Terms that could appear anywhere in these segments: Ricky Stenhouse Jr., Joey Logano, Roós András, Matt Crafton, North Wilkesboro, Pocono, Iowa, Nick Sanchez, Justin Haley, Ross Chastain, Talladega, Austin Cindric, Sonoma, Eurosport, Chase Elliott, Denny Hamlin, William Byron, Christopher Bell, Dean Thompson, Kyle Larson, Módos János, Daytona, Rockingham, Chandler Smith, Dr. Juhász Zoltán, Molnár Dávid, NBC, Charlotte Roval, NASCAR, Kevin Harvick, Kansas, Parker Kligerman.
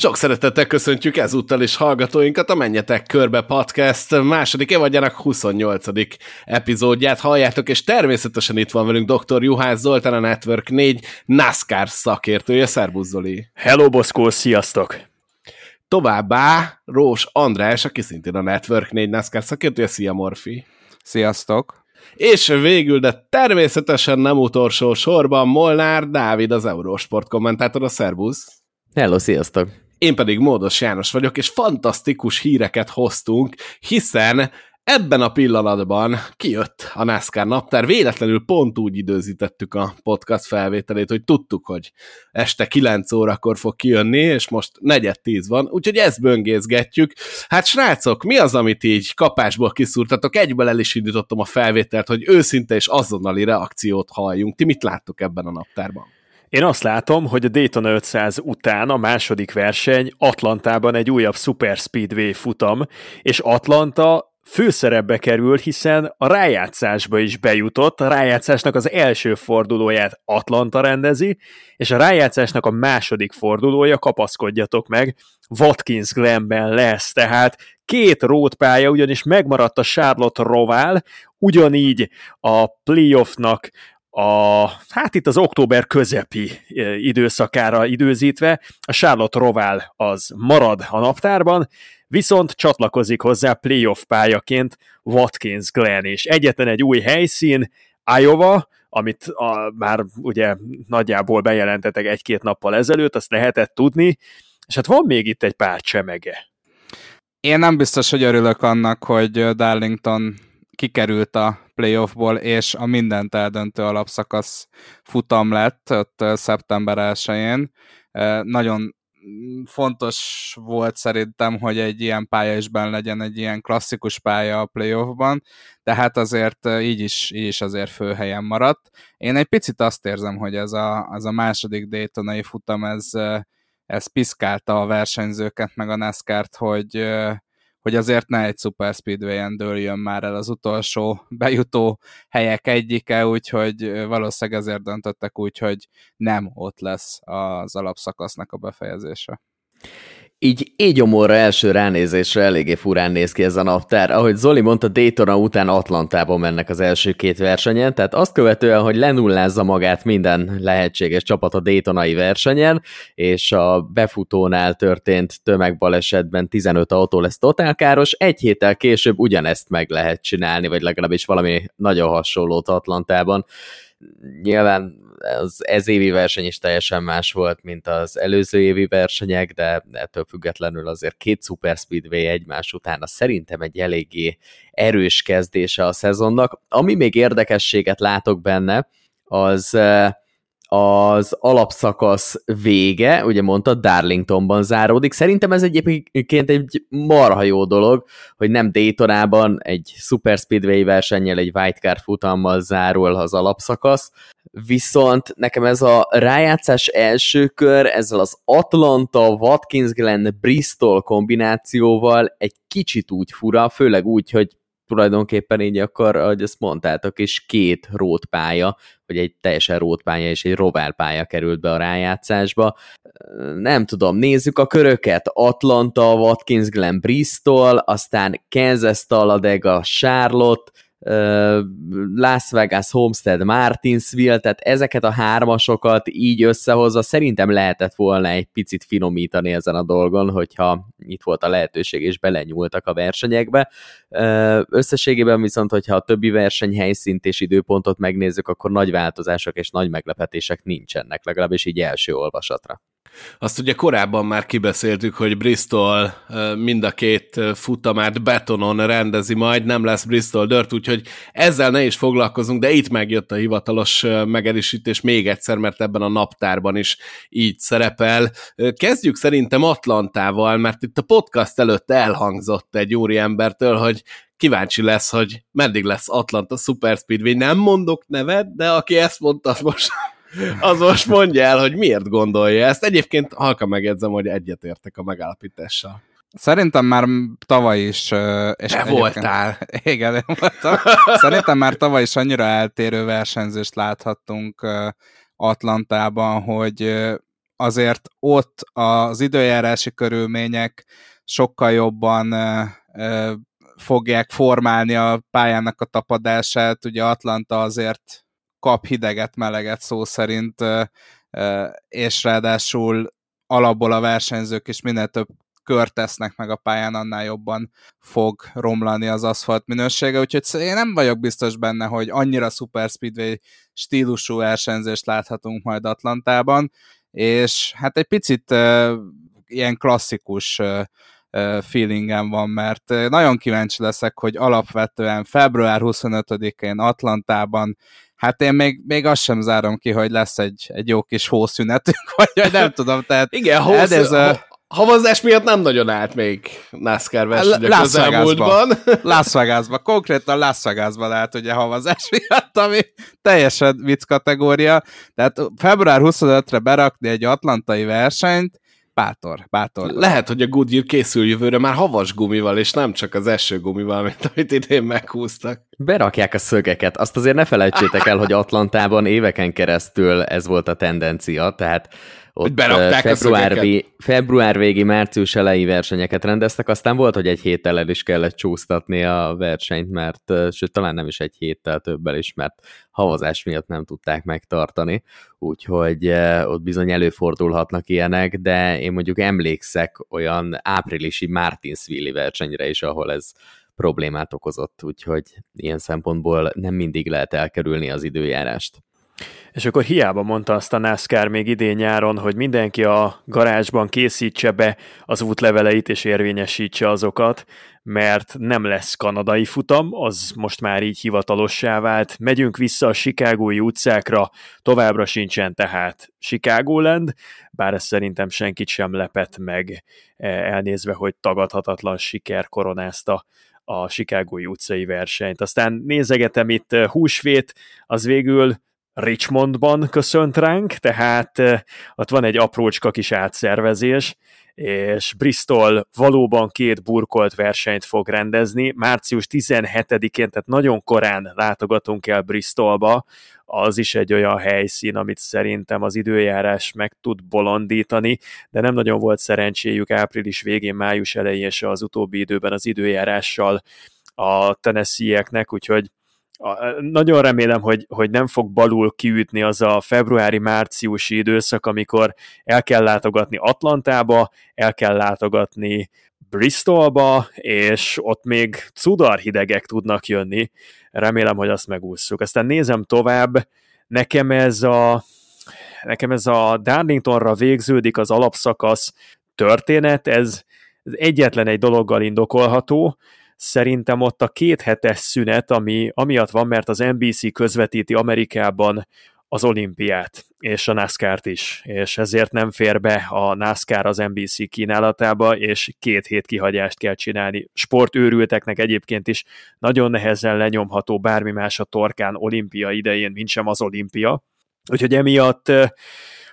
Sok szeretettel köszöntjük ezúttal is hallgatóinkat a Menjetek Körbe Podcast második évadjának 28. epizódját halljátok, és természetesen itt van velünk Dr. Juhász Zoltán, a Network 4 NASCAR szakértője. Szerbusz, Zoli! Hello, Boszkó, sziasztok! Továbbá Roós András, aki szintén a Network 4 NASCAR szakértője. Szia, Morfi! Sziasztok! És végül, de természetesen nem utolsó sorban, Molnár Dávid, az Eurosport kommentátora. Szerbusz! Hello, sziasztok! Én pedig Módos János vagyok, és fantasztikus híreket hoztunk, hiszen ebben a pillanatban kijött a NASCAR naptár. Véletlenül pont úgy időzítettük a podcast felvételét, hogy tudtuk, hogy este 9 órakor fog kijönni, és most 9:40 van, úgyhogy ezt böngészgetjük. Hát srácok, mi az, amit így kapásból kiszúrtatok? Egyből el is indítottam a felvételt, hogy őszinte és azonnali reakciót halljunk. Ti mit láttok ebben a naptárban? Én azt látom, hogy a Daytona 500 után a második verseny Atlantában egy újabb Super Speedway futam, és Atlanta főszerepbe kerül, hiszen a rájátszásba is bejutott. A rájátszásnak az első fordulóját Atlanta rendezi, és a rájátszásnak a második fordulója, kapaszkodjatok meg, Watkins Glenben lesz, tehát két rótpálya, ugyanis megmaradt a Charlotte Roval, ugyanígy a playoffnak hát itt az október közepi időszakára időzítve, a Charlotte Roval az marad a naptárban, viszont csatlakozik hozzá playoff pályaként Watkins Glen, és egyetlen egy új helyszín, Iowa, amit már ugye nagyjából bejelentetek egy-két nappal ezelőtt, azt lehetett tudni, és hát van még itt egy pár csemege. Én nem biztos, hogy örülök annak, hogy Darlington kikerült a playoffból, és a mindent eldöntő alapszakasz futam lett ott szeptember 1-én. Nagyon fontos volt szerintem, hogy egy ilyen pálya is benne legyen, egy ilyen klasszikus pálya a playoffban, de hát azért így is azért főhelyen maradt. Én egy picit azt érzem, hogy ez a második Daytonai futam, ez piszkálta a versenyzőket, meg a NASCAR-t, hogy azért ne egy Super Speedwayen dőljön már el az utolsó bejutó helyek egyike, úgyhogy valószínűleg ezért döntöttek úgy, hogy nem ott lesz az alapszakasznak a befejezése. Így égyomorra első ránézésre eléggé furán néz ki ez a naptár. Ahogy Zoli mondta, Daytona után Atlantába mennek az első két versenyen, tehát azt követően, hogy lenullázza magát minden lehetséges csapat a Daytonai versenyen, és a befutónál történt tömegbalesetben 15 autó lesz totálkáros, egy héttel később ugyanezt meg lehet csinálni, vagy legalábbis valami nagyon hasonlót Atlantában. Nyilván az ez évi verseny is teljesen más volt, mint az előző évi versenyek, de ettől függetlenül azért két Super Speedway egymás után, az szerintem egy eléggé erős kezdése a szezonnak. Ami még érdekességet látok benne, az alapszakasz vége, ugye mondta, Darlingtonban záródik. Szerintem ez egyébként egy marha jó dolog, hogy nem Daytonában egy Super Speedway versennyel, egy wildcard futammal zárul az alapszakasz, viszont nekem ez a rájátszás első kör, ezzel az Atlanta, Watkins Glen, Bristol kombinációval egy kicsit úgy fura, főleg úgy, hogy tulajdonképpen így akkor, ahogy ezt mondtátok, és két rótpálya, vagy egy teljesen rótpálya és egy roválpálya került be a rájátszásba. Nem tudom, nézzük a köröket. Atlanta, Watkins Glen, Bristol, aztán Kansas, Talladega, Charlotte, Las Vegas, Homestead, Martinsville, tehát ezeket a hármasokat így összehozva szerintem lehetett volna egy picit finomítani ezen a dolgon, hogyha itt volt a lehetőség és belenyúltak a versenyekbe. Összességében viszont, hogyha a többi versenyhelyszínt és időpontot megnézzük, akkor nagy változások és nagy meglepetések nincsenek, legalábbis így első olvasatra. Azt ugye korábban már kibeszéltük, hogy Bristol mind a két futamát betonon rendezi majd, nem lesz Bristol dirt, úgyhogy ezzel ne is foglalkozunk, de itt megjött a hivatalos megerősítés még egyszer, mert ebben a naptárban is így szerepel. Kezdjük szerintem Atlantával, mert itt a podcast előtt elhangzott egy úriembertől, hogy kíváncsi lesz, hogy meddig lesz Atlanta Super Speedway. Nem mondok nevet, de aki ezt mondta, az most mondja el, hogy miért gondolja ezt. Egyébként halkan megjegyzem, hogy egyetértek a megállapítással. Szerintem már tavaly is... Te voltál! Igen, én voltam. Szerintem már tavaly is annyira eltérő versenyzést láthattunk Atlantában, hogy azért ott az időjárási körülmények sokkal jobban fogják formálni a pályának a tapadását. Ugye Atlanta azért kap hideget-meleget szó szerint, és ráadásul alapból a versenyzők is minél több kört tesznek meg a pályán, annál jobban fog romlani az aszfalt minősége, úgyhogy én nem vagyok biztos benne, hogy annyira super speedway stílusú versenyzést láthatunk majd Atlantában, és hát egy picit ilyen klasszikus feelingem van, mert nagyon kíváncsi leszek, hogy alapvetően február 25-én Atlantában, hát én még azt sem zárom ki, hogy lesz egy jó kis hószünetünk, vagy nem tudom, tehát... Igen, havazás miatt nem nagyon állt még NASCAR versenyek közelmúltban. Las Vegasban, konkrétan Las Vegasban állt ugye havazás miatt, ami teljesen vicc kategória. Tehát február 25-re berakni egy atlantai versenyt, bátor. Lehet, hogy a Goodyear készül jövőre már havas gumival, és nem csak az esőgumival, mint amit idén meghúztak. Berakják a szögeket. Azt azért ne felejtsétek el, hogy Atlantában éveken keresztül ez volt a tendencia, tehát ott február végi, március elejé versenyeket rendeztek, aztán volt, hogy egy héttel el is kellett csúsztatni a versenyt, mert sőt, talán nem is egy héttel, többel is, mert havazás miatt nem tudták megtartani, úgyhogy ott bizony előfordulhatnak ilyenek, de én mondjuk emlékszek olyan áprilisi Martinsville-i versenyre is, ahol ez problémát okozott, úgyhogy ilyen szempontból nem mindig lehet elkerülni az időjárást. És akkor hiába mondta azt a NASCAR még idén nyáron, hogy mindenki a garázsban készítse be az útleveleit és érvényesítse azokat, mert nem lesz kanadai futam, az most már így hivatalossá vált. Megyünk vissza a chicagói utcákra, továbbra sincsen tehát Chicagoland, bár ez szerintem senkit sem lepett meg, elnézve, hogy tagadhatatlan siker koronázta a chicagói utcai versenyt. Aztán nézegetem itt húsvét, az végül Richmondban köszönt ránk, tehát ott van egy aprócska kis átszervezés, és Bristol valóban két burkolt versenyt fog rendezni. Március 17-én, tehát nagyon korán látogatunk el Bristolba, az is egy olyan helyszín, amit szerintem az időjárás meg tud bolondítani, de nem nagyon volt szerencséjük április végén, május elején se az utóbbi időben az időjárással a Tennessee-eknek, úgyhogy nagyon remélem, hogy nem fog balul kiütni az a februári-márciusi időszak, amikor el kell látogatni Atlantába, el kell látogatni Bristolba, és ott még cudarhidegek tudnak jönni. Remélem, hogy azt megússzuk. Aztán nézem tovább, nekem ez a Darlingtonra végződik az alapszakasz történet, ez egyetlen egy dologgal indokolható. Szerintem ott a 2 hetes szünet, ami amiatt van, mert az NBC közvetíti Amerikában az olimpiát, és a NASCAR-t is, és ezért nem fér be a NASCAR az NBC kínálatába, és 2 hét kihagyást kell csinálni. Sportőrülteknek egyébként is nagyon nehezen lenyomható bármi más a torkán olimpia idején, mint sem az olimpia. Úgyhogy emiatt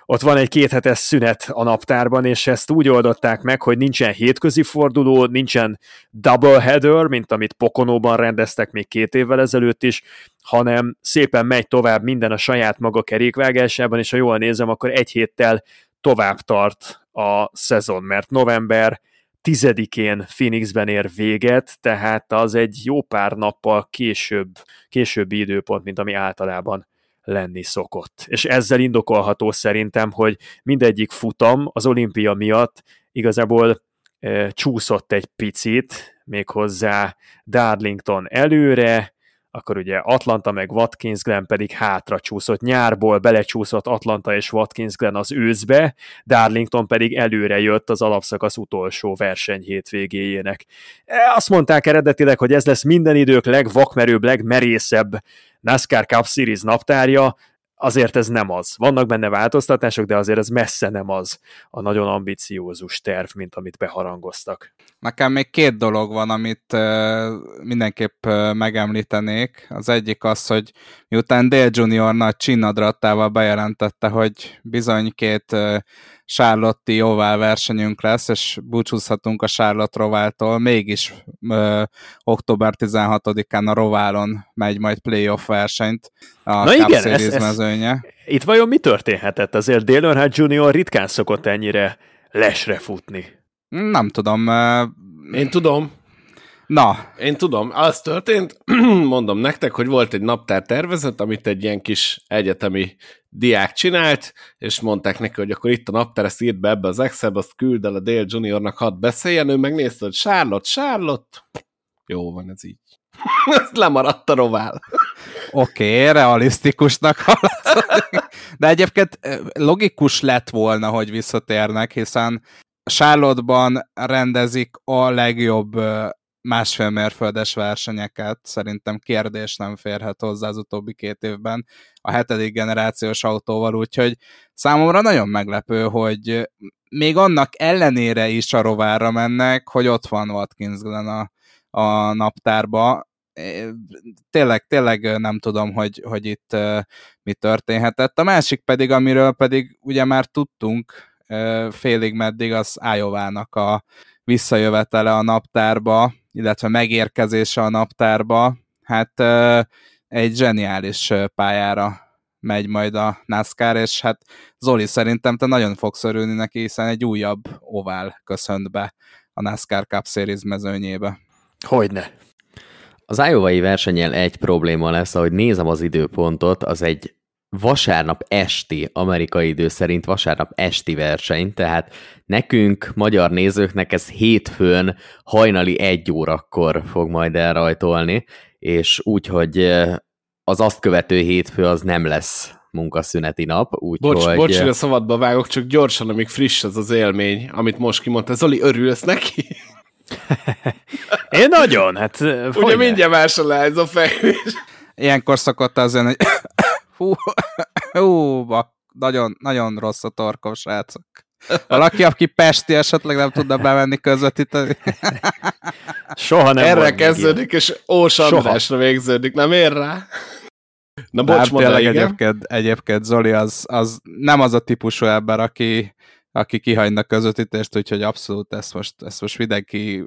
ott van egy 2 hetes szünet a naptárban, és ezt úgy oldották meg, hogy nincsen hétközi forduló, nincsen doubleheader, mint amit Poconóban rendeztek még 2 évvel ezelőtt is, hanem szépen megy tovább minden a saját maga kerékvágásában, és ha jól nézem, akkor 1 héttel tovább tart a szezon, mert november 10-én Phoenixben ér véget, tehát az egy jó pár nappal későbbi időpont, mint ami általában lenni szokott. És ezzel indokolható szerintem, hogy mindegyik futam az olimpia miatt igazából csúszott egy picit, méghozzá Darlington előre, akkor ugye Atlanta meg Watkins Glen pedig hátra csúszott. Nyárból belecsúszott Atlanta és Watkins Glen az őszbe, Darlington pedig előre jött az alapszakasz utolsó verseny hétvégéjének. Azt mondták eredetileg, hogy ez lesz minden idők legvakmerőbb, legmerészebb NASCAR Cup Series naptárja, azért ez nem az. Vannak benne változtatások, de azért ez messze nem az a nagyon ambiciózus terv, mint amit beharangoztak. Nekem még 2 dolog van, amit mindenképp megemlítenék. Az egyik az, hogy miután Dale Junior nagy csinnadrattával bejelentette, hogy bizony 2 Charlotte-i Oval versenyünk lesz, és búcsúzhatunk a Charlotte Rovaltól, mégis október 16-án a Rovalon megy majd playoff versenyt a Cup Series mezőnye. Itt vajon mi történhetett? Azért Dale Earnhardt Jr. ritkán szokott ennyire lesre futni. Nem tudom. Én tudom. Na. Én tudom. Az történt, mondom nektek, hogy volt egy naptártervezet, amit egy ilyen kis egyetemi diák csinált, és mondták neki, hogy akkor itt a naptár, ezt írd be ebbe az Excelbe, azt küld el a Dale Juniornak, hadd beszéljen, ő megnézte, hogy Charlotte. Jó van, ez így. Ezt lemaradt a Roval. Oké, realisztikusnak hallatszik. De egyébként logikus lett volna, hogy visszatérnek, hiszen Charlotte-ban rendezik a legjobb másfél mérföldes versenyeket, szerintem kérdés nem férhet hozzá az utóbbi 2 évben a 7. generációs autóval, úgyhogy számomra nagyon meglepő, hogy még annak ellenére is a Rovalra mennek, hogy ott van Watkins Glen a naptárba. Tényleg nem tudom, hogy itt mi történhetett. A másik pedig, amiről pedig ugye már tudtunk félig meddig, az Iowa-nak a visszajövetele a naptárba, illetve megérkezése a naptárba, hát egy zseniális pályára megy majd a NASCAR, és hát Zoli, szerintem te nagyon fogsz örülni neki, hiszen egy újabb ovál köszönt be a NASCAR Cup Series mezőnyébe. Hogyne. Az Iowai versenyen egy probléma lesz, ahogy nézem az időpontot, az egy vasárnap esti, amerikai idő szerint vasárnap esti verseny, tehát nekünk, magyar nézőknek ez hétfőn hajnali 1 órakor fog majd elrajtolni, és úgy, hogy az azt követő hétfő az nem lesz munkaszüneti nap, úgyhogy... Bocs, hogy a szabadba vágok, csak gyorsan, amíg friss az az élmény, amit most kimondta. Zoli, örülsz neki? Én nagyon, hát... Ugye mindjárt másra láz a fejlés. Ilyenkor szokott az olyan, hogy... Nagyon, nagyon rossz a torkom, srácok. Valaki, aki pesti, esetleg nem tudna bemenni közvetíteni. Soha nem. Erre kezdődik, és Roós Andrásra végződik. Nem ér rá? Na bocs, egyébként Zoli az nem az a típusú ember, aki kihagyna közvetítést, úgyhogy abszolút ezt most mindenki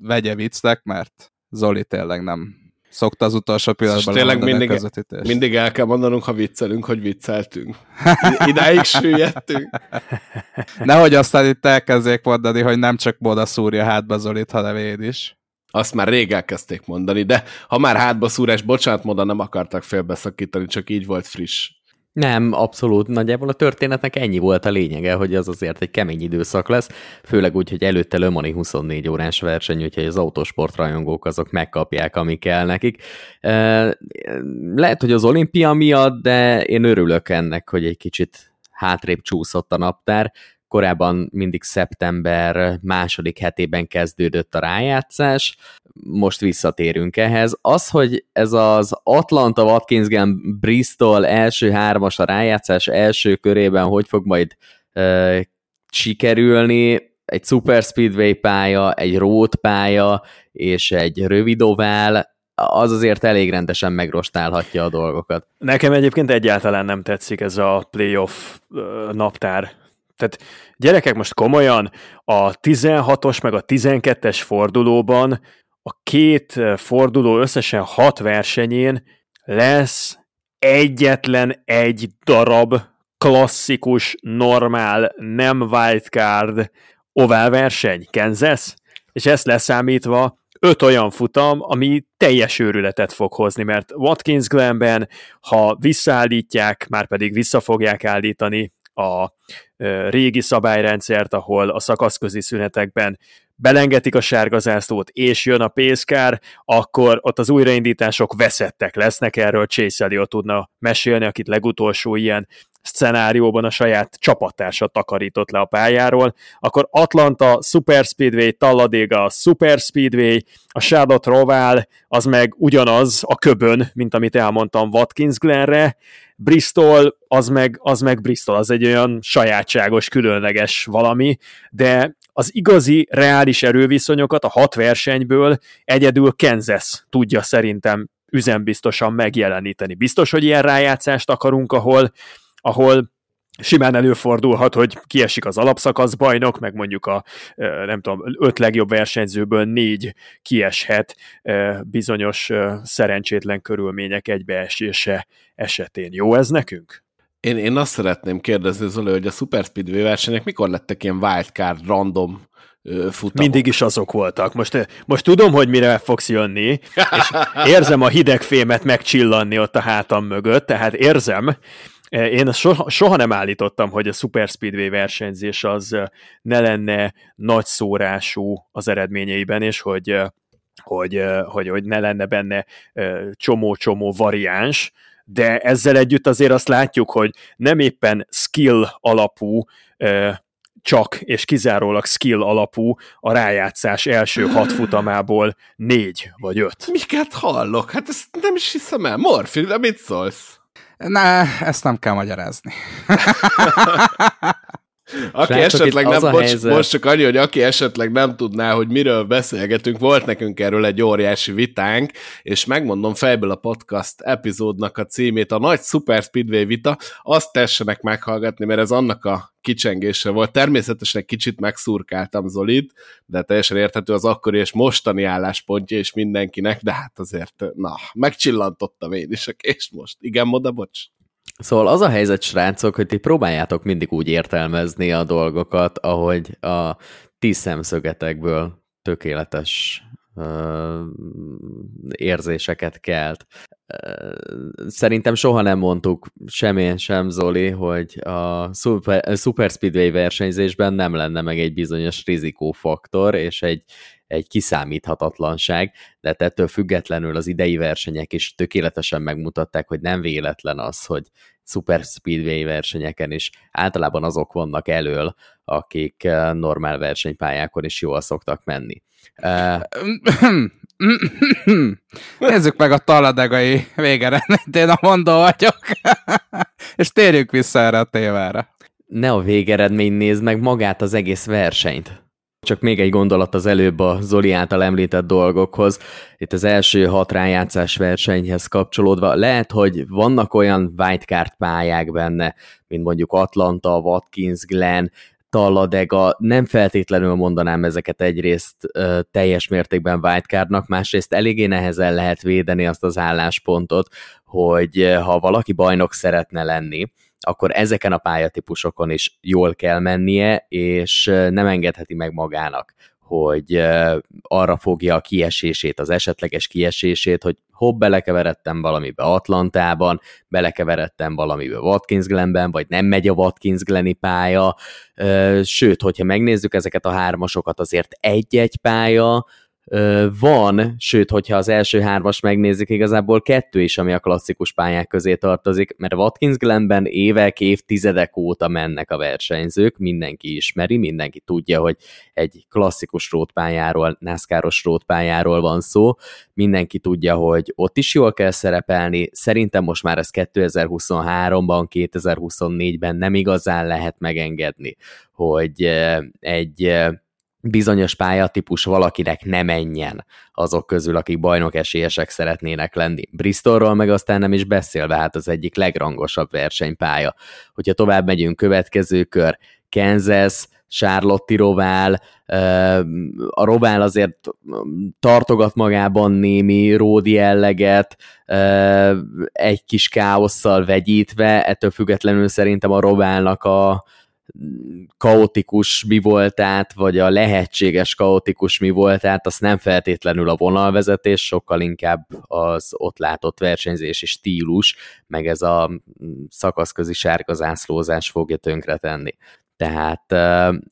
vegye viccnek, mert Zoli tényleg nem szokta az utolsó pillanatban mondani a közvetítést. Mindig el kell mondanunk, ha viccelünk, hogy vicceltünk. Idáig süllyedtünk. Nehogy aztán itt elkezdjék mondani, hogy nem csak Móda szúrja hátba Zolit, hanem én is. Azt már rég elkezdték mondani, de ha már hátba szúrás, bocsánat, Móda, nem akartak félbeszakítani, csak így volt friss. Nem, abszolút. Nagyjából a történetnek ennyi volt a lényege, hogy az azért egy kemény időszak lesz, főleg úgy, hogy előtte Le Mans-i 24 órás verseny, úgyhogy az autósportrajongók azok megkapják, ami kell nekik. Lehet, hogy az olimpia miatt, de én örülök ennek, hogy egy kicsit hátrébb csúszott a naptár. Korábban mindig szeptember 2. hetében kezdődött a rájátszás, most visszatérünk ehhez. Az, hogy ez az Atlanta, Watkins Glen, Bristol első hármas a rájátszás első körében hogy fog majd sikerülni, egy Super Speedway pálya, egy road pálya és egy rövid ovál, az azért elég rendesen megrostálhatja a dolgokat. Nekem egyébként egyáltalán nem tetszik ez a playoff naptár. Tehát gyerekek, most komolyan a 16-os meg a 12-es fordulóban a 2 forduló összesen 6 versenyén lesz egyetlen egy darab klasszikus, normál, nem wildcard ovál verseny, Kansas, és ezt leszámítva 5 olyan futam, ami teljes őrületet fog hozni, mert Watkins Glenben, ha visszaállítják, már pedig vissza fogják állítani a régi szabályrendszert, ahol a szakaszközi szünetekben belengetik a sárgazászlót, és jön a pénzkár, akkor ott az újraindítások veszettek lesznek, erről Chase Elliott tudna mesélni, akit legutolsó ilyen szcenárióban a saját csapattársa takarított le a pályáról, akkor Atlanta, Super Speedway, Talladega, Super Speedway, a Charlotte Roval, az meg ugyanaz a köbön, mint amit elmondtam Watkins Glenre, Bristol, az meg Bristol, az egy olyan sajátságos, különleges valami, de az igazi, reális erőviszonyokat a 6 versenyből egyedül Kansas tudja szerintem üzenbiztosan megjeleníteni. Biztos, hogy ilyen rájátszást akarunk, ahol Simán előfordulhat, hogy kiesik az alapszakasz bajnok, meg mondjuk a nem tudom, 5 legjobb versenyzőből 4 kieshet bizonyos szerencsétlen körülmények egybeesése esetén. Jó ez nekünk? Én azt szeretném kérdezni, Zoli, hogy a Super Speedway versenyek mikor lettek ilyen wildcard, random futamok? Mindig is azok voltak. Most tudom, hogy mire fogsz jönni, és érzem a hideg fémet megcsillanni ott a hátam mögött, tehát érzem. Én soha nem állítottam, hogy a Super Speedway versenyzés az ne lenne nagy szórású az eredményeiben, és hogy ne lenne benne csomó-csomó variáns, de ezzel együtt azért azt látjuk, hogy nem éppen skill alapú, csak és kizárólag skill alapú a rájátszás első 6 futamából 4 vagy 5. Miket hallok? Hát ezt nem is hiszem el. Morfi, de mit szólsz? Na, ezt nem kell magyarázni. Aki srácok, esetleg nem, most csak annyi, hogy aki esetleg nem tudná, hogy miről beszélgetünk, volt nekünk erről egy óriási vitánk, és megmondom fejből a podcast epizódnak a címét, a nagy Super Speedway vita, azt tessenek meghallgatni, mert ez annak a kicsengése volt. Természetesen egy kicsit megszurkáltam Zolit, de teljesen érthető az akkori és mostani álláspontja és mindenkinek, de hát azért, na, megcsillantottam én is a kést most. Igen, Moda, bocs. Szóval az a helyzet, srácok, hogy ti próbáljátok mindig úgy értelmezni a dolgokat, ahogy a ti szemszögetekből tökéletes érzéseket kelt. Szerintem soha nem mondtuk sem én, sem Zoli, hogy a Super Speedway versenyzésben nem lenne meg egy bizonyos rizikófaktor, és egy kiszámíthatatlanság, de ettől függetlenül az idei versenyek is tökéletesen megmutatták, hogy nem véletlen az, hogy Super Speedway versenyeken is általában azok vannak elől, akik normál versenypályákon is jól szoktak menni. Nézzük meg a talladegai végeredményt, én a mondó vagyok, és térjünk vissza erre a témára. Ne a végeredmény, nézd meg magát az egész versenyt. Csak még egy gondolat az előbb a Zoli által említett dolgokhoz. Itt az első 6 rájátszás versenyhez kapcsolódva lehet, hogy vannak olyan wildcard pályák benne, mint mondjuk Atlanta, Watkins Glen, Talladega, nem feltétlenül mondanám ezeket egyrészt teljes mértékben wildcardnak, másrészt eléggé nehezen lehet védeni azt az álláspontot, hogy ha valaki bajnok szeretne lenni, akkor ezeken a pályatípusokon is jól kell mennie, és nem engedheti meg magának, hogy arra fogja a kiesését, az esetleges kiesését, hogy hopp, belekeveredtem valamibe Atlantában, belekeveredtem valamibe Watkins Glenben, vagy nem megy a Watkins Gleni pálya, sőt, hogyha megnézzük ezeket a hármasokat, azért egy-egy pálya van, sőt, hogyha az első 3-as megnézzük, igazából 2 is, ami a klasszikus pályák közé tartozik, mert Watkins Glenben évek, évtizedek óta mennek a versenyzők, mindenki ismeri, mindenki tudja, hogy egy klasszikus roadpályáról, NASCAR-os roadpályáról van szó, mindenki tudja, hogy ott is jól kell szerepelni, szerintem most már ez 2023-ban, 2024-ben nem igazán lehet megengedni, hogy egy bizonyos pályatípus valakinek ne menjen azok közül, akik bajnok esélyesek szeretnének lenni. Bristolról meg aztán nem is beszélve, hát az egyik legrangosabb versenypálya. Hogyha tovább megyünk, következő kör, Kansas, Charlotte Roval, a Roval azért tartogat magában némi road jelleget, egy kis káosszal vegyítve, ettől függetlenül szerintem a Rovalnak a kaotikus mi voltát, vagy a lehetséges kaotikus mi voltát, azt nem feltétlenül a vonalvezetés, sokkal inkább az ott látott versenyzési stílus, meg ez a szakaszközi sárgazászlózás fogja tönkretenni. Tehát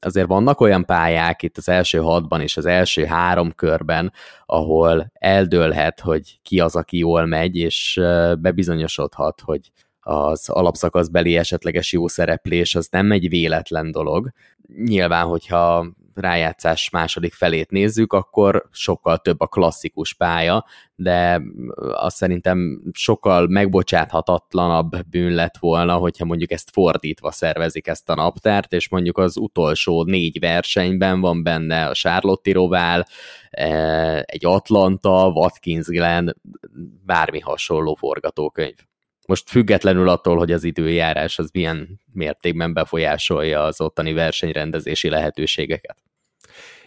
azért vannak olyan pályák itt az első 6-ban és az első 3 körben, ahol eldőlhet, hogy ki az, aki jól megy, és bebizonyosodhat, hogy az alapszakaszbeli esetleges jó szereplés az nem egy véletlen dolog. Nyilván, hogyha rájátszás második felét nézzük, akkor sokkal több a klasszikus pálya, de azt szerintem sokkal megbocsáthatatlanabb bűn lett volna, hogyha mondjuk ezt fordítva szervezik ezt a naptárt, és mondjuk az utolsó 4 versenyben van benne a Charlotte Roval, egy Atlanta, Watkins Glen, bármi hasonló forgatókönyv. Most függetlenül attól, hogy az időjárás az milyen mértékben befolyásolja az ottani versenyrendezési lehetőségeket.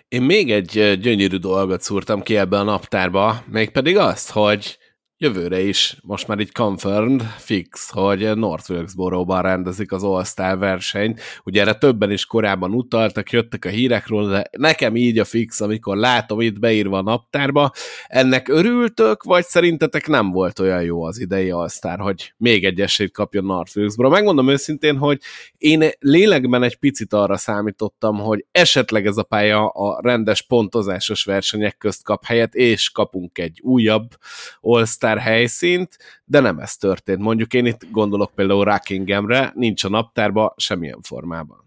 Én még egy gyönyörű dolgot szúrtam ki ebbe a naptárba, mégpedig azt, hogy jövőre is, most már így confirmed, fix, hogy North Wilkesboro-ban rendezik az All-Star versenyt. Ugye erre többen is korábban utaltak, jöttek a hírekről, de nekem így a fix, amikor látom itt beírva a naptárba. Ennek örültök, vagy szerintetek nem volt olyan jó az idei All-Star, hogy még egy esélyt kapjon North Wilkesboro? Megmondom őszintén, hogy én lélekben egy picit arra számítottam, hogy esetleg ez a pálya a rendes pontozásos versenyek közt kap helyet, és kapunk egy újabb All-Star helyszínt, de nem ez történt. Mondjuk én itt gondolok például Rockinghamre, nincs a naptárba semmilyen formában.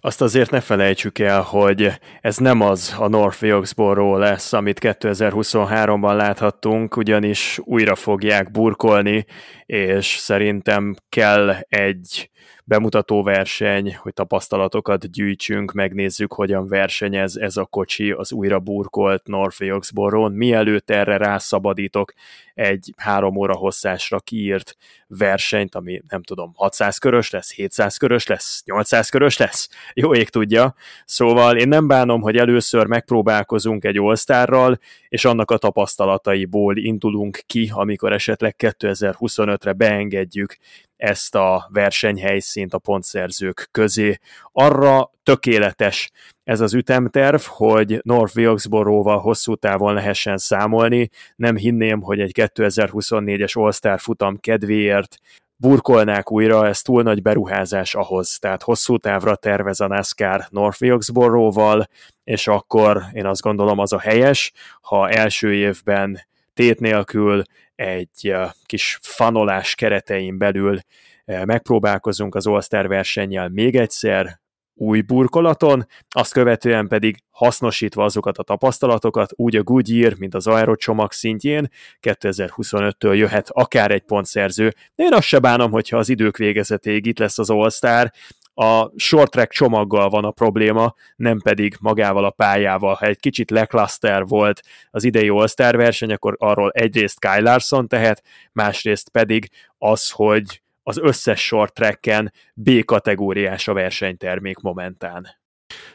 Azt azért ne felejtsük el, hogy ez nem az a North Wilkesboro lesz, amit 2023-ban láthattunk, ugyanis újra fogják burkolni, és szerintem kell egy bemutatóverseny, hogy tapasztalatokat gyűjtsünk, megnézzük, hogyan versenyez ez a kocsi az újra burkolt North Wilkesborón, mielőtt erre rászabadítok egy 3 óra hosszásra kiírt versenyt, ami nem tudom, 600 körös lesz, 700 körös lesz, 800 körös lesz, jó ég tudja. Szóval én nem bánom, hogy először megpróbálkozunk egy All-Starral, és annak a tapasztalataiból indulunk ki, amikor esetleg 2025-re beengedjük ezt a versenyhelyszínt a pontszerzők közé. Arra tökéletes ez az ütemterv, hogy North Wilkesboro-val hosszú távon lehessen számolni. Nem hinném, hogy egy 2024-es All-Star futam kedvéért burkolnák újra, ez túl nagy beruházás ahhoz. Tehát hosszú távra tervez a NASCAR North Wilkesboro-val, és akkor én azt gondolom az a helyes, ha első évben tét nélkül egy kis fanolás keretein belül megpróbálkozunk az All-Star versennyel még egyszer új burkolaton, azt követően pedig hasznosítva azokat a tapasztalatokat, úgy a Goodyear, mint az aerocsomag szintjén 2025-től jöhet akár egy pontszerző. Én azt se bánom, hogyha az idők végezetéig itt lesz az All-Star, a short track csomaggal van a probléma, nem pedig magával a pályával. Ha egy kicsit lackluster volt az idei All-Star verseny, akkor arról egyrészt Kyle Larson tehet, másrészt pedig az, hogy az összes short tracken B kategóriás a versenytermék momentán.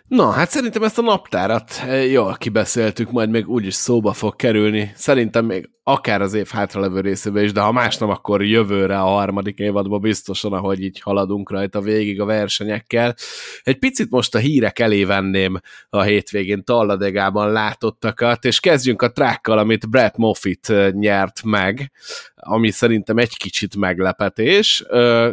Na, hát szerintem ezt a naptárat jól kibeszéltük, majd még úgyis szóba fog kerülni. Szerintem még akár az év hátralevő részébe is, de ha más nem, akkor jövőre a harmadik évadban biztosan, ahogy így haladunk rajta végig a versenyekkel. Egy picit most a hírek elé venném a hétvégén Talladegában látottakat, és kezdjünk a trákkal, amit Brett Moffitt nyert meg, ami szerintem egy kicsit meglepetés.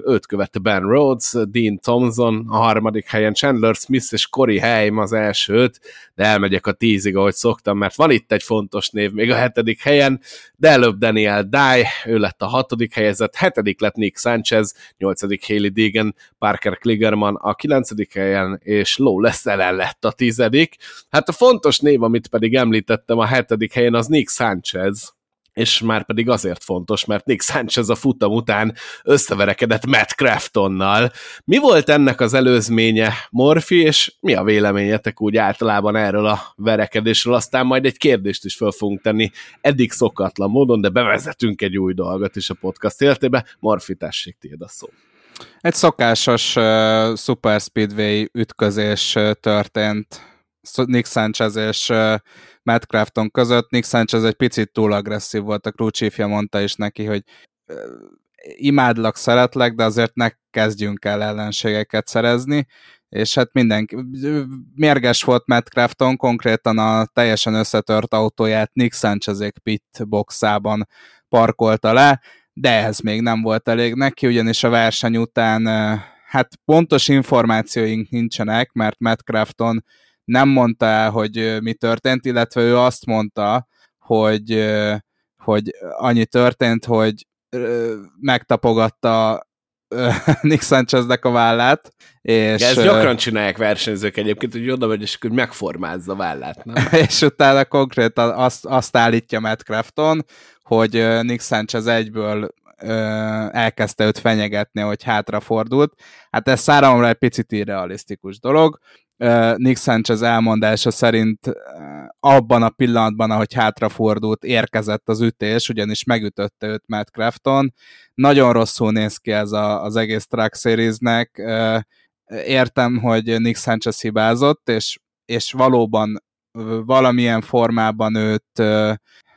Őt követte Ben Rhodes, Dean Thompson a harmadik helyen, Chandler Smith és Corey Haim az elsőt, de elmegyek a 10-ig, ahogy szoktam, mert van itt egy fontos név még a 7. helyen, de előbb Daniel Dye, ő lett a 6. helyezett, 7. lett Nick Sanchez, 8. Haley Deegan, Parker Kligerman a 9. helyen, és Lawless Ellen lett a 10. Hát a fontos név, amit pedig említettem a 7. helyen, az Nick Sanchez, és már pedig azért fontos, mert Nick Sanchez a futam után összeverekedett Matt Craftonnal. Mi volt ennek az előzménye, Morfi, és mi a véleményetek úgy általában erről a verekedésről? Aztán majd egy kérdést is fel fogunk tenni, eddig szokatlan módon, de bevezetünk egy új dolgot is a podcast életébe. Morfi, tessék, tiéd a szó. Egy szokásos Super Speedway ütközés történt Nick Sanchez és Matt Crafton között. Nick Sanchez egy picit túl agresszív volt, a crewchiefje mondta is neki, hogy imádlak, szeretlek, de azért ne kezdjünk el ellenségeket szerezni, és hát mindenki mérges volt. Matt Crafton konkrétan a teljesen összetört autóját Nick Sanchezék pit boxában parkolta le, de ez még nem volt elég neki, ugyanis a verseny után hát pontos információink nincsenek, mert Matt Crafton nem mondta el, hogy mi történt, illetve ő azt mondta, hogy annyi történt, hogy megtapogatta Nick Sancheznek a vállát. És ezt gyakran csinálják versenyzők egyébként, hogy oda megy, és megformázza a vállát. Nem? És utána konkrétan azt állítja Matt Crafton, hogy Nick Sanchez egyből elkezdte őt fenyegetni, hogy hátrafordult. Hát ez számomra egy picit irrealisztikus dolog. Nick Sanchez elmondása szerint abban a pillanatban, ahogy hátrafordult, érkezett az ütés, ugyanis megütötte őt Matt Crafton. Nagyon rosszul néz ki ez az egész Truck Series-nek. Értem, hogy Nick Sanchez hibázott, és valóban valamilyen formában őt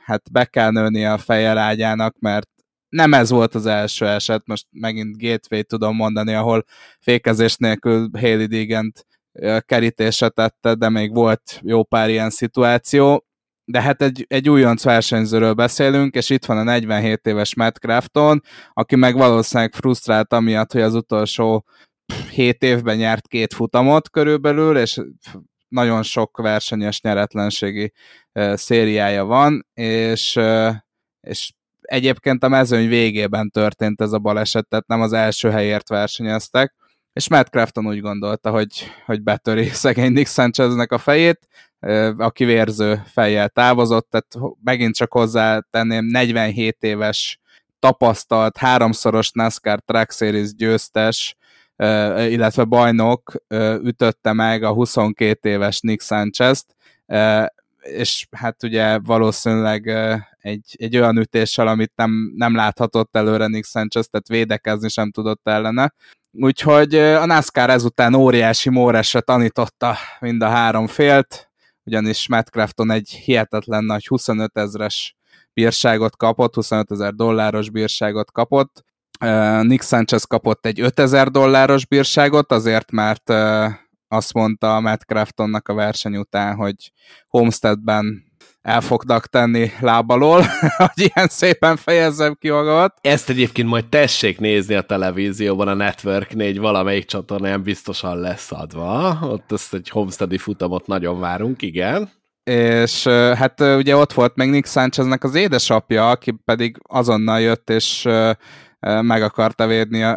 hát be kell nőnie a fejelágyának, mert nem ez volt az első eset, most megint Gateway tudom mondani, ahol fékezés nélkül Haley Deegant kerítése tette, de még volt jó pár ilyen szituáció, de hát egy újonc versenyzőről beszélünk, és itt van a 47 éves Matt Crafton, aki meg valószínűleg frusztrált amiatt, hogy az utolsó 7 évben nyert 2 futamot körülbelül, és nagyon sok versenyes nyeretlenségi szériája van, és egyébként a mezőny végében történt ez a baleset, tehát nem az első helyért versenyeztek, és Matt Crafton úgy gondolta, hogy betöri szegény Nick Sancheznek a fejét, aki vérző fejjel távozott, tehát megint csak hozzátenném, 47 éves tapasztalt, 3-szoros NASCAR Truck Series győztes, illetve bajnok ütötte meg a 22 éves Nick Sanchest, és hát ugye valószínűleg egy olyan ütéssel, amit nem láthatott előre Nick Sanchez, tehát védekezni sem tudott ellene. Úgyhogy a NASCAR ezután óriási móressre tanította mind a három félt, ugyanis Matt Crafton egy hihetetlen nagy 25 000-es bírságot kapott, $25,000 bírságot kapott. Nick Sanchez kapott egy $5,000 bírságot, azért mert azt mondta Matt Craftonnak a verseny után, hogy Homesteadben el fognak tenni lábalól, hogy ilyen szépen fejezzem ki magamat. Ezt egyébként majd tessék nézni a televízióban, a Network 4 valamelyik csatornán biztosan lesz adva. Ott ezt egy Homesteadi futamot nagyon várunk, igen. És hát ugye ott volt meg Nick Sancheznek az édesapja, aki pedig azonnal jött, és meg akarta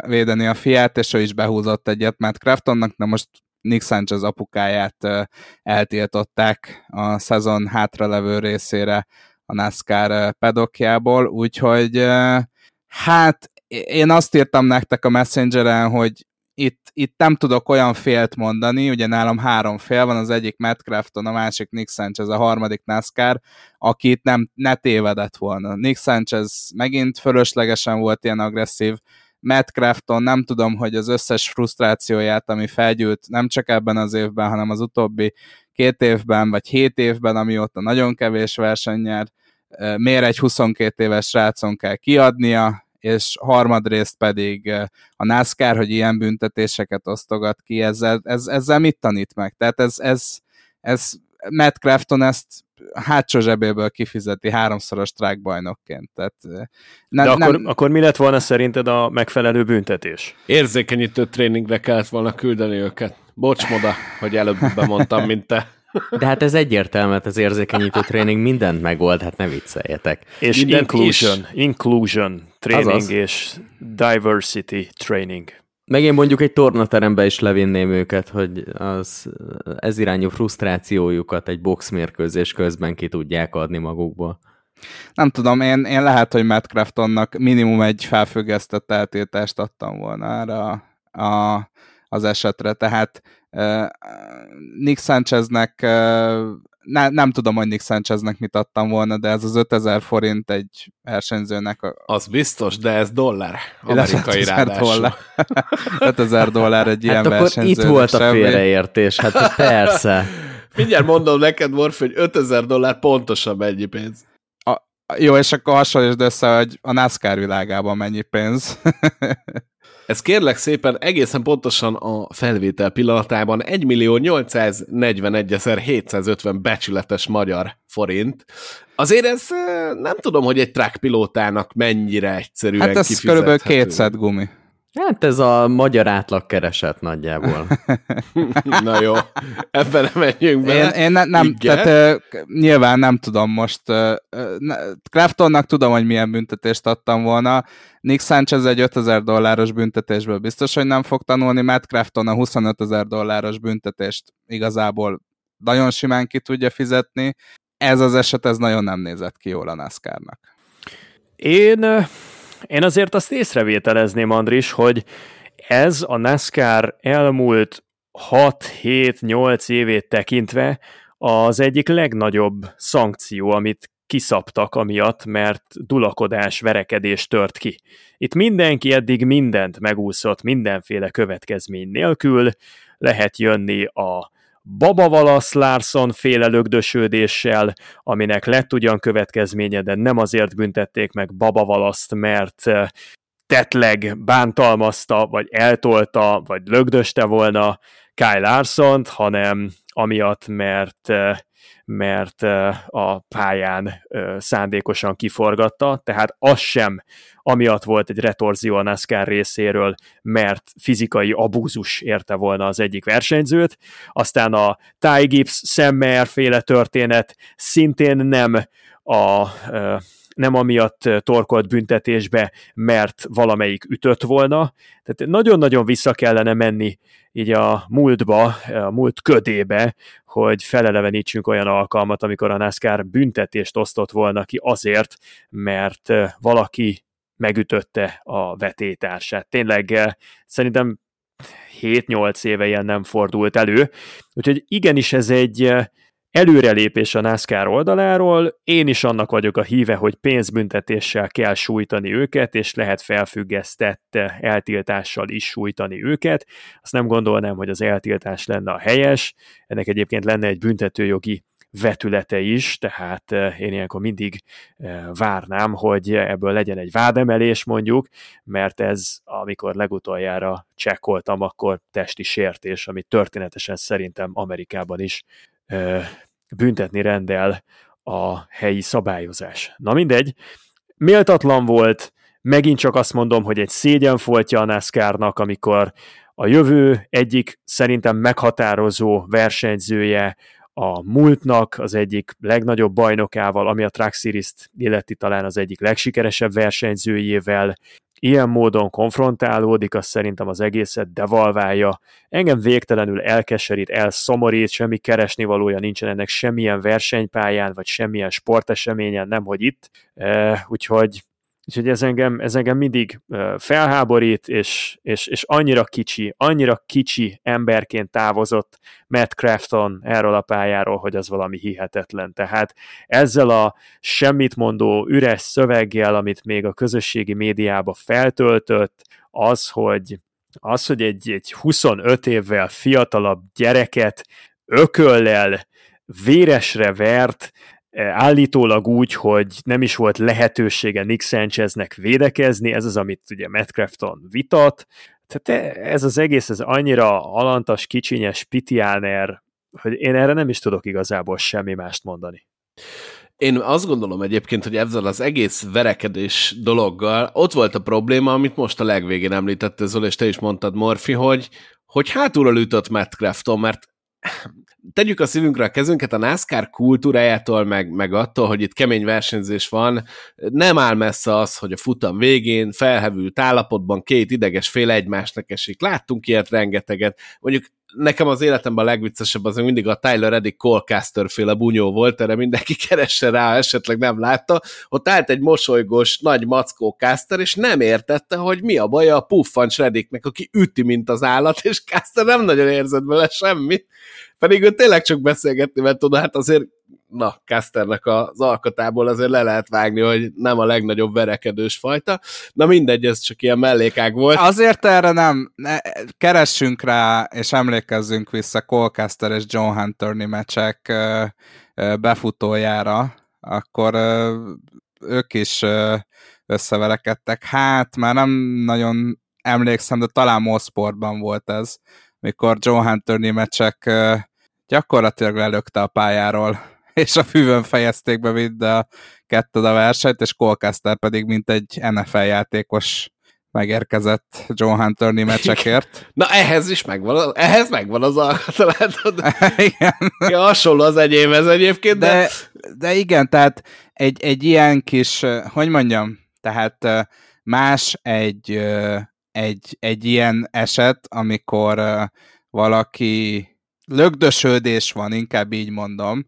védeni a fiát, és ő is behúzott egyet Matt Craftonnak, de most Nick Sanchez apukáját eltiltották a szezon hátralevő részére a NASCAR pedokjából, úgyhogy hát én azt írtam nektek a Messengeren, hogy itt nem tudok olyan félt mondani, ugye nálam 3 fél van, az egyik Matt Crafton, a másik Nick Sanchez, a harmadik NASCAR, aki itt ne tévedett volna. Nick Sanchez megint fölöslegesen volt ilyen agresszív, Matt Crafton, nem tudom, hogy az összes frusztrációját, ami felgyűlt nem csak ebben az évben, hanem az utóbbi 2 évben, vagy 7 évben, amióta nagyon kevés versennyel, miért egy 22 éves srácon kell kiadnia, és harmadrészt pedig a NASCAR, hogy ilyen büntetéseket osztogat ki, ezzel mit tanít meg? Tehát ez Matt Crafton ezt hátsó zsebéből kifizeti 3-szoros trákbajnokként. Tehát akkor mi lett volna szerinted a megfelelő büntetés? Érzékenyítő tréningre kellett volna küldeni őket. Bocs, Moda, hogy előbb bemondtam, mint te. De hát ez egyértelmű, az érzékenyítő tréning mindent megold, hát ne vicceljetek. És inclusion training, azaz, és diversity training. Meg én mondjuk egy tornaterembe is levinném őket, hogy ez irányú frusztrációjukat egy boxmérkőzés közben ki tudják adni magukból. Nem tudom, én lehet, hogy Matt Craftonnak minimum egy felfüggesztett eltiltást adtam volna erre az esetre. Tehát Nick Sancheznek, nem tudom, hogy Nick Sancheznek mit adtam volna, de ez az $5,000 egy versenyzőnek. Az biztos, de ez dollár. Amerikai ráadásul. $5,000 egy ilyen versenyzőnek. Hát akkor itt volt a félreértés, hát persze. Mindjárt mondom neked, Morfi, hogy $5,000 pontosan mennyi pénz. Jó, és akkor hasonlítsd össze, hogy a NASCAR világában mennyi pénz. Ez kérlek szépen egészen pontosan a felvétel pillanatában 1.841.750 becsületes magyar forint. Azért ez nem tudom, hogy egy trákpilótának mennyire egyszerűen kifizethető. Hát ez körülbelül 200 gumi. Hát ez a magyar átlagkereset nagyjából. Na jó, ebben nem menjünk bele. Én nem, tehát nyilván nem tudom most. Craftonnak tudom, hogy milyen büntetést adtam volna. Nick Sanchez egy $5,000 büntetésből biztos, hogy nem fog tanulni. Matt Crafton a $25,000 büntetést igazából nagyon simán ki tudja fizetni. Ez az eset, ez nagyon nem nézett ki jól a NASCAR-nak. Én azért azt észrevételezném, Andris, hogy ez a NASCAR elmúlt 6-7-8 évét tekintve az egyik legnagyobb szankció, amit kiszabtak amiatt, mert dulakodás, verekedés tört ki. Itt mindenki eddig mindent megúszott, mindenféle következmény nélkül, lehet jönni a Bubba Wallace Larson féle lögdösödéssel, aminek lett ugyan következménye, de nem azért büntették meg Bubba Wallace-t, mert tettleg bántalmazta, vagy eltolta, vagy lögdöste volna Kyle Larsont, hanem amiatt, mert a pályán szándékosan kiforgatta, tehát az sem amiatt volt egy retorzió a NASCAR részéről, mert fizikai abúzus érte volna az egyik versenyzőt, aztán a Ty Gibbs-Sam Mayer féle történet szintén nem amiatt torkolt büntetésbe, mert valamelyik ütött volna. Tehát nagyon-nagyon vissza kellene menni így a múltba, a múlt ködébe, hogy felelevenítsünk olyan alkalmat, amikor a NASCAR büntetést osztott volna ki azért, mert valaki megütötte a vetélytársát. Tényleg szerintem 7-8 éve ilyen nem fordult elő. Úgyhogy igenis ez egy előrelépés a NASCAR oldaláról, én is annak vagyok a híve, hogy pénzbüntetéssel kell sújtani őket, és lehet felfüggesztett eltiltással is sújtani őket. Azt nem gondolnám, hogy az eltiltás lenne a helyes, ennek egyébként lenne egy büntetőjogi vetülete is, tehát én ilyenkor mindig várnám, hogy ebből legyen egy vádemelés mondjuk, mert ez, amikor legutoljára csekkoltam, akkor testi sértés, ami történetesen szerintem Amerikában is büntetni rendel a helyi szabályozás. Na mindegy, méltatlan volt, megint csak azt mondom, hogy egy szégyenfoltja a NASCAR-nak, amikor a jövő egyik szerintem meghatározó versenyzője a múltnak, az egyik legnagyobb bajnokával, ami a Truck Series-t illeti talán az egyik legsikeresebb versenyzőjével, ilyen módon konfrontálódik, az szerintem az egészet devalválja. Engem végtelenül elkeserít, elszomorít, semmi keresnivalója nincsen ennek semmilyen versenypályán, vagy semmilyen sporteseményen, nemhogy itt. Úgyhogy ez engem mindig felháborít, és annyira kicsi emberként távozott Matt Crafton erről a pályáról, hogy az valami hihetetlen. Tehát ezzel a semmit mondó üres szöveggel, amit még a közösségi médiába feltöltött, az, hogy egy 25 évvel fiatalabb gyereket ököllel véresre vert, állítólag úgy, hogy nem is volt lehetősége Nick Sancheznek védekezni, ez az, amit ugye Matt Crafton vitat, tehát ez az egész, ez annyira alantas, kicsinyes pitiáner, hogy én erre nem is tudok igazából semmi mást mondani. Én azt gondolom egyébként, hogy ezzel az egész verekedés dologgal ott volt a probléma, amit most a legvégén említett Zoli, és te is mondtad, Morfi, hogy hátulról ütött Matt Crafton, mert tegyük a szívünkre a kezünket, a NASCAR kultúrájától, meg attól, hogy itt kemény versenyzés van, nem áll messze az, hogy a futam végén felhevült állapotban két ideges fél egymásnak esik. Láttunk ilyet rengeteget. Mondjuk nekem az életemben a legviccesebb az, hogy mindig a Tyler Reddick Colcaster-féle bunyó volt, erre mindenki keresse rá, esetleg nem látta. Ott állt egy mosolygós, nagy mackó Caster, és nem értette, hogy mi a baja a puffancs Reddicknek, aki üti, mint az állat, és Caster nem nagyon érzett vele semmit. Pedig ő tényleg csak beszélgetni, mert tudod, hát azért, Casternek az alkatából azért le lehet vágni, hogy nem a legnagyobb verekedős fajta. Na mindegy, ez csak ilyen mellékág volt. Azért erre keressünk rá, és emlékezzünk vissza Colcaster és John Hunter-i meccsek befutójára, akkor ők is összeverekedtek. Hát már nem nagyon emlékszem, de talán motorsportban volt ez, mikor John Hunter-i meccsek gyakorlatilag lelökte a pályáról, és a fűvön fejezték be ketten a versenyt, és Colcaster pedig mint egy NFL játékos megérkezett John Hunter-i meccsekért. Na ehhez megvan az alkatalátod. Igen. Ja, hasonló az enyémhez egyébként. De igen, tehát egy ilyen kis, hogy mondjam, tehát más egy ilyen eset, amikor valaki lögdösödés van, inkább így mondom,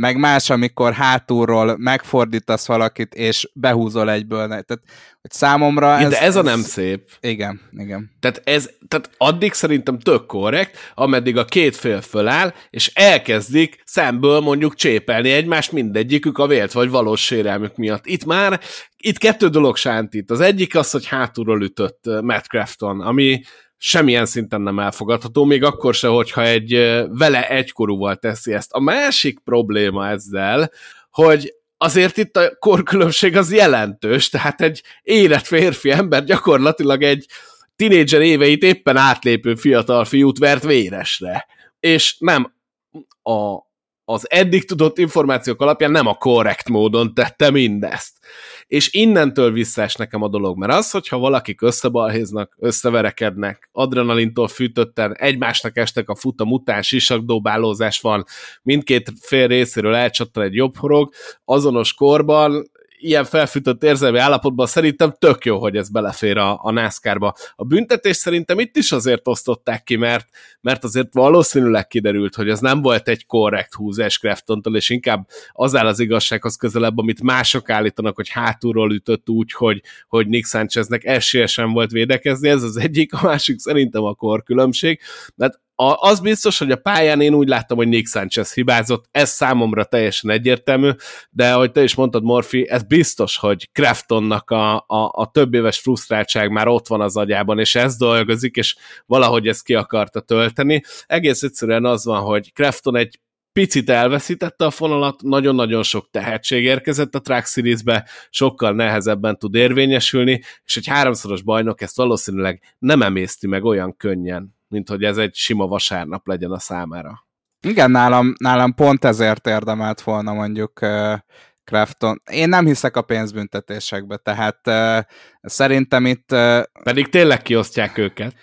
meg más, amikor hátulról megfordítasz valakit, és behúzol egyből. Tehát, hogy számomra... ez, de ez a nem szép. Igen, igen. Tehát addig szerintem tök korrekt, ameddig a két fél föláll, és elkezdik szemből mondjuk csépelni egymást mindegyikük a vélt vagy valós sérelmük miatt. Itt kettő dolog sántít. Az egyik az, hogy hátulról ütött Matt Crafton, ami semmilyen szinten nem elfogadható, még akkor se, hogyha vele egykorúval teszi ezt. A másik probléma ezzel, hogy azért itt a korkülönbség az jelentős, tehát egy érett férfi ember gyakorlatilag egy tinédzser éveit éppen átlépő fiatal fiút vert véresre. És nem az eddig tudott információk alapján nem a korrekt módon tette mindezt. És innentől visszaes nekem a dolog, mert az, hogyha valakik összebalhéznak, összeverekednek, adrenalintól fűtötten, egymásnak estek a futam után, sisakdobálózás van, mindkét fél részéről elcsattan egy jobb horog, azonos korban, ilyen felfűtött érzelmi állapotban szerintem tök jó, hogy ez belefér a NASCAR-ba. A büntetés szerintem itt is azért osztották ki, mert azért valószínűleg kiderült, hogy ez nem volt egy korrekt húzás Craftontól, és inkább az áll az igazsághoz közelebb, amit mások állítanak, hogy hátulról ütött úgy, hogy Nick Sancheznek esélyesen volt védekezni, ez az egyik, a másik szerintem a korkülönbség, mert az biztos, hogy a pályán én úgy láttam, hogy Nick Sanchez hibázott, ez számomra teljesen egyértelmű, de ahogy te is mondtad, Morfi, ez biztos, hogy Craftonnak a több éves frusztráltság már ott van az agyában, és ez dolgozik, és valahogy ezt ki akarta tölteni. Egész egyszerűen az van, hogy Crafton egy picit elveszítette a fonalat, nagyon-nagyon sok tehetség érkezett a Truck Series-be, sokkal nehezebben tud érvényesülni, és egy háromszoros bajnok ezt valószínűleg nem emészti meg olyan könnyen, mint hogy ez egy sima vasárnap legyen a számára. Igen, nálam pont ezért érdemelt volna mondjuk Crafton. Én nem hiszek a pénzbüntetésekbe, tehát szerintem itt... Pedig tényleg kiosztják őket.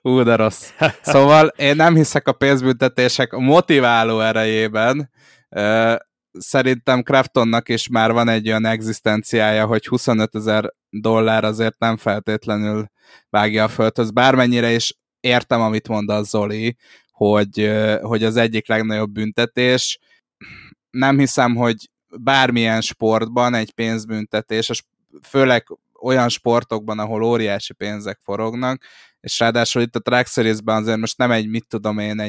Hú, de rossz. Szóval én nem hiszek a pénzbüntetések motiváló erejében. Szerintem Craftonnak is már van egy olyan egzisztenciája, hogy $25,000 azért nem feltétlenül vágja a földhöz. Bármennyire is értem, amit mond a Zoli, hogy az egyik legnagyobb büntetés. Nem hiszem, hogy bármilyen sportban egy pénzbüntetés, és főleg olyan sportokban, ahol óriási pénzek forognak, és ráadásul itt a Truck Series-ben azért most nem egy, mit tudom én,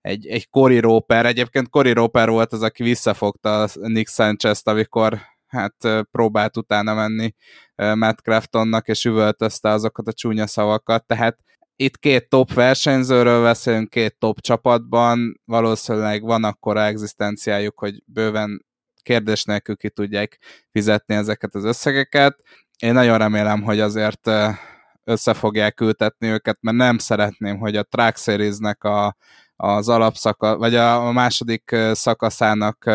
egy Corey Roper, egyébként Corey Roper volt az, aki visszafogta Nick Sanchez-t, amikor próbált utána menni Matt Craftonnak, és üvöltözte azokat a csúnya szavakat, tehát itt két top versenyzőről beszélünk, két top csapatban, valószínűleg van akkora egzisztenciájuk, hogy bőven kérdés nélkül ki tudják fizetni ezeket az összegeket. Én nagyon remélem, hogy azért össze fogják ültetni őket, mert nem szeretném, hogy a Truck Series-nek az alapszakasz, vagy a második szakaszának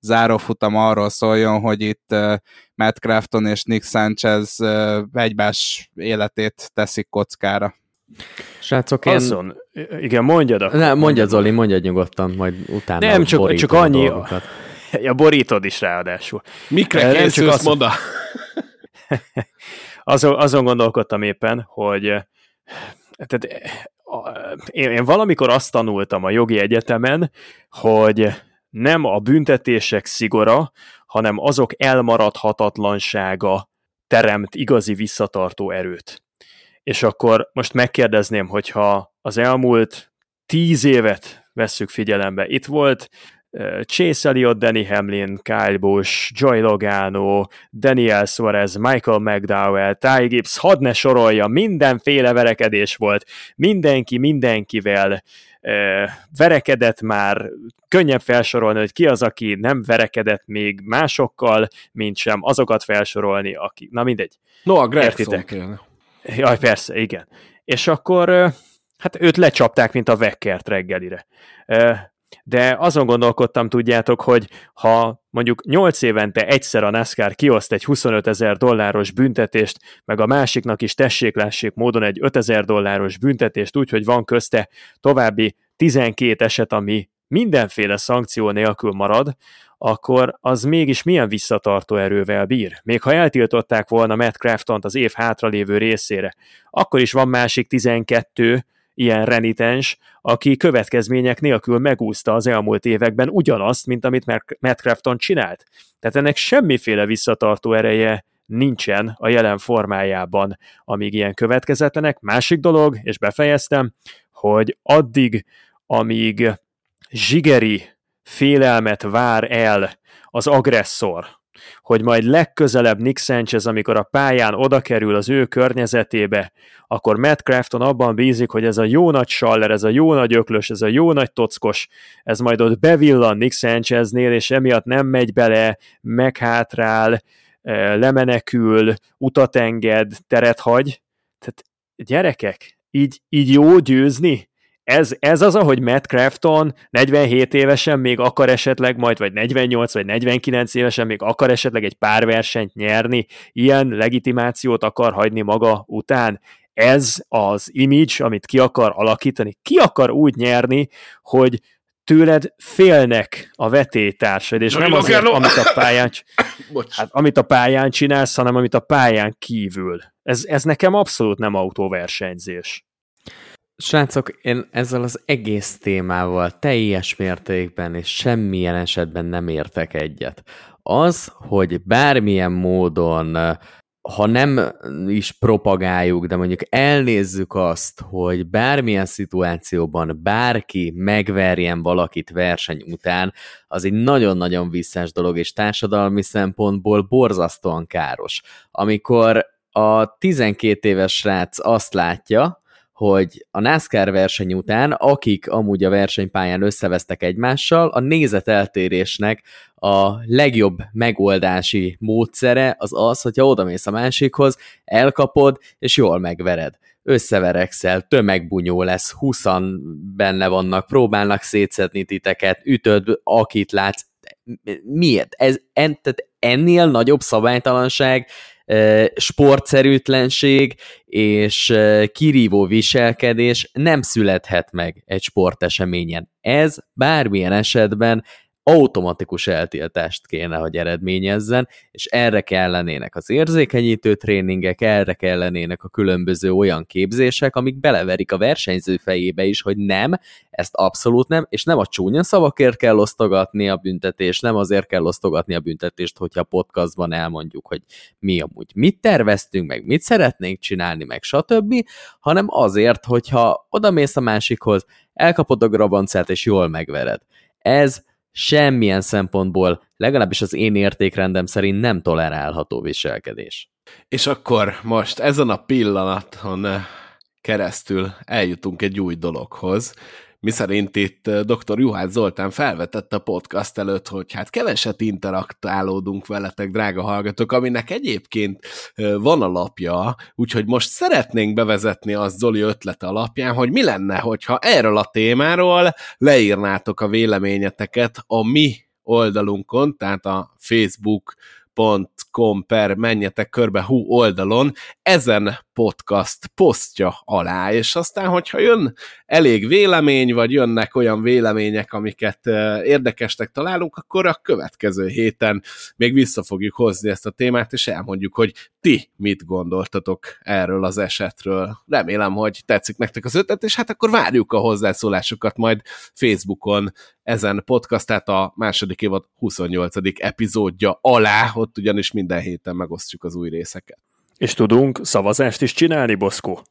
zárófutam arról szóljon, hogy itt Matt Crafton és Nick Sanchez egymás életét teszik kockára. Srácok, azon... Igen, mondjad akkor. Nem, mondjad Zoli, mondjad nyugodtan, majd utána. Nem, csak annyi... Ja, borítod is ráadásul. Mikre készülsz, mondd? Azon gondolkodtam éppen, hogy tehát, én valamikor azt tanultam a jogi egyetemen, hogy nem a büntetések szigora, hanem azok elmaradhatatlansága teremt igazi visszatartó erőt. És akkor most megkérdezném, hogyha az elmúlt 10 évet vesszük figyelembe, itt volt Chase Elliott, Denny Hamlin, Kyle Busch, Joey Logano, Daniel Suarez, Michael McDowell, Ty Gibbs, hadd ne sorolja, mindenféle verekedés volt, mindenki mindenkivel verekedett már, könnyebb felsorolni, hogy ki az, aki nem verekedett még másokkal, mint sem azokat felsorolni, akik, na mindegy. Noah Gragson. Jaj, persze, igen. És akkor, őt lecsapták, mint a Weckert reggelire. De azon gondolkodtam, tudjátok, hogy ha mondjuk 8 évente egyszer a NASCAR kioszt egy $25,000 büntetést, meg a másiknak is tessék-lássék módon egy $5,000 büntetést, úgyhogy van közte további 12 eset, ami mindenféle szankció nélkül marad, akkor az mégis milyen visszatartó erővel bír. Még ha eltiltották volna Matt Craftont az év hátralévő részére, akkor is van másik 12, ilyen renitens, aki következmények nélkül megúszta az elmúlt években ugyanazt, mint amit Matt Crafton csinált. Tehát ennek semmiféle visszatartó ereje nincsen a jelen formájában, amíg ilyen következetlenek. Másik dolog, és befejeztem, hogy addig, amíg zsigeri félelmet vár el az agresszor, hogy majd legközelebb Nick Sanchez, amikor a pályán oda kerül az ő környezetébe, akkor Matt Crafton abban bízik, hogy ez a jó nagy saller, ez a jó nagy öklös, ez a jó nagy tockos, ez majd ott bevillan Nick Sancheznél, és emiatt nem megy bele, meghátrál, lemenekül, utat enged, teret hagy. Tehát gyerekek, így jó győzni? Ez az, ahogy Matt Crafton 47 évesen még akar esetleg majd, vagy 48, vagy 49 évesen még akar esetleg egy pár versenyt nyerni, ilyen legitimációt akar hagyni maga után. Ez az image, amit ki akar alakítani. Ki akar úgy nyerni, hogy tőled félnek a vetélytársaid, és nem azért, amit a pályán csinálsz, hanem amit a pályán kívül. Ez nekem abszolút nem autóversenyzés. Srácok, én ezzel az egész témával teljes mértékben és semmilyen esetben nem értek egyet. Az, hogy bármilyen módon, ha nem is propagáljuk, de mondjuk elnézzük azt, hogy bármilyen szituációban bárki megverjen valakit verseny után, az egy nagyon-nagyon visszás dolog, és társadalmi szempontból borzasztóan káros. Amikor a 12 éves srác azt látja, hogy a NASCAR verseny után, akik amúgy a versenypályán összevesztek egymással, a nézeteltérésnek a legjobb megoldási módszere az az, hogyha odamész a másikhoz, elkapod, és jól megvered. Összeverekszel, tömegbunyó lesz, 20-an benne vannak, próbálnak szétszedni titeket, ütöd, akit látsz. Miért? Tehát ennél nagyobb szabálytalanság, sportszerűtlenség és kirívó viselkedés nem születhet meg egy sporteseményen. Ez bármilyen esetben automatikus eltiltást kéne, hogy eredményezzen, és erre kellenének az érzékenyítő tréningek, erre kellenének a különböző olyan képzések, amik beleverik a versenyző fejébe is, hogy nem, ezt abszolút nem, és nem a csúnya szavakért kell osztogatni a büntetést, nem azért kell osztogatni a büntetést, hogyha podcastban elmondjuk, hogy mi amúgy mit terveztünk, meg mit szeretnénk csinálni, meg stb., hanem azért, hogyha odamész a másikhoz, elkapod a grabancát, és jól megvered. Ez semmilyen szempontból, legalábbis az én értékrendem szerint nem tolerálható viselkedés. És akkor most ezen a pillanaton keresztül eljutunk egy új dologhoz, miszerint itt Dr. Juhász Zoltán felvetette a podcast előtt, hogy hát keveset interaktálódunk veletek, drága hallgatók, aminek egyébként van alapja, úgyhogy most szeretnénk bevezetni azt Zoli ötlete alapján, hogy mi lenne, hogyha erről a témáról leírnátok a véleményeteket a mi oldalunkon, tehát a facebook.com/menjetekkörbe.hu oldalon ezen podcast posztja alá, és aztán, hogyha jön elég vélemény, vagy jönnek olyan vélemények, amiket érdekesnek találunk, akkor a következő héten még vissza fogjuk hozni ezt a témát, és elmondjuk, hogy ti mit gondoltatok erről az esetről. Remélem, hogy tetszik nektek az ötlet, és hát akkor várjuk a hozzászólásokat majd Facebookon ezen podcastát a második évad 28. epizódja alá, ott ugyanis minden héten megosztjuk az új részeket. És tudunk szavazást is csinálni, Boszkó?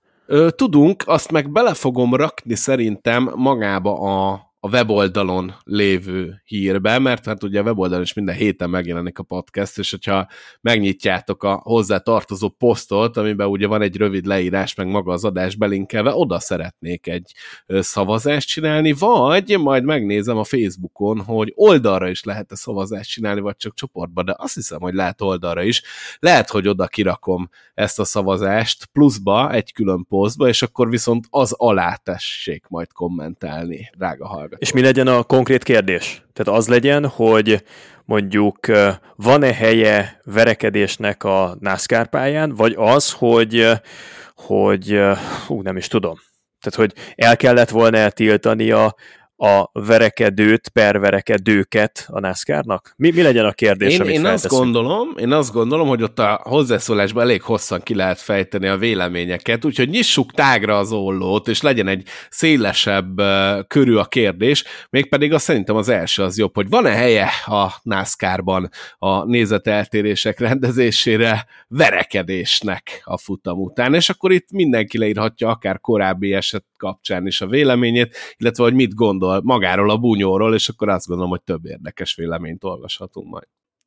Tudunk, azt meg bele fogom rakni szerintem magába a weboldalon lévő hírbe, mert hát ugye a weboldalon is minden héten megjelenik a podcast, és hogyha megnyitjátok a hozzá tartozó posztot, amiben ugye van egy rövid leírás, meg maga az adás belinkelve, oda szeretnék egy szavazást csinálni, vagy majd megnézem a Facebookon, hogy oldalra is lehet-e szavazást csinálni, vagy csak csoportban, de azt hiszem, hogy lehet oldalra is. Lehet, hogy oda kirakom ezt a szavazást pluszba, egy külön posztba, és akkor viszont az alá tessék majd kommentálni, drága hallgatók. És mi legyen a konkrét kérdés? Tehát az legyen, hogy mondjuk van-e helye verekedésnek a NASCAR pályán, vagy az, hogy nem is tudom. Tehát, hogy el kellett volna tiltani a a verekedőt, perverekedőket a NASCAR-nak? Mi legyen a kérdés, amit felteszünk? Én azt gondolom, hogy ott a hozzászólásban elég hosszan ki lehet fejteni a véleményeket, úgyhogy nyissuk tágra az ollót, és legyen egy szélesebb körű a kérdés, mégpedig azt szerintem az első az jobb, hogy van-e helye a NASCAR-ban a nézeteltérések rendezésére verekedésnek a futam után, és akkor itt mindenki leírhatja akár korábbi eset kapcsán is a véleményét, illetve hogy mit gondol magáról a bunyóról, és akkor azt gondolom, hogy több érdekes véleményt olvashatunk majd.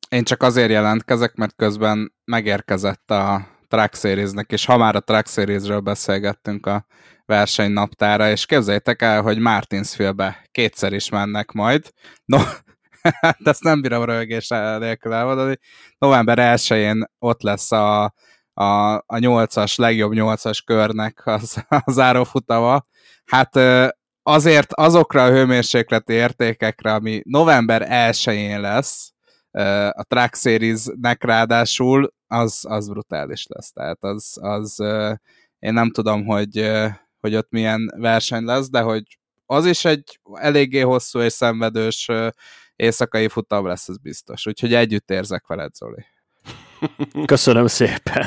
Én csak azért jelentkezek, mert közben megérkezett a Truck Series-nek, és ha már a Truck Series-ről beszélgettünk a verseny naptára, és képzeljétek el, hogy Martinsville-be kétszer is mennek majd. No, de ezt nem bírom rövegés nélkül elmondani. November 1-én ott lesz a 8-as, legjobb 8-as körnek a zárófutama. Hát azért azokra a hőmérsékleti értékekre, ami november 1-én lesz, a Truck Series-nek ráadásul, az brutális lesz. Tehát az én nem tudom, hogy ott milyen verseny lesz, de hogy az is egy eléggé hosszú és szenvedős éjszakai futam lesz, ez biztos. Úgyhogy együtt érzek veled, Zoli. Köszönöm szépen.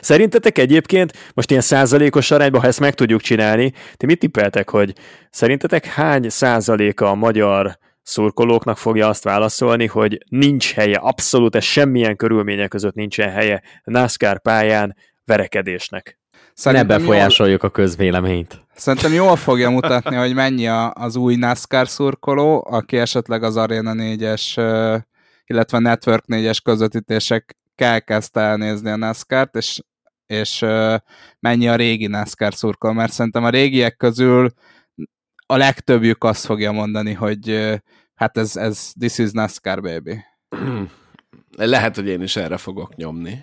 Szerintetek egyébként most ilyen százalékos arányban, ha ezt meg tudjuk csinálni, ti mit tippeltek, hogy szerintetek hány százaléka a magyar szurkolóknak fogja azt válaszolni, hogy nincs helye, abszolút ez semmilyen körülmények között nincsen helye NASCAR pályán verekedésnek? Szerintem ne befolyásoljuk a közvéleményt. Szerintem jól fogja mutatni, hogy mennyi az új NASCAR szurkoló, aki esetleg az Arena 4-es, illetve Network 4-es közvetítésekkel kezdte elnézni a NASCAR-t, és mennyi a régi NASCAR szurkoló, mert szerintem a régiek közül a legtöbbjük azt fogja mondani, hogy hát ez this is NASCAR, baby. Lehet, hogy én is erre fogok nyomni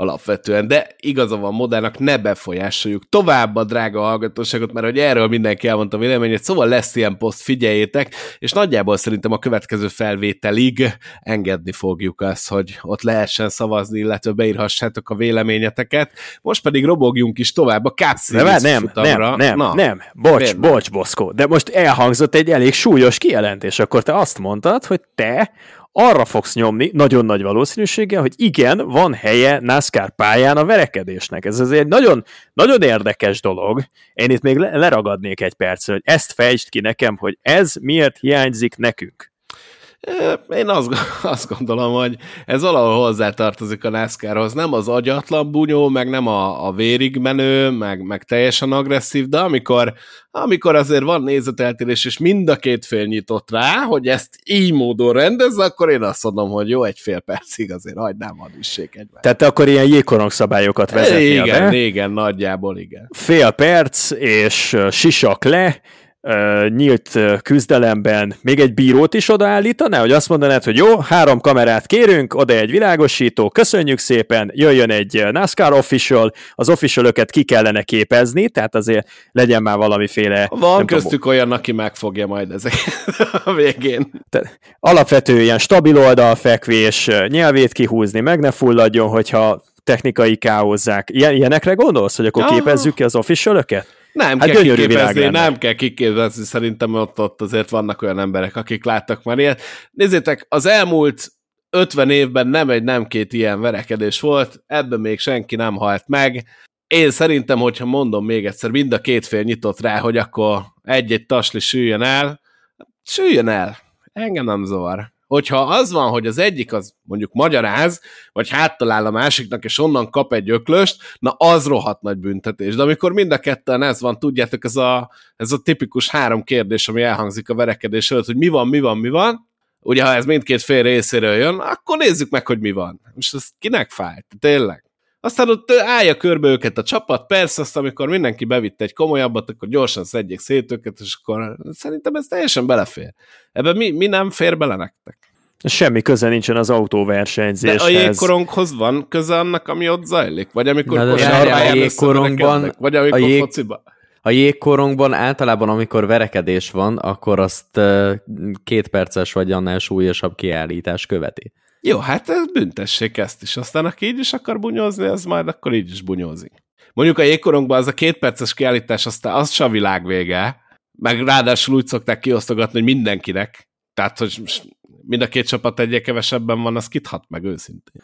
alapvetően, de igaza van Modának, ne befolyásoljuk tovább a drága hallgatóságot, mert hogy erről mindenki elmondta a véleményét, szóval lesz ilyen poszt, figyeljétek, és nagyjából szerintem a következő felvételig engedni fogjuk azt, hogy ott lehessen szavazni, illetve beírhassátok a véleményeteket. Most pedig robogjunk is tovább a Cup Series futamra. Nem, bocs, Boszkó, de most elhangzott egy elég súlyos kijelentés, akkor te azt mondtad, hogy te arra fogsz nyomni, nagyon nagy valószínűséggel, hogy igen, van helye NASCAR pályán a verekedésnek. Ez azért nagyon, nagyon érdekes dolog. Én itt még leragadnék egy percre, hogy ezt fejtsd ki nekem, hogy ez miért hiányzik nekünk. Én azt gondolom, hogy ez valahol hozzátartozik a NASCAR-hoz. Nem az agyatlan bunyó, meg nem a vérigmenő, meg teljesen agresszív, de amikor azért van nézeteltérés, és mind a két fél nyitott rá, hogy ezt így módon rendezze, akkor én azt mondom, hogy jó, egy fél percig azért hagynám a vissék egymást. Tehát akkor ilyen jégkorong szabályokat vezetnél, Igen, nagyjából igen. Fél perc, és sisak le, nyílt küzdelemben még egy bírót is odaállítaná, hogy azt mondanád, hogy jó, 3 kamerát kérünk, oda egy világosító, köszönjük szépen, jöjjön egy NASCAR official, az officialöket ki kellene képezni, tehát azért legyen már valamiféle... Van köztük olyan, aki megfogja majd ezeket a végén. Alapvető ilyen stabil oldalfekvés, nyelvét kihúzni, meg ne fulladjon, hogyha technikai káhozzák. Ilyenekre gondolsz, hogy akkor képezzük ki az officialöket? Nem kell kiképezni, szerintem ott azért vannak olyan emberek, akik láttak már ilyet. Nézzétek, az elmúlt 50 évben nem két ilyen verekedés volt, ebben még senki nem halt meg. Én szerintem, hogyha mondom még egyszer, mind a két fél nyitott rá, hogy akkor egy-egy tasli süljön el, engem nem zavar. Hogyha az van, hogy az egyik az mondjuk magyaráz, vagy háttalál a másiknak, és onnan kap egy öklöst, na az rohadt nagy büntetés. De amikor mind a ketten ez van, tudjátok, ez a tipikus 3 kérdés, ami elhangzik a verekedés előtt, hogy mi van, ugye ha ez mindkét fél részéről jön, akkor nézzük meg, hogy mi van. És ez kinek fájt, tényleg. Aztán ott állja körbe őket a csapat, persze azt, amikor mindenki bevitte egy komolyabbat, akkor gyorsan szedjék szét őket, és akkor szerintem ez teljesen belefér. Ebben mi nem fér bele nektek? Semmi köze nincsen az autóversenyzéshez. De a jégkoronghoz van köze annak, ami ott zajlik? Vagy amikor kosárpályán összeverekednek? Vagy amikor fociban? A jégkorongban általában, amikor verekedés van, akkor azt 2 perces vagy annál súlyosabb kiállítás követi. Jó, hát büntessék ezt is. Aztán aki így is akar bunyózni, az majd akkor így is bunyózik. Mondjuk a jégkorongban az a 2 perces kiállítás, aztán az se a világ vége, meg ráadásul úgy szokták kiosztogatni, hogy mindenkinek, tehát hogy mind a két csapat egyre kevesebben van, az kithat meg őszintén.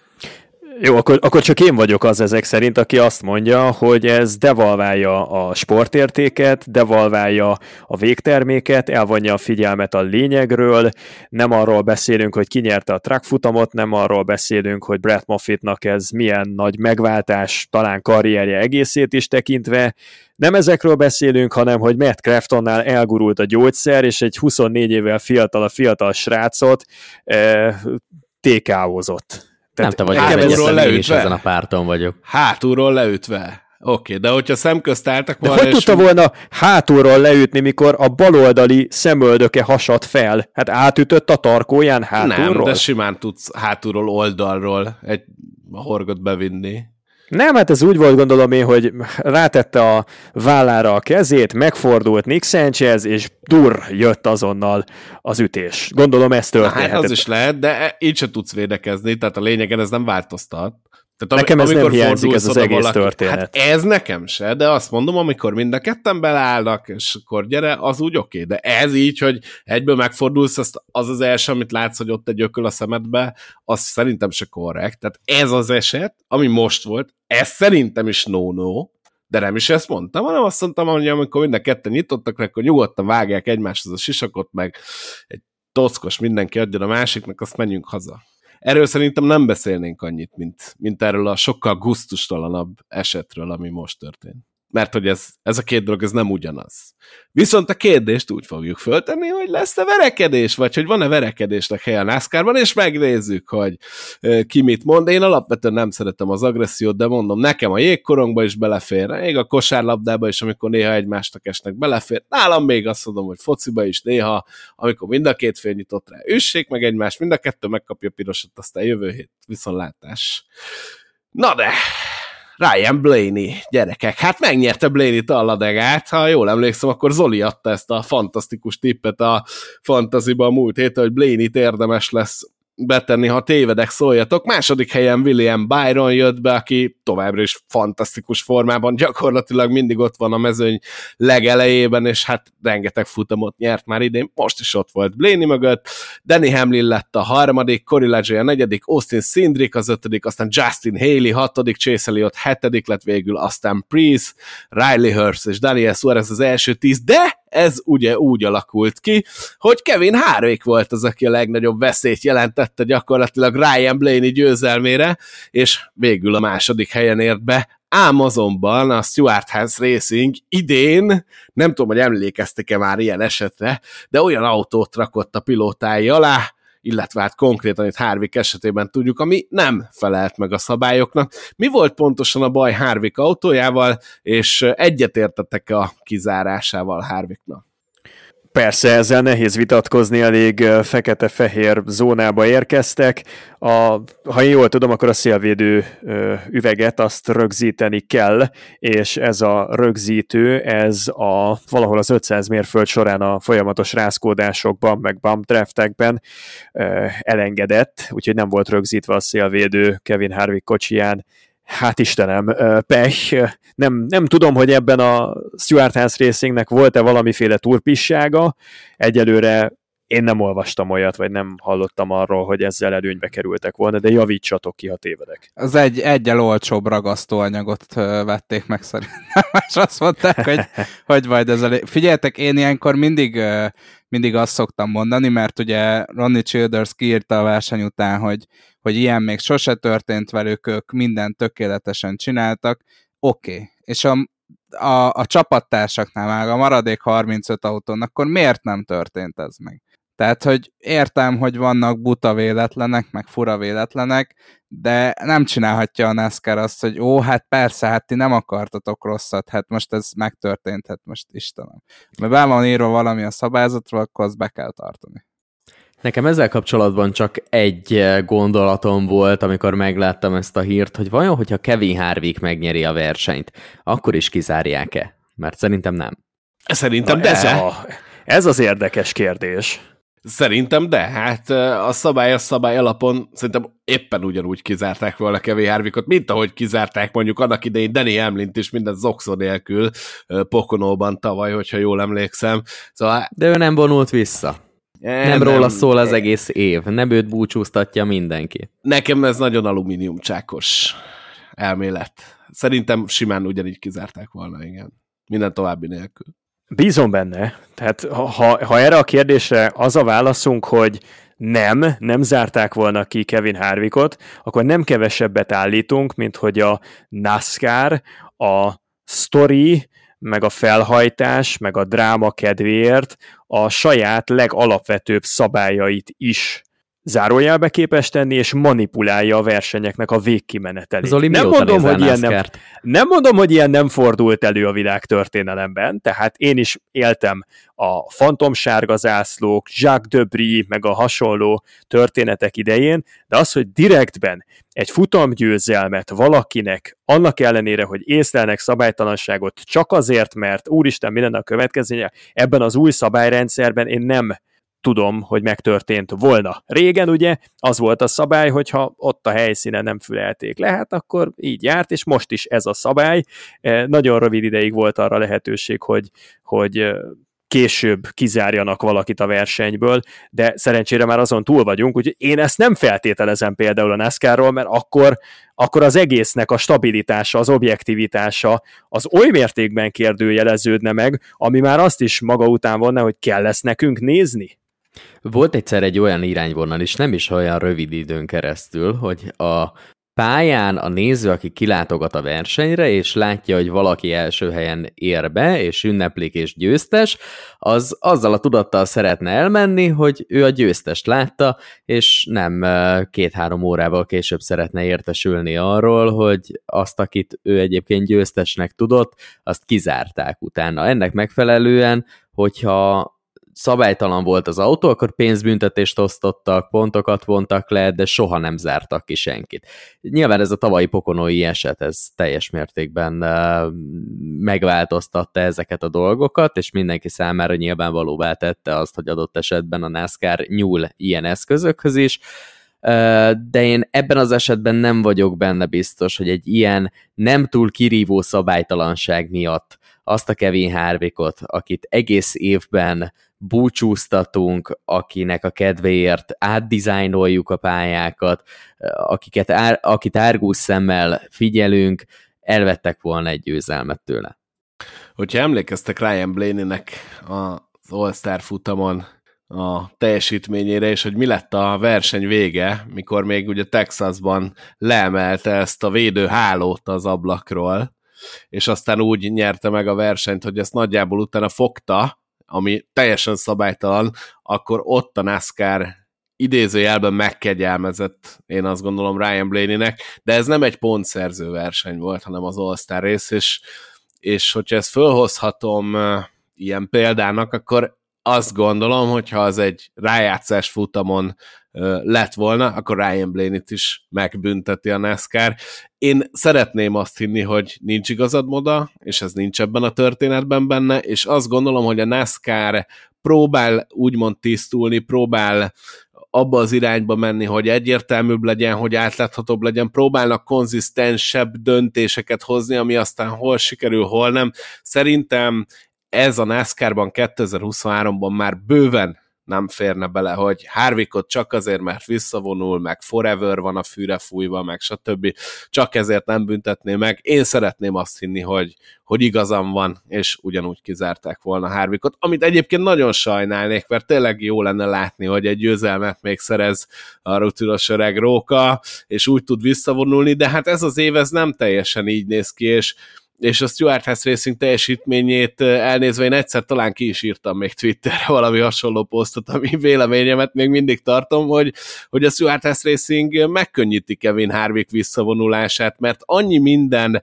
Jó, akkor csak én vagyok az ezek szerint, aki azt mondja, hogy ez devalválja a sportértéket, devalválja a végterméket, elvonja a figyelmet a lényegről, nem arról beszélünk, hogy ki nyerte a trackfutamot, nem arról beszélünk, hogy Brett Moffittnak ez milyen nagy megváltás, talán karrierje egészét is tekintve. Nem ezekről beszélünk, hanem hogy Matt Craftonnál elgurult a gyógyszer, és egy 24 évvel fiatal srácot TK-ozott. Tehát nem te vagy egyetlen, mégis ezen a párton vagyok. Hátulról leütve. Oké, de hogyha szemközt álltak volna... De hogy tudta volna hátulról leütni, mikor a baloldali szemöldöke hasadt fel? Hát átütött a tarkóján hátulról? Nem, de simán tudsz hátulról, oldalról egy horgot bevinni. Nem, hát ez úgy volt, gondolom én, hogy rátette a vállára a kezét, megfordult Nick Sanchez, és jött azonnal az ütés. Gondolom ez történhetett. Hát az is lehet, de így se tudsz védekezni, tehát a lényegen ez nem változtat. Tehát nekem ez nem hiányzik, ez az egész történet. Hát ez nekem se, de azt mondom, amikor mind a ketten beleállnak, és akkor gyere, az úgy oké. De ez így, hogy egyből megfordulsz, az első, amit látsz, hogy ott egy ököl a szemedbe, az szerintem se korrekt. Tehát ez az eset, ami most volt, ez szerintem is no-no, de nem is ezt mondtam, hanem azt mondtam, hogy amikor mind a ketten nyitottak, akkor nyugodtan vágják egymáshoz a sisakot, meg egy tockos mindenki adjon a másiknak, azt menjünk haza. Erről szerintem nem beszélnénk annyit, mint erről a sokkal gusztustalanabb esetről, ami most történt. Mert hogy ez a két dolog, ez nem ugyanaz. Viszont a kérdést úgy fogjuk föltenni, hogy lesz-e verekedés, vagy hogy van-e verekedésnek helye a NASCAR-ban, és megnézzük, hogy ki mit mond. Én alapvetően nem szeretem az agressziót, de mondom, nekem a jégkorongba is belefér, még a kosárlabdába is, amikor néha egymástak esnek belefér. Nálam még azt mondom, hogy fociba is néha, amikor mind a két fél nyitott rá, üssék meg egymást, mind a kettő megkapja pirosat, aztán jövő hét viszontlátás. Na de... Ryan Blaney, gyerekek, hát megnyerte Blaney Talladegát, ha jól emlékszem, akkor Zoli adta ezt a fantasztikus tippet a fantaziban múlt héten, hogy Blaney-t érdemes lesz betenni, ha tévedek, szóljatok. Második helyen William Byron jött be, aki továbbra is fantasztikus formában, gyakorlatilag mindig ott van a mezőny legelejében, és hát rengeteg futamot nyert már idén, most is ott volt Blaney mögött. Denny Hamlin lett a harmadik, Corey Lajoie a negyedik, Austin Cindric az ötödik, aztán Justin Haley hatodik, Chase Elliott hetedik lett végül, aztán Priest, Riley Herbst és Daniel Suarez az első 10, de ez ugye úgy alakult ki, hogy Kevin Harvick volt az, aki a legnagyobb veszélyt jelentette gyakorlatilag Ryan Blaney győzelmére, és végül a második helyen ért be, ám azonban a Stewart House Racing idén, nem tudom, hogy emlékeztek-e már ilyen esetre, de olyan autót rakott a pilótái alá, illetve hát konkrétan itt Harvick esetében tudjuk, ami nem felelt meg a szabályoknak. Mi volt pontosan a baj Harvick autójával, és egyetértettek a kizárásával Harvicknak? Persze, ezzel nehéz vitatkozni, elég fekete-fehér zónába érkeztek. Ha én jól tudom, akkor a szélvédő üveget azt rögzíteni kell, és ez a rögzítő, valahol az 500 mérföld során a folyamatos rázkódásokban, meg bump draftekben elengedett, úgyhogy nem volt rögzítve a szélvédő Kevin Harvick kocsiján. Hát Istenem, pech. Nem tudom, hogy ebben a Stewart House Racingnek volt-e valamiféle turpissága. Egyelőre én nem olvastam olyat, vagy nem hallottam arról, hogy ezzel előnybe kerültek volna, de javítsatok ki, ha tévedek. Az egyel olcsóbb ragasztóanyagot vették meg szerintem, és azt mondták, hogy majd ez elég. Figyeljetek, én ilyenkor mindig azt szoktam mondani, mert ugye Ronnie Childers kiírta a verseny után, hogy ilyen még sose történt velük, ők mindent tökéletesen csináltak. Oké. És a csapattársaknál már a maradék 35 autón, akkor miért nem történt ez meg? Tehát, hogy értem, hogy vannak buta véletlenek, meg fura véletlenek, de nem csinálhatja a NASCAR azt, hogy hát persze, hát ti nem akartatok rosszat, hát most ez megtörtént, hát most Istenem. Mert be van írva valami a szabályzatról, akkor azt be kell tartani. Nekem ezzel kapcsolatban csak egy gondolatom volt, amikor megláttam ezt a hírt, hogy vajon, hogyha Kevin Harvick megnyeri a versenyt, akkor is kizárják-e? Mert szerintem nem. Szerintem de ez az érdekes kérdés. Szerintem de, hát a szabály alapon szerintem éppen ugyanúgy kizárták volna Kevin Harvickot, mint ahogy kizárták mondjuk annak idején Denny Hamlint is minden zokszó nélkül Poconóban tavaly, hogyha jól emlékszem. Szóval... De ő nem vonult vissza. Nem róla szól az egész év, nem őt búcsúztatja mindenki. Nekem ez nagyon alumíniumcsákos elmélet. Szerintem simán ugyanígy kizárták volna, igen. Minden további nélkül. Bízom benne. Tehát ha erre a kérdésre az a válaszunk, hogy nem zárták volna ki Kevin Harvickot, akkor nem kevesebbet állítunk, mint hogy a NASCAR, a sztori, meg a felhajtás, meg a dráma kedvéért a saját legalapvetőbb szabályait is zárójelbe képes tenni, és manipulálja a versenyeknek a végkimenetelét. Zoli, nem mondom, hogy ilyen nem fordult elő a világ történelemben, tehát én is éltem a fantomsárga zászlók, Jacques Debris, meg a hasonló történetek idején, de az, hogy direktben egy futamgyőzelmet valakinek, annak ellenére, hogy észlelnek szabálytalanságot, csak azért, mert úristen, mi lenne a következménye, ebben az új szabályrendszerben én nem tudom, hogy megtörtént volna. Régen ugye az volt a szabály, hogyha ott a helyszínen nem fülelték le, hát akkor így járt, és most is ez a szabály. Nagyon rövid ideig volt arra lehetőség, hogy később kizárjanak valakit a versenyből, de szerencsére már azon túl vagyunk, úgyhogy én ezt nem feltételezem például a NASCAR-ról, mert akkor az egésznek a stabilitása, az objektivitása az oly mértékben kérdőjeleződne meg, ami már azt is maga után vonna, hogy kell ezt nekünk nézni. Volt egyszer egy olyan irányvonal is, nem is olyan rövid időn keresztül, hogy a pályán a néző, aki kilátogat a versenyre, és látja, hogy valaki első helyen ér be, és ünneplik, és győztes, az azzal a tudattal szeretne elmenni, hogy ő a győztest látta, és nem 2-3 órával később szeretne értesülni arról, hogy azt, akit ő egyébként győztesnek tudott, azt kizárták utána. Ennek megfelelően, hogyha szabálytalan volt az autó, akkor pénzbüntetést osztottak, pontokat vontak le, de soha nem zártak ki senkit. Nyilván ez a tavalyi pokonói eset, ez teljes mértékben megváltoztatta ezeket a dolgokat, és mindenki számára nyilvánvalóvá tette azt, hogy adott esetben a NASCAR nyúl ilyen eszközökhöz is, de én ebben az esetben nem vagyok benne biztos, hogy egy ilyen nem túl kirívó szabálytalanság miatt azt a Kevin Harvickot, akit egész évben búcsúztatunk, akinek a kedvéért átdizájnoljuk a pályákat, akit árgus szemmel figyelünk, elvettek volna egy győzelmet tőle. Hogyha emlékeztek Ryan Blaney-nek az All-Star futamon a teljesítményére, és hogy mi lett a verseny vége, mikor még ugye Texasban leemelte ezt a védőhálót az ablakról, és aztán úgy nyerte meg a versenyt, hogy ezt nagyjából utána fogta, ami teljesen szabálytalan, akkor ott a NASCAR idézőjelben megkegyelmezett, én azt gondolom, Ryan Blaney-nek, de ez nem egy pontszerző verseny volt, hanem az All-Star rész, és hogyha ezt fölhozhatom ilyen példának, akkor azt gondolom, hogyha az egy rájátszás futamon lett volna, akkor Ryan Blaney-t is megbünteti a NASCAR. Én szeretném azt hinni, hogy nincs igazad, Moda, és ez nincs ebben a történetben benne, és azt gondolom, hogy a NASCAR próbál úgymond tisztulni, próbál abba az irányba menni, hogy egyértelműbb legyen, hogy átláthatóbb legyen, próbálnak konzisztensebb döntéseket hozni, ami aztán hol sikerül, hol nem. Szerintem ez a NASCAR-ban 2023-ban már bőven nem férne bele, hogy Harvickot csak azért, mert visszavonul, meg forever van a fűre fújva, meg stb. Csak ezért nem büntetné meg. Én szeretném azt hinni, hogy igazam van, és ugyanúgy kizárták volna Harvickot, amit egyébként nagyon sajnálnék, mert tényleg jó lenne látni, hogy egy győzelmet még szerez a rutinos öreg róka, és úgy tud visszavonulni, de hát ez az év ez nem teljesen így néz ki, és a Stewart House Racing teljesítményét elnézve én egyszer talán ki is írtam még Twitterre valami hasonló posztot, ami véleményemet még mindig tartom, hogy a Stewart House Racing megkönnyíti Kevin Harvick visszavonulását, mert annyi minden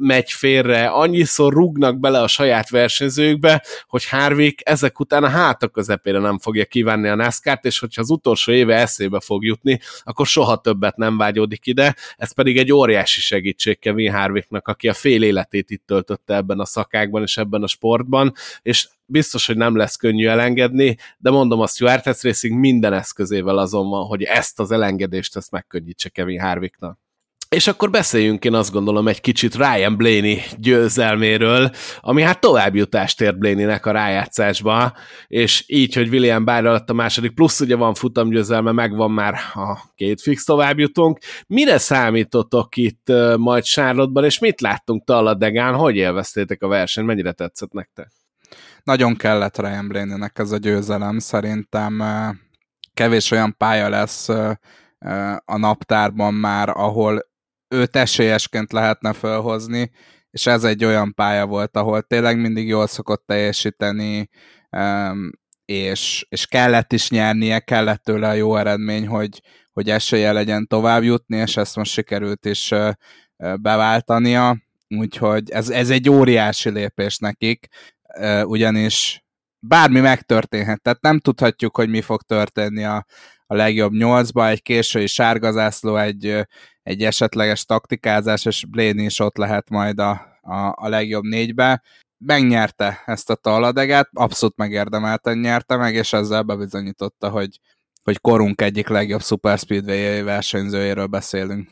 megy félre, annyiszor rúgnak bele a saját versenyzőkbe, hogy Harvick ezek után a háta közepére nem fogja kívánni a NASCAR-t, és hogyha az utolsó éve eszébe fog jutni, akkor soha többet nem vágyódik ide, ez pedig egy óriási segítség Kevin Harvicknak, aki a fél életét itt töltötte ebben a szakákban és ebben a sportban, és biztos, hogy nem lesz könnyű elengedni, de mondom, a Stewart Racing minden eszközével azon van, hogy ezt az elengedést ezt megkönnyítse Kevin Harvicknak. És akkor beszéljünk, én azt gondolom, egy kicsit Ryan Blaney győzelméről, ami hát továbbjutást ért Blaney-nek a rájátszásba, és így, hogy William Byron lett a második, plusz ugye van futamgyőzelme, megvan már a két fix továbbjutunk. Mire számítotok itt majd Charlotte-ban, és mit láttunk Talladegán, hogy élveztétek a versenyt, mennyire tetszett nektek? Nagyon kellett Ryan Blaney-nek ez a győzelem, szerintem kevés olyan pálya lesz a naptárban már, ahol őt esélyesként lehetne felhozni, és ez egy olyan pálya volt, ahol tényleg mindig jól szokott teljesíteni, és kellett is nyernie, kellett tőle a jó eredmény, hogy esélye legyen tovább jutni, és ezt most sikerült is beváltania, úgyhogy ez egy óriási lépés nekik, ugyanis bármi megtörténhet, tehát nem tudhatjuk, hogy mi fog történni a legjobb nyolcba, egy késői sárgazászló, egy esetleges taktikázás, és Blaney is ott lehet majd a legjobb négybe. Megnyerte ezt a Talladegát, abszolút megérdemelten nyerte meg, és ezzel bebizonyította, hogy korunk egyik legjobb Super Speedway versenyzőjéről beszélünk.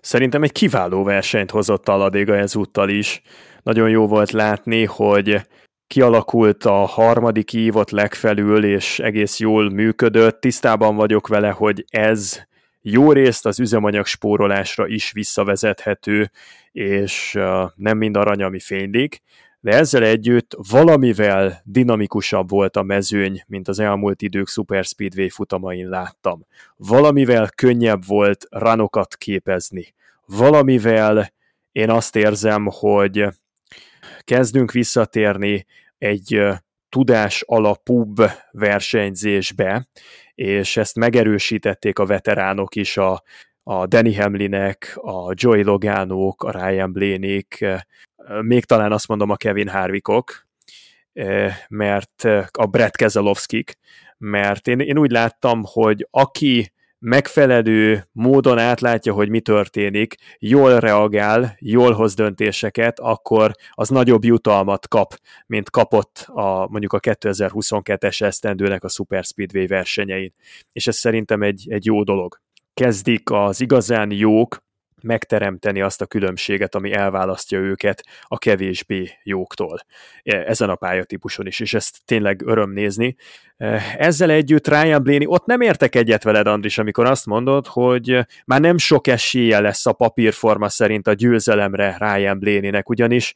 Szerintem egy kiváló versenyt hozott Talladega ezúttal is. Nagyon jó volt látni, hogy kialakult a harmadik ív ott legfelül, és egész jól működött. Tisztában vagyok vele, hogy ez jó részt az üzemanyagspórolásra is visszavezethető, és nem mind arany, ami fénylik, de ezzel együtt valamivel dinamikusabb volt a mezőny, mint az elmúlt idők Super Speedway futamain láttam. Valamivel könnyebb volt runokat képezni. Valamivel én azt érzem, hogy kezdünk visszatérni egy tudás alapúbb versenyzésbe, és ezt megerősítették a veteránok is, a Denny Hamlinek, a Joey Loganók, a Ryan Blaneyk, még talán azt mondom a Kevin Harvickok, mert a Brad Keselowskik, mert én úgy láttam, hogy aki megfelelő módon átlátja, hogy mi történik, jól reagál, jól hoz döntéseket, akkor az nagyobb jutalmat kap, mint kapott mondjuk a 2022-es esztendőnek a Super Speedway versenyein. És ez szerintem egy jó dolog. Kezdik az igazán jók megteremteni azt a különbséget, ami elválasztja őket a kevésbé jóktól. Ezen a pályatípuson is, és ezt tényleg öröm nézni. Ezzel együtt Ryan Blaney, ott nem értek egyet veled, Andris, amikor azt mondod, hogy már nem sok esélye lesz a papírforma szerint a győzelemre Ryan Blaneynek, ugyanis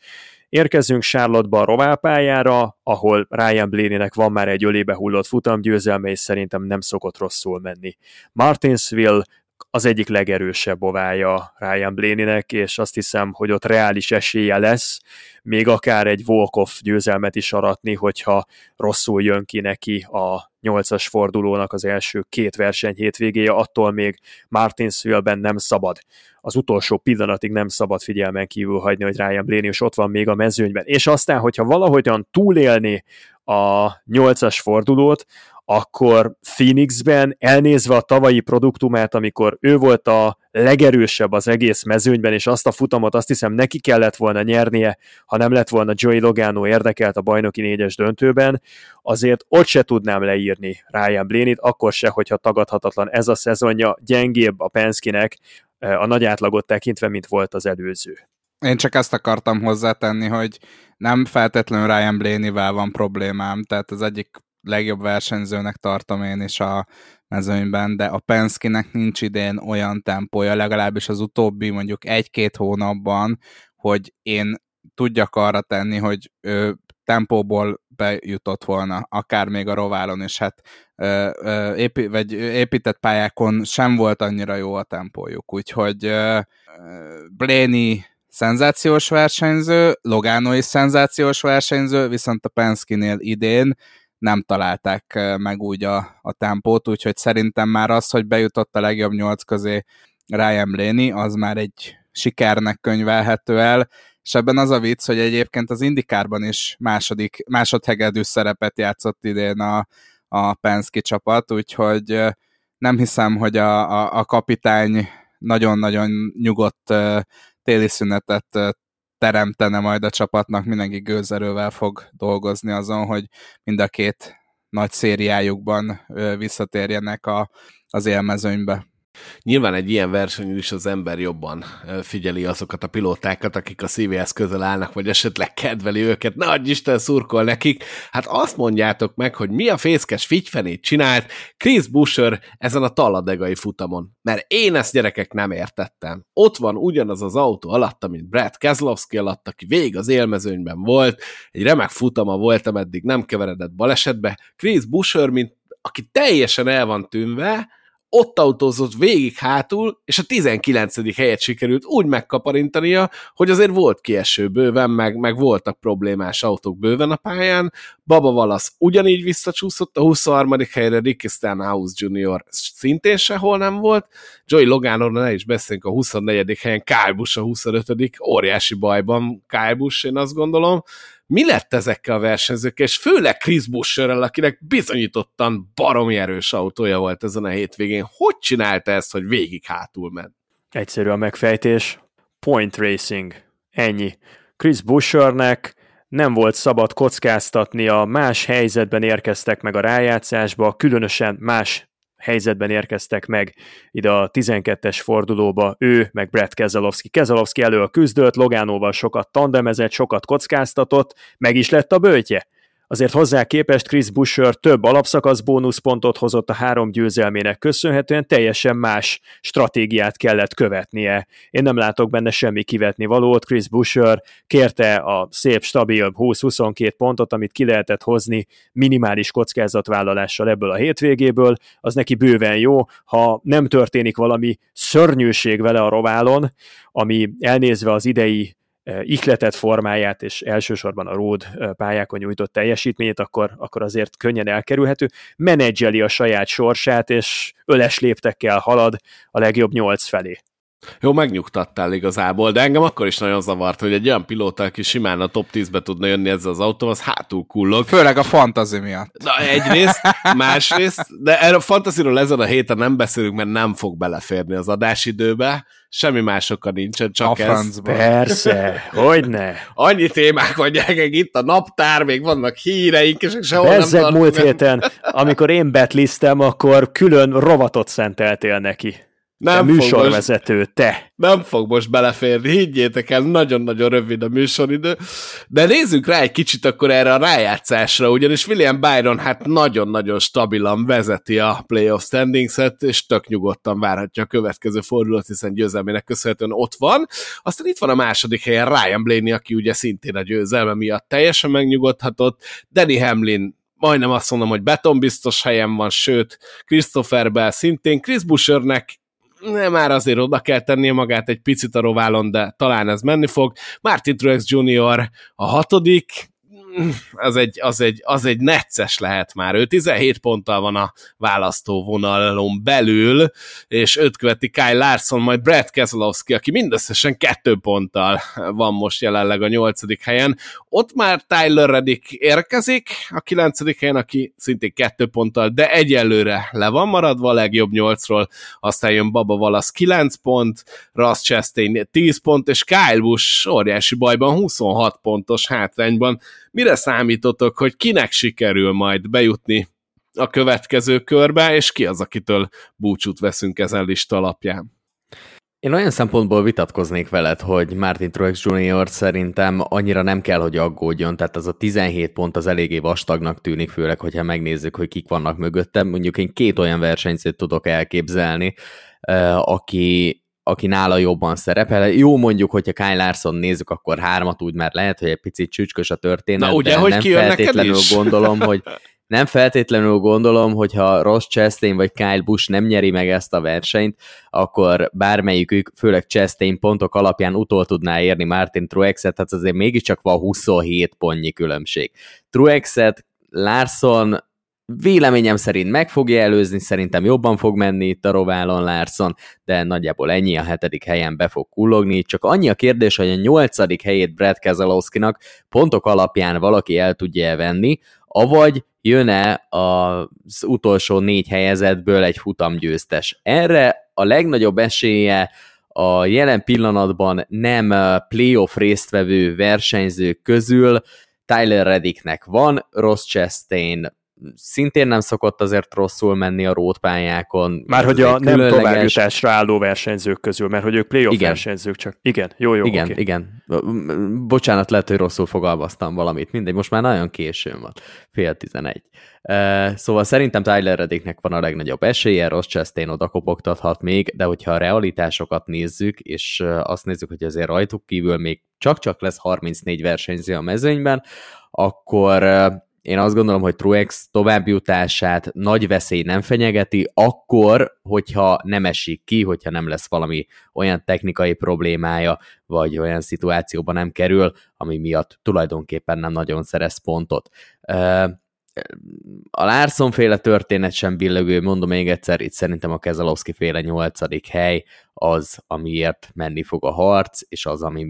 érkezünk Charlotte-ba a rovápályára, ahol Ryan Blaneynek van már egy ölébe hullott futamgyőzelme, és szerintem nem szokott rosszul menni. Martinsville az egyik legerősebb ovája Ryan Blaneynek, és azt hiszem, hogy ott reális esélye lesz, még akár egy walk-off győzelmet is aratni, hogyha rosszul jön ki neki a 8-as fordulónak az első két verseny hétvégéje, attól még Martinsville-ben nem szabad. Az utolsó pillanatig nem szabad figyelmen kívül hagyni, hogy Ryan Blaney is ott van még a mezőnyben. És aztán, hogyha valahogyan túlélni a 8-as fordulót, akkor Phoenixben elnézve a tavalyi produktumát, amikor ő volt a legerősebb az egész mezőnyben, és azt a futamot azt hiszem neki kellett volna nyernie, ha nem lett volna Joey Logano érdekelt a bajnoki négyes döntőben, azért ott se tudnám leírni Ryan Blaneyt, akkor se, hogyha tagadhatatlan ez a szezonja, gyengébb a Penske-nek a nagy átlagot tekintve, mint volt az előző. Én csak ezt akartam hozzátenni, hogy nem feltétlenül Ryan Blaneyvel van problémám, tehát az egyik legjobb versenyzőnek tartom én is a mezőnyben, de a Penske-nek nincs idén olyan tempója, legalábbis az utóbbi mondjuk 1-2 hónapban, hogy én tudjak arra tenni, hogy ő tempóból bejutott volna, akár még a Roválon is, hát épített pályákon sem volt annyira jó a tempójuk, úgyhogy Blaney szenzációs versenyző, Logano is szenzációs versenyző, viszont a Penske-nél idén nem találták meg úgy a tempót, úgyhogy szerintem már az, hogy bejutott a legjobb 8 közé Ryan Blaney, az már egy sikernek könyvelhető el, és ebben az a vicc, hogy egyébként az IndyCarban is másodhegedű szerepet játszott idén a Penske csapat, úgyhogy nem hiszem, hogy a kapitány nagyon-nagyon nyugodt téli szünetet teremtene majd a csapatnak, mindenki gőzerővel fog dolgozni azon, hogy mind a két nagy szériájukban visszatérjenek az élmezőnybe. Nyilván egy ilyen versenyen is az ember jobban figyeli azokat a pilótákat, akik a szívéhez közel állnak, vagy esetleg kedveli őket, ne adj Isten, szurkol nekik. Hát azt mondjátok meg, hogy mi a fészkes figyfenét csinált Chris Buescher ezen a talladegai futamon. Mert én ezt, gyerekek, nem értettem. Ott van ugyanaz az autó alatt, mint Brad Keselowski alatt, aki végig az élmezőnyben volt, egy remek futama volt, ameddig nem keveredett balesetbe. Chris Buescher, mint aki teljesen el van tűnve, ott autózott végig hátul, és a 19. helyet sikerült úgy megkaparintania, hogy azért volt kieső bőven, meg voltak problémás autók bőven a pályán. Bubba Wallace ugyanígy visszacsúszott, a 23. helyre Ricky Stenhouse Jr. szintén sehol nem volt. Joey Logano, ne is beszélünk, a 24. helyen, Kyle Busch a 25. óriási bajban, Kyle Busch, én azt gondolom. Mi lett ezekkel a versenyzőkkel, és főleg Chris Buescherrel, akinek bizonyítottan baromi erős autója volt ezen a hétvégén? Hogy csinálta ezt, hogy végig hátul ment? Egyszerű a megfejtés. Point racing. Ennyi. Chris Bueschernek nem volt szabad kockáztatnia, más helyzetben érkeztek meg a rájátszásba, különösen más helyzetben érkeztek meg ide a 12-es fordulóba ő, meg Brad Keselowski. Keselowski elől küzdött, Logánóval sokat tandemezett, sokat kockáztatott, meg is lett a böjtje. Azért hozzá képest Chris Buescher több alapszakasz bónuszpontot hozott a 3 győzelmének köszönhetően, teljesen más stratégiát kellett követnie. Én nem látok benne semmi kivetni valót, Chris Buescher kérte a szép, stabil 20-22 pontot, amit ki lehetett hozni minimális kockázatvállalással ebből a hétvégéből, az neki bőven jó, ha nem történik valami szörnyűség vele a Roválon, ami elnézve az idei ihletett formáját, és elsősorban a road pályákon nyújtott teljesítményét, akkor azért könnyen elkerülhető. Menedzseli a saját sorsát, és öles léptekkel halad a legjobb 8 felé. Jó, megnyugtattál igazából, de engem akkor is nagyon zavart, hogy egy olyan pilóta, aki simán a top 10-be tudna jönni ezzel az autó, az hátul kullog. Főleg a fantasy miatt. Na, egyrészt, másrészt, de erről a fantasyról ezen a héten nem beszélünk, mert nem fog beleférni az adásidőbe, semmi másoka nincsen, csak a ez. Francba. Persze, hogyne. Annyi témák van, gyerekek, itt a naptár, még vannak híreink, és sehol nem tartunk. Bezzeg múlt héten, amikor én betliztem, akkor külön rovatot szenteltél neki. Nem műsorvezető, te! Nem fog most beleférni, higgyétek el, nagyon-nagyon rövid a műsoridő. De nézzünk rá egy kicsit akkor erre a rájátszásra, ugyanis William Byron hát nagyon-nagyon stabilan vezeti a playoff standingset, és tök nyugodtan várhatja a következő fordulót, hiszen győzelmének köszönhetően ott van. Aztán itt van a második helyen Ryan Blaney, aki ugye szintén a győzelme miatt teljesen megnyugodhatott. Denny Hamlin, majdnem azt mondom, hogy betonbiztos helyen van, sőt, Christopher Bell szintén, Chris Bueschernek már azért oda kell tennie magát egy picit a Roválon, de talán ez menni fog. Martin Truex Jr. a 6. Az egy necces lehet már. Ő 17 ponttal van a választóvonalon belül, és őt követi Kyle Larson, majd Brad Keselowski, aki mindösszesen 2 ponttal van most jelenleg a 8. helyen. Ott már Tyler Reddick érkezik a 9. helyen, aki szintén 2 ponttal, de egyelőre le van maradva a legjobb 8-ról. Aztán jön Bubba Wallace 9 pont, Ross Chastain 10 pont, és Kyle Busch óriási bajban 26 pontos hátrányban. Mire számítotok, hogy kinek sikerül majd bejutni a következő körbe, és ki az, akitől búcsút veszünk ezen lista alapján? Én olyan szempontból vitatkoznék veled, hogy Martin Truex Jr. szerintem annyira nem kell, hogy aggódjon, tehát az a 17 pont az eléggé vastagnak tűnik, főleg, hogyha megnézzük, hogy kik vannak mögöttem. Mondjuk én 2 olyan versenyzőt tudok elképzelni, aki nála jobban szerepel. Jó, mondjuk, hogyha Kyle Larson nézzük, akkor 3-at úgy már lehet, hogy egy picit csücskös a történet. Na, ugye, hogy kijön neked is. Nem feltétlenül gondolom, hogyha Ross Chastain vagy Kyle Busch nem nyeri meg ezt a versenyt, akkor bármelyikük, főleg Chastain pontok alapján utol tudná érni Martin Truexet, hát azért mégiscsak van 27 pontnyi különbség. Truexet, Larson Véleményem szerint meg fogja előzni, szerintem jobban fog menni itt a Roválon Larson, de nagyjából ennyi, a 7. helyen be fog kullogni. Csak annyi a kérdés, hogy a 8. helyét Brad Keselowskinak pontok alapján valaki el tudja elvenni, avagy jön-e az utolsó 4 helyezetből egy futamgyőztes. Erre a legnagyobb esélye a jelen pillanatban nem playoff résztvevő versenyzők közül Tyler Reddicknek van, Ross Chastain szintén nem szokott azért rosszul menni a rótpályákon. Márhogy a nem továbbjutásra álló versenyzők közül, mert hogy ők playoff versenyzők csak. Igen, jó. Igen, okay. Igen. Bocsánat, lehet, hogy rosszul fogalmaztam valamit. Mindegy, most már nagyon későn van. 10:11. Szóval szerintem Tyler Reddicknek van a legnagyobb esélye, Ross Chastain oda kopogtathat még, de hogyha a realitásokat nézzük, és azt nézzük, hogy azért rajtuk kívül még csak-csak lesz 34 versenyző a mezőnyben, akkor én azt gondolom, hogy Truex továbbjutását nagy veszély nem fenyegeti, akkor, hogyha nem esik ki, hogyha nem lesz valami olyan technikai problémája, vagy olyan szituációba nem kerül, ami miatt tulajdonképpen nem nagyon szerez pontot. A Larson-féle történet sem billegő, mondom még egyszer, itt szerintem a Keselowski-féle 8. hely az, amiért menni fog a harc, és az, ami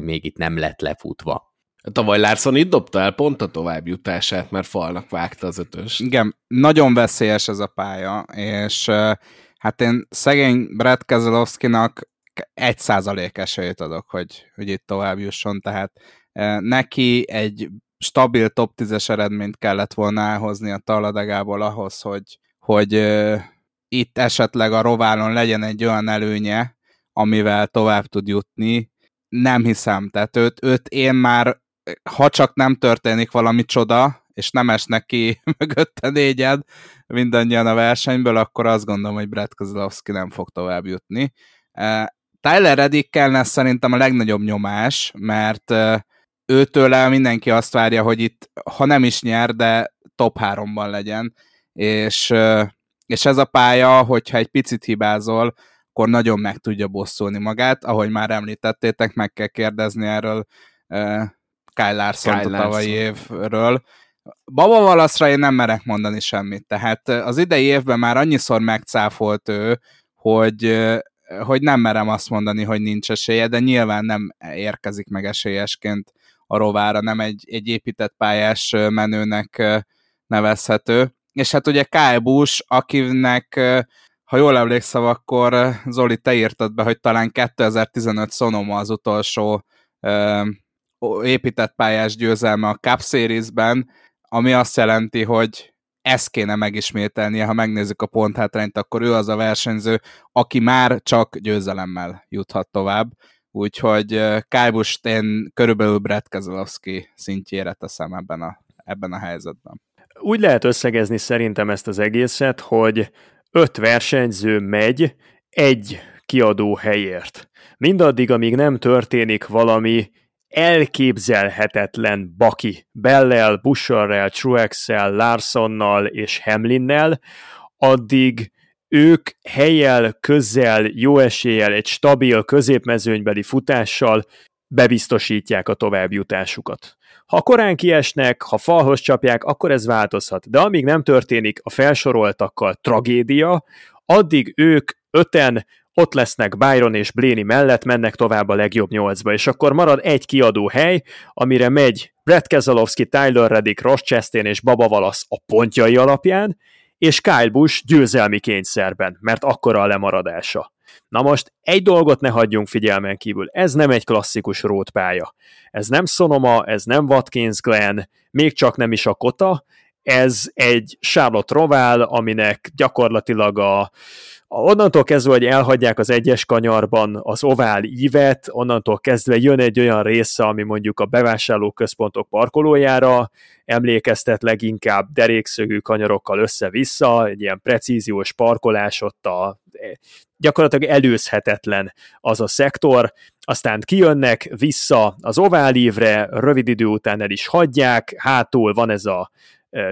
még itt nem lett lefutva. Tavaly Larson itt dobta el pont a továbbjutását, mert falnak vágta az 5-ös. Igen, nagyon veszélyes ez a pálya, és hát én szegény Brad Keselowskinak 1% esélyt adok, hogy itt továbbjusson, tehát neki egy stabil top 10-es eredményt kellett volna elhozni a Talladegából ahhoz, hogy itt esetleg a Roválon legyen egy olyan előnye, amivel tovább tud jutni. Nem hiszem, tehát őt én már, ha csak nem történik valami csoda, és nem esnek ki mögötte négyen mindannyian a versenyből, akkor azt gondolom, hogy Brad Keselowski nem fog tovább jutni. Tyler Reddickkel lesz szerintem a legnagyobb nyomás, mert őtől mindenki azt várja, hogy itt, ha nem is nyer, de top 3-ban legyen, és ez a pálya, hogyha egy picit hibázol, akkor nagyon meg tudja bosszulni magát, ahogy már említettétek, meg kell kérdezni erről Kyle Larsont a tavalyi évről. Bubba Wallace-ra én nem merek mondani semmit, tehát az idei évben már annyiszor megcáfolt ő, hogy nem merem azt mondani, hogy nincs esélye, de nyilván nem érkezik meg esélyesként a rovára, nem egy épített pályás menőnek nevezhető. És hát ugye Kyle Busch, akinek ha jól emlékszem, akkor Zoli, te írtad be, hogy talán 2015 Sonoma az utolsó épített pályás győzelme a Cup Series-ben, ami azt jelenti, hogy ezt kéne megismételnie, ha megnézzük a ponthátrányt, akkor ő az a versenyző, aki már csak győzelemmel juthat tovább. Úgyhogy Kyle Busch-t én körülbelül Brad Keselowski szintjére teszem ebben a helyzetben. Úgy lehet összegezni szerintem ezt az egészet, hogy 5 versenyző megy egy kiadó helyért. Mindaddig, amíg nem történik valami elképzelhetetlen baki Bellel, Buescherrel, Truexel, Larsonnal és Hamlinnel, addig ők helyel, közzel, jó eséllyel, egy stabil középmezőnybeli futással bebiztosítják a továbbjutásukat. Ha korán kiesnek, ha falhoz csapják, akkor ez változhat. De amíg nem történik a felsoroltakkal tragédia, addig ők 5-en ott lesznek Byron és Blaney mellett, mennek tovább a legjobb 8-ba, és akkor marad egy kiadó hely, amire megy Brad Keselowski, Tyler Reddick, Ross Chastain és Bubba Wallace a pontjai alapján, és Kyle Busch győzelmi kényszerben, mert akkora a lemaradása. Na most egy dolgot ne hagyjunk figyelmen kívül, ez nem egy klasszikus rótpálya. Ez nem Sonoma, ez nem Watkins Glen, még csak nem is a Kota, ez egy Charlotte Roval, aminek gyakorlatilag onnantól kezdve, hogy elhagyják az egyes kanyarban az ovál ívet, onnantól kezdve jön egy olyan része, ami mondjuk a bevásárlóközpontok parkolójára emlékeztet leginkább derékszögű kanyarokkal össze-vissza, egy ilyen precíziós parkolás ott gyakorlatilag előzhetetlen az a szektor, aztán kijönnek vissza az ovál ívre, rövid idő után el is hagyják, hátul van ez a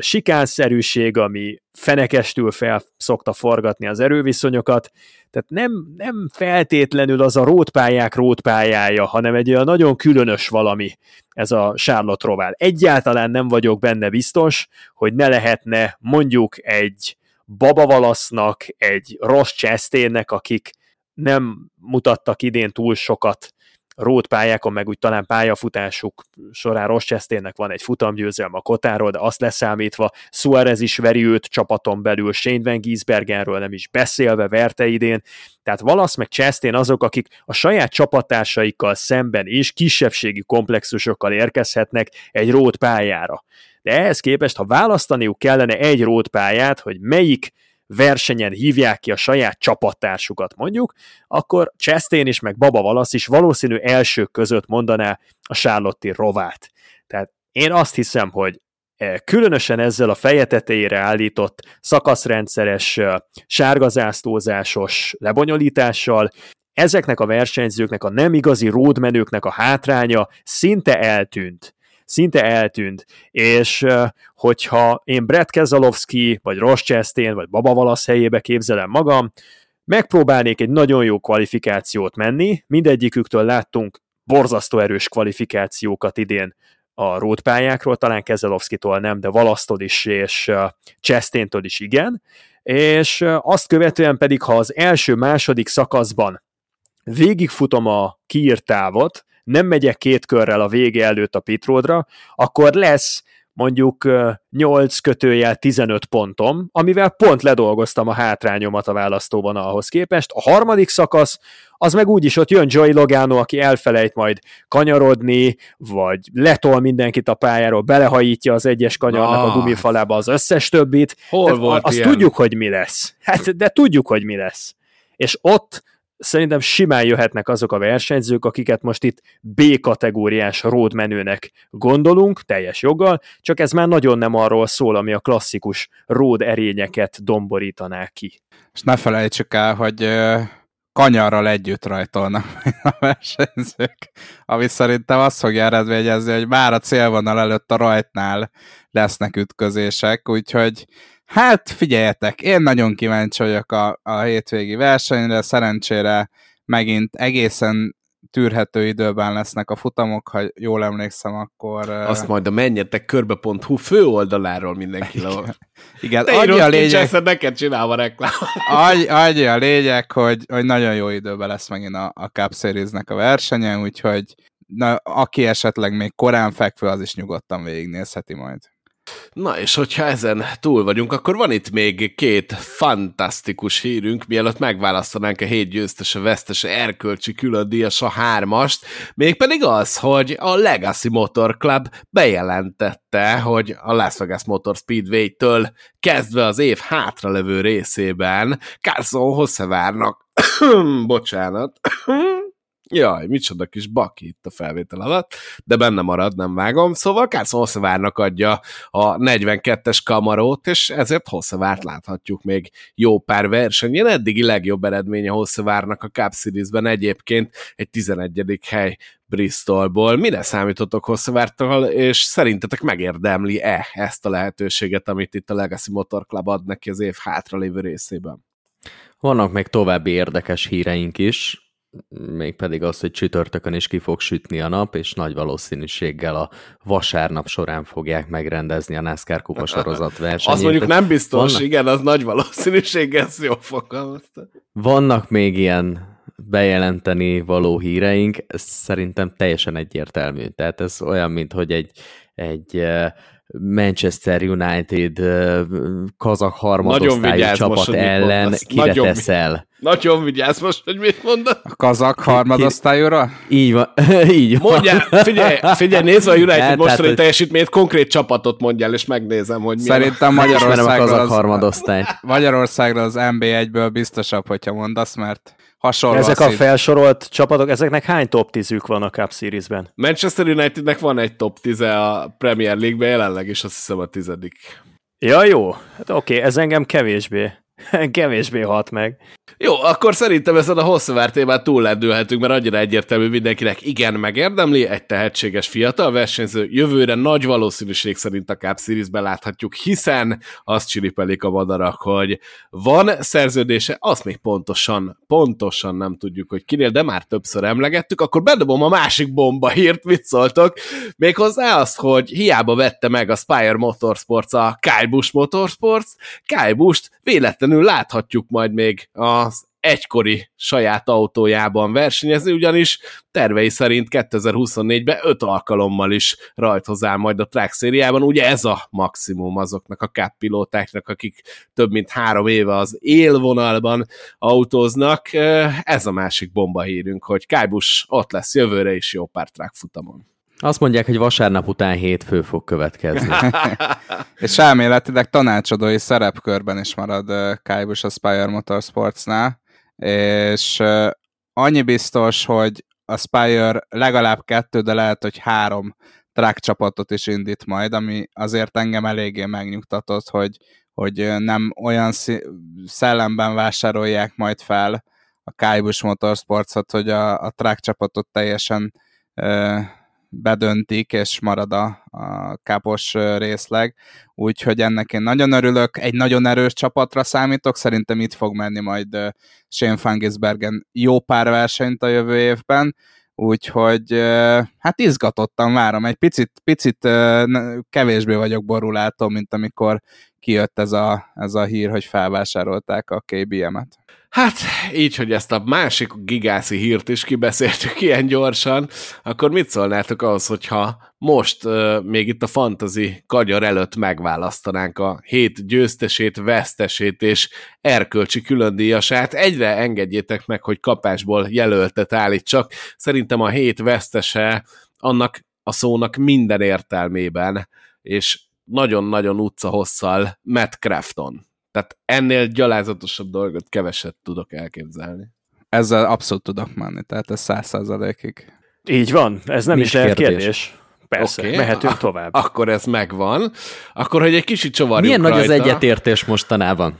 sikánszerűség, ami fenekestül fel szokta forgatni az erőviszonyokat, tehát nem feltétlenül az a rótpályák rótpályája, hanem egy olyan nagyon különös valami ez a Charlotte Roval. Egyáltalán nem vagyok benne biztos, hogy ne lehetne mondjuk egy Bubba Wallace-nak, egy Ross Chastainnek, akik nem mutattak idén túl sokat rótpályákon, meg úgy talán pályafutásuk során Ross Chastainnek van egy futamgyőzelme a Kotáról, de azt leszámítva Suárez is veri őt csapaton belül, Shane Van Gisbergenről nem is beszélve verte idén, tehát Wallace meg Chastain azok, akik a saját csapatársaikkal szemben is kisebbségi komplexusokkal érkezhetnek egy rótpályára. De ehhez képest, ha választaniuk kellene egy rótpályát, hogy melyik versenyen hívják ki a saját csapattársukat mondjuk, akkor Chastain is, meg Bubba Wallace is valószínű elsők között mondaná a Charlotte Rovalt. Tehát én azt hiszem, hogy különösen ezzel a feje tetejére állított szakaszrendszeres, sárgazásztózásos lebonyolítással ezeknek a versenyzőknek, a nem igazi roadmenőknek a hátránya szinte eltűnt, és hogyha én Brad Keselowski, vagy Ross Chastain, vagy Bubba Wallace helyébe képzelem magam, megpróbálnék egy nagyon jó kvalifikációt menni, mindegyiküktől láttunk borzasztó erős kvalifikációkat idén a roadpályákról, talán Keselowskitól nem, de Wallace-tól is, és Chastaintől is igen, és azt követően pedig, ha az első-második szakaszban végigfutom a kiírt távot, nem megyek két körrel a vége előtt a pitródra, akkor lesz mondjuk 8-15 pontom, amivel pont ledolgoztam a hátrányomat a választóvonalhoz képest. A harmadik szakasz, az meg úgyis ott jön Joey Logano, aki elfelejt majd kanyarodni, vagy letol mindenkit a pályáról, belehajítja az egyes kanyarnak a gumifalába az összes többit. Hol volt azt ilyen? Tudjuk, hogy mi lesz. Hát, de tudjuk, hogy mi lesz. És ott szerintem simán jöhetnek azok a versenyzők, akiket most itt B-kategóriás roadmenőnek gondolunk, teljes joggal, csak ez már nagyon nem arról szól, ami a klasszikus road erényeket domborítaná ki. És ne felejtsük el, hogy kanyarral együtt rajtolnak a versenyzők, ami szerintem azt fogja eredményezni, hogy már a célvonal előtt a rajtnál lesznek ütközések, úgyhogy hát figyeljetek, én nagyon kíváncsi vagyok a hétvégi versenyre, szerencsére megint egészen tűrhető időben lesznek a futamok, ha jól emlékszem, akkor... Azt majd a menjetek körbe.hu főoldaláról mindenki leolva. Igen, annyi a lényeg... neked csinálva reklám. Annyi a lényeg, hogy nagyon jó időben lesz megint a Cup Series-nek a versenye, úgyhogy na, aki esetleg még korán fekvő, az is nyugodtan végignézheti majd. Na és hogyha ezen túl vagyunk, akkor van itt még két fantasztikus hírünk, mielőtt megválasztanánk a 7 győztes, a vesztes, erkölcsi különdíjas, a 3-ast, mégpedig az, hogy a Legacy Motor Club bejelentette, hogy a Las Vegas Motor Speedway-től kezdve az év hátralevő részében Carsonhoz várnak, bocsánat, jaj, micsoda kis baki itt a felvétel alatt, de benne marad, nem vágom. Szóval Carson Hossevárnak adja a 42-es Camarót, és ezért Hossevárt láthatjuk még jó pár versenyen. Eddigi legjobb eredménye Hossevárnak a Cup Series-ben egyébként egy 11. hely Bristolból. Mire számítotok Hossevártól, és szerintetek megérdemli-e ezt a lehetőséget, amit itt a Legacy Motor Club ad neki az év hátralévő részében? Vannak még további érdekes híreink is, mégpedig az, hogy csütörtökön is ki fog sütni a nap, és nagy valószínűséggel a vasárnap során fogják megrendezni a NASCAR kupasorozat versenyét. Azt mondjuk nem biztos, vannak... igen, az nagy valószínűséggel ezt jól fogalmazta. Vannak még ilyen bejelenteni való híreink, ez szerintem teljesen egyértelmű. Tehát ez olyan, mint hogy egy Manchester United kazak harmadosztályú csapat ellen kireteszel. Nagyon vigyázz most, hogy mit mondasz. A kazak harmadosztályúra? Így van. Így van. Mondjál, figyelj, nézve a United mostani teljesítményt, konkrét csapatot mondjál, és megnézem, hogy mi. Szerintem Magyarországra az NB1-ből biztosabb, hogyha mondasz, mert hasonló. Ezek a felsorolt csapatok, ezeknek hány top 10-ük van a Cup Series-ben? Manchester Unitednek van egy top 10-e a Premier League-ben jelenleg, és azt hiszem a 10. Ja, jó. Hát oké, ez engem kevésbé. kevésbé hat meg. Jó, akkor szerintem ezen a hosszúvár témát túllendülhetünk, mert annyira egyértelmű mindenkinek igen megérdemli, egy tehetséges fiatal versenyző, jövőre nagy valószínűség szerint a Cup Series-ben láthatjuk, hiszen azt csiripelik a madarak, hogy van szerződése, azt még pontosan nem tudjuk, hogy kinél, de már többször emlegettük, akkor bedobom a másik bombahírt, mit szóltok? Méghozzá azt, hogy hiába vette meg a Spire Motorsports a Kyle Busch Motorsports, Kyle Busch-t véletlenül láthatjuk majd még az egykori saját autójában versenyezni, ugyanis tervei szerint 2024-ben 5 alkalommal is rajthoz áll majd a track szériában. Ugye ez a maximum azoknak a cup pilótáknak, akik több mint 3 éve az élvonalban autóznak. Ez a másik bomba hírünk, hogy Kyle Busch ott lesz jövőre is jó pár track futamon. Azt mondják, hogy vasárnap után hétfő fog következni. És elméletileg tanácsadói szerepkörben is marad Kyle Busch a Spire Motorsportsnál, és annyi biztos, hogy a Spire legalább 2, de lehet, hogy 3 track csapatot is indít majd, ami azért engem eléggé megnyugtatott, hogy nem olyan szellemben vásárolják majd fel a Kyle Busch Motorsportsot, hogy a track csapatot teljesen bedöntik, és marad a kápos részleg, úgyhogy ennek én nagyon örülök, egy nagyon erős csapatra számítok, szerintem itt fog menni majd Shane Fungisbergen jó pár versenyt a jövő évben, úgyhogy hát izgatottan várom, egy picit kevésbé vagyok borulától, mint amikor kijött ez a hír, hogy felvásárolták a KBM-et. Hát így, hogy ezt a másik gigászi hírt is kibeszéltük ilyen gyorsan, akkor mit szólnátok ahhoz, hogyha most még itt a fantasy kagyar előtt megválasztanánk a 7 győztesét, vesztesét és erkölcsi különdíjasát. Egyre engedjétek meg, hogy kapásból jelöltet állítsak. Szerintem a 7 vesztese annak a szónak minden értelmében, és nagyon-nagyon utcahosszal Matt Crafton. Tehát ennél gyalázatosabb dolgot keveset tudok elképzelni. Ezzel abszolút tudok menni, tehát ez 100%-ig. Így van, ez nem is lehet kérdés. Persze, okay, mehetünk tovább. Akkor ez megvan. Akkor, hogy egy kicsit csavarjuk rajta. Milyen nagy az egyetértés mostanában?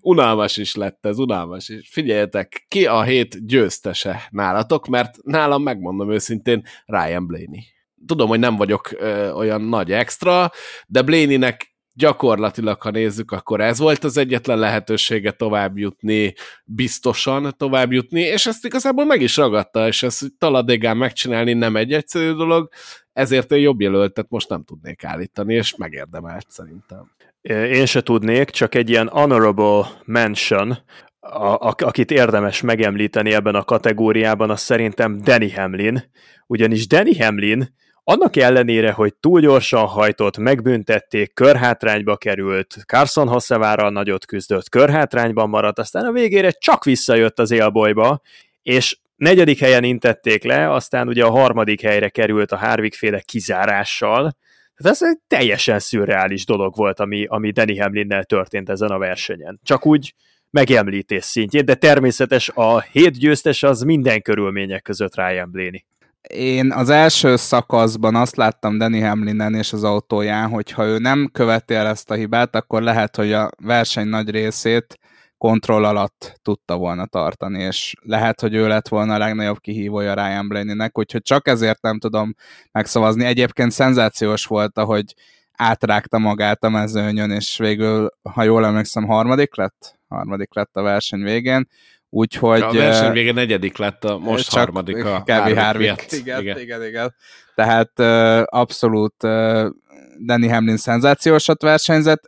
Unalmas is lett ez, unalmas is. Figyeljetek, ki a 7 győztese nálatok, mert nálam, megmondom őszintén, Ryan Blaney. Tudom, hogy nem vagyok olyan nagy extra, de Blaney-nek gyakorlatilag, ha nézzük, akkor ez volt az egyetlen lehetősége továbbjutni, biztosan továbbjutni, és ezt igazából meg is ragadta, és ezt Talladegán megcsinálni nem egy egyszerű dolog, ezért én jobb jelöltet most nem tudnék állítani, és megérdemelt szerintem. Én se tudnék, csak egy ilyen honorable mention, akit érdemes megemlíteni ebben a kategóriában, az szerintem Denny Hamlin, ugyanis Denny Hamlin annak ellenére, hogy túl gyorsan hajtott, megbüntették, körhátrányba került, Carson Hossevárral nagyot küzdött, körhátrányban maradt, aztán a végére csak visszajött az élbolyba, és 4. helyen intették le, aztán ugye a 3. helyre került a Harvick-féle kizárással. Tehát ez egy teljesen szürreális dolog volt, ami Denny Hamlinnel történt ezen a versenyen. Csak úgy megemlítés szintjén, de természetes a 7 győztes az minden körülmények között Ryan Blaney. Én az első szakaszban azt láttam Denny Hamlinen és az autóján, hogy ha ő nem követi el ezt a hibát, akkor lehet, hogy a verseny nagy részét kontroll alatt tudta volna tartani, és lehet, hogy ő lett volna a legnagyobb kihívója Ryan Blaney-nek, úgyhogy csak ezért nem tudom megszavazni. Egyébként szenzációs volt, ahogy átrágta magát a mezőnyön, és végül, ha jól emlékszem, harmadik lett a verseny végén. Úgyhogy, a verseny végén 4. lett, a most csak 3. a Kevin Harvick. Igen. Tehát abszolút Denny Hamlin szenzációsat versenyzett,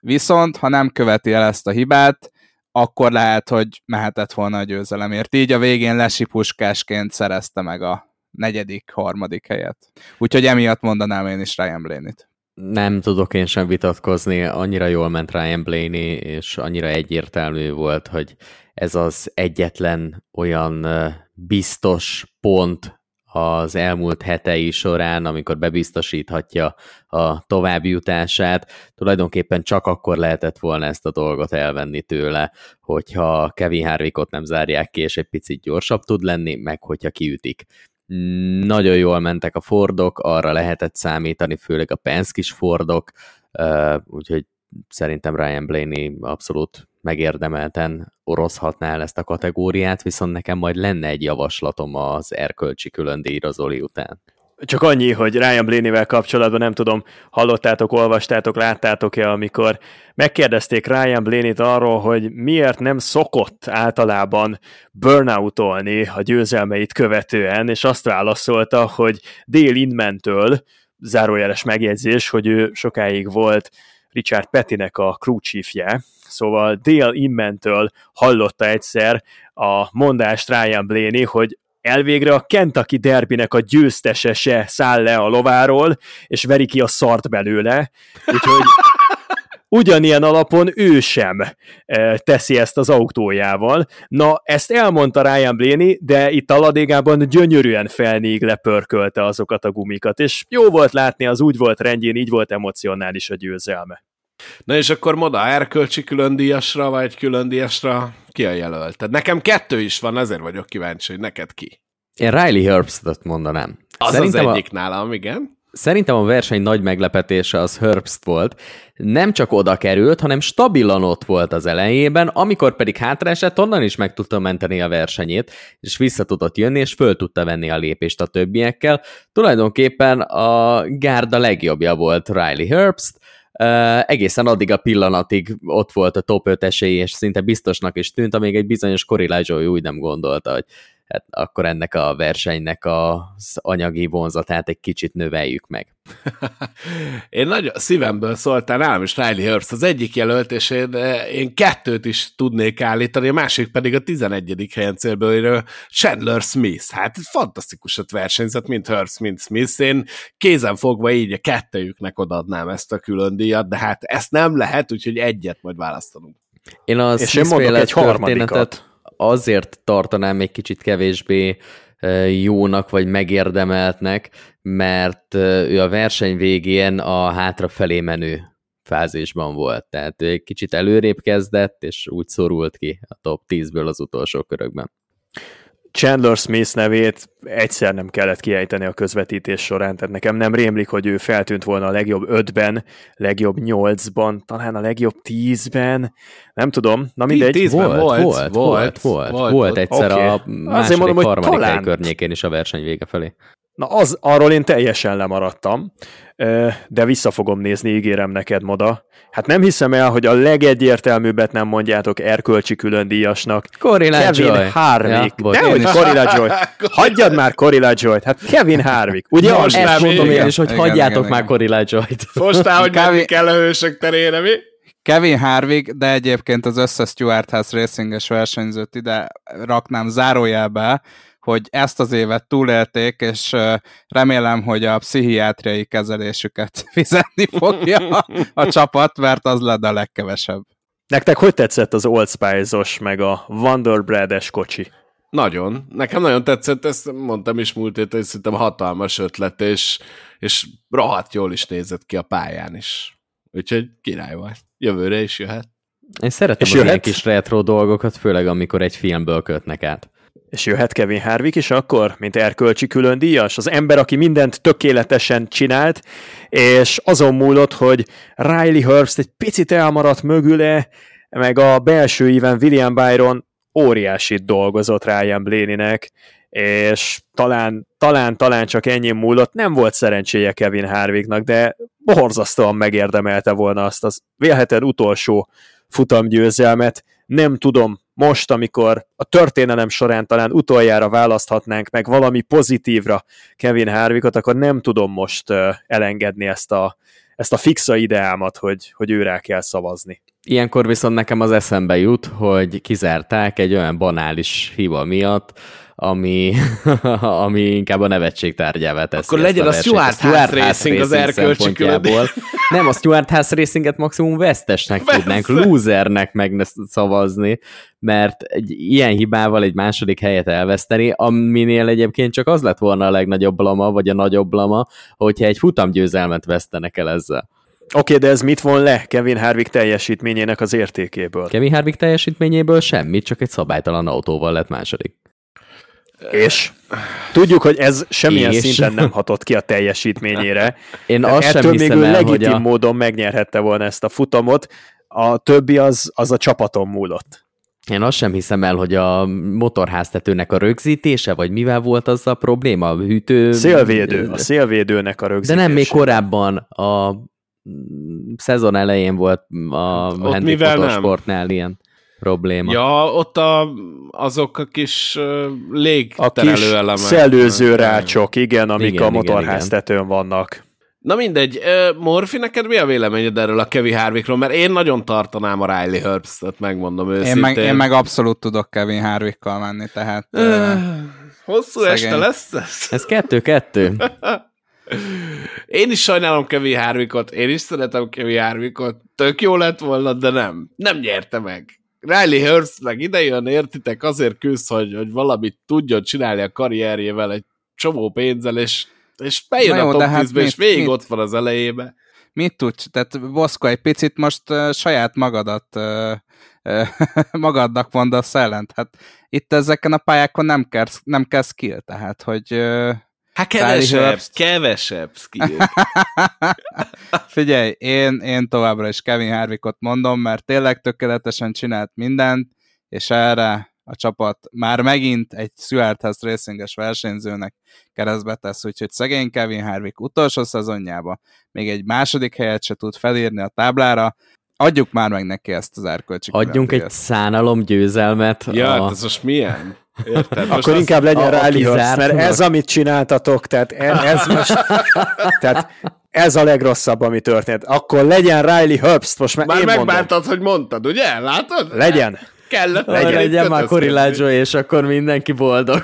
viszont ha nem követi el ezt a hibát, akkor lehet, hogy mehetett volna a győzelemért. Így a végén lesipuskásként szerezte meg a 4., 3. helyet. Úgyhogy emiatt mondanám én is Ryan Blaney-t. Nem tudok én sem vitatkozni, annyira jól ment Ryan Blaney, és annyira egyértelmű volt, hogy ez az egyetlen olyan biztos pont az elmúlt hetei során, amikor bebiztosíthatja a továbbjutását. Tulajdonképpen csak akkor lehetett volna ezt a dolgot elvenni tőle, hogyha Kevin Harvickot nem zárják ki, és egy picit gyorsabb tud lenni, meg hogyha kiütik. Nagyon jól mentek a Fordok, arra lehetett számítani, főleg a Penske-s Fordok, úgyhogy szerintem Ryan Blaney abszolút megérdemelten oroszhatnál ezt a kategóriát, viszont nekem majd lenne egy javaslatom az erkölcsi külön díjra Zoli után. Csak annyi, hogy Ryan Blaneyvel kapcsolatban nem tudom, hallottátok, olvastátok, láttátok-e, amikor megkérdezték Ryan Blaneyt arról, hogy miért nem szokott általában burnoutolni a győzelmeit követően, és azt válaszolta, hogy Dale Inmantől, zárójeles megjegyzés, hogy ő sokáig volt Richard Pettynek a crew chiefje, szóval Dale Inmantől hallotta egyszer a mondást Ryan Blaney, hogy elvégre a Kentucky derbinek a győztese se száll le a lováról, és veri ki a szart belőle, úgyhogy ugyanilyen alapon ő sem teszi ezt az autójával. Na, ezt elmondta Ryan Blaney, de itt Talladegában gyönyörűen felnéig lepörkölte azokat a gumikat, és jó volt látni, az úgy volt rendjén, így volt emocionális a győzelme. Na és akkor Moda, erkölcsi különdíjasra, vagy különdíjasra ki a jelölted? Nekem kettő is van, ezért vagyok kíváncsi, hogy neked ki. Én Riley Herbstot mondanám. Az szerintem az egyik nálam, igen. Szerintem a verseny nagy meglepetése az Herbst volt. Nem csak oda került, hanem stabilan ott volt az elejében, amikor pedig hátraesett, onnan is meg tudta menteni a versenyét, és vissza tudott jönni, és föl tudta venni a lépést a többiekkel. Tulajdonképpen a gárda legjobbja volt Riley Herbst, egészen addig a pillanatig ott volt a top 5 esély, és szinte biztosnak is tűnt, amíg egy bizonyos Corey Lajoie úgy nem gondolta, hogy hát akkor ennek a versenynek az anyagi vonzatát egy kicsit növeljük meg. Én nagyon szívemből szóltál, nálam is Riley Herbst az egyik jelölt, és én kettőt is tudnék állítani, a másik pedig a 11. helyen célből érő Chandler Smith. Hát fantasztikusat versenyzett, mint Herbst, mint Smith. Én kézenfogva így a kettőjüknek odaadnám ezt a külön díjat, de hát ezt nem lehet, úgyhogy egyet majd választanunk. Én a Smith-féle történetet azért tartanám egy kicsit kevésbé jónak, vagy megérdemeltnek, mert ő a verseny végén a hátrafelé menő fázisban volt. Tehát ő egy kicsit előrébb kezdett, és úgy szorult ki a top 10-ből az utolsó körökben. Chandler Smith nevét egyszer nem kellett kiejteni a közvetítés során, tehát nekem nem rémlik, hogy ő feltűnt volna a legjobb 5-ben, legjobb 8-ban, talán a legjobb 10-ben, nem tudom, na mindegy. 10-ben volt egyszer okay. A második, mondom, harmadik hely környékén is a verseny vége felé. Na arról én teljesen lemaradtam, de vissza fogom nézni, ígérem neked, Moda. Hát nem hiszem el, hogy a legegyértelműbbet nem mondjátok erkölcsi különdíjasnak. Corey Lajoie. Kevin Harvick. Ja, dehogy Corey Lajoie. Hagyjad már Corey Lajoie-t. Hát Kevin Harvick. Ugye most ezt mondom én is, hogy hagyjátok már Corey Lajoie-t. Mostán, hogy menni kell a hősök terére, mi? Kevin Harvick, de egyébként az összes Stewart House Racing-es versenyzőt ide raknám zárójelbe, hogy ezt az évet túlélték, és remélem, hogy a pszichiátriai kezelésüket fizetni fogja a csapat, mert az lett a legkevesebb. Nektek hogy tetszett az Old Spice-os, meg a Wonder Bread-es kocsi? Nagyon. Nekem nagyon tetszett, ezt mondtam is múlt héten, és szerintem hatalmas ötlet, és rohadt jól is nézett ki a pályán is. Úgyhogy király volt. Jövőre is jöhet. Én szeretem az ilyen kis retro dolgokat, főleg amikor egy filmből kötnek át. És jöhet Kevin Harvick is akkor, mint erkölcsi külön díjas, az ember, aki mindent tökéletesen csinált, és azon múlott, hogy Riley Herbst egy picit elmaradt mögüle, meg a belső íven William Byron óriásit dolgozott Ryan Blaneynek, és talán csak ennyi múlott, nem volt szerencséje Kevin Harvicknak, de borzasztóan megérdemelte volna azt az vélhetően utolsó futamgyőzelmet. Nem tudom, most, amikor a történelem során talán utoljára választhatnánk meg valami pozitívra Kevin Harvickot, akkor nem tudom most elengedni ezt a fixa ideámat, hogy őrá kell szavazni. Ilyenkor viszont nekem az eszembe jut, hogy kizárták egy olyan banális hiba miatt, ami inkább a nevetség tárgyává teszi. Akkor legyen a Stewart House Racing az erkölcsi különből. Nem, a Stewart House Racinget maximum vesztesnek tudnánk, losernek megszavazni, mert egy ilyen hibával egy második helyet elveszteni, aminél egyébként csak az lett volna a legnagyobb blama, vagy a nagyobb blama, hogyha egy futamgyőzelmet vesztenek el ezzel. Oké, de ez mit von le Kevin Harvick teljesítményének az értékéből? Kevin Harvick teljesítményéből semmit, csak egy szabálytalan autóval lett második. És? Tudjuk, hogy ez semmilyen szinten nem hatott ki a teljesítményére. Én azt ettől sem még hiszem ő legitim módon megnyerhette volna ezt a futamot, a többi az a csapaton múlott. Én azt sem hiszem el, hogy a motorháztetőnek a rögzítése, vagy mivel volt az a probléma? Szélvédő, a szélvédőnek a rögzítése. De nem, még korábban a szezon elején volt a hendikmotorsportnál ilyen probléma. Ja, ott azok a kis légterelő elemek. A kis szellőző rácsok, igen, amik igen, a motorháztetőn vannak. Na mindegy, Morfi, neked mi a véleményed erről a Kevin Harvickról? Mert én nagyon tartanám a Riley Herbst-et, megmondom őszintén. Én meg abszolút tudok Kevin Harvickkal menni, tehát... hosszú szegény este lesz ez? Ez 2-2. Én is sajnálom Kevin Harvickot, én is szeretem Kevin Harvickot, tök jó lett volna, de nem nyerte meg. Riley Herbst meg idejön, értitek, azért küzd, hogy valamit tudjon csinálni a karrierjével egy csomó pénzzel, és bejön jó, a top 10-be, és végig ott van az elejébe. Mit tudsz? Tehát Boszko, egy picit most saját magadat magadnak mondasz ellent. Hát itt ezeken a pályákon nem kell skill, tehát, hogy... Hát kevesebb skill. Figyelj, én továbbra is Kevin Harvickot mondom, mert tényleg tökéletesen csinált mindent, és erre a csapat már megint egy Stewart-Haas Racing-es versenyzőnek keresztbe tesz, úgyhogy szegény Kevin Harvick utolsó szezonjában még egy második helyet se tud felírni a táblára. Adjuk már meg neki ezt az árkölcsi. Adjunk egy szánalom győzelmet. Ja, ez most milyen? Érted, akkor inkább legyen Riley Herbst, mert ez, amit csináltatok, tehát ez most... Tehát ez a legrosszabb, ami történt. Akkor legyen Riley Herbst, most már én mondom. Már megbántad, hogy mondtad, ugye? Látod? Legyen. Kellett legyen már Corey Lajoie, és akkor mindenki boldog.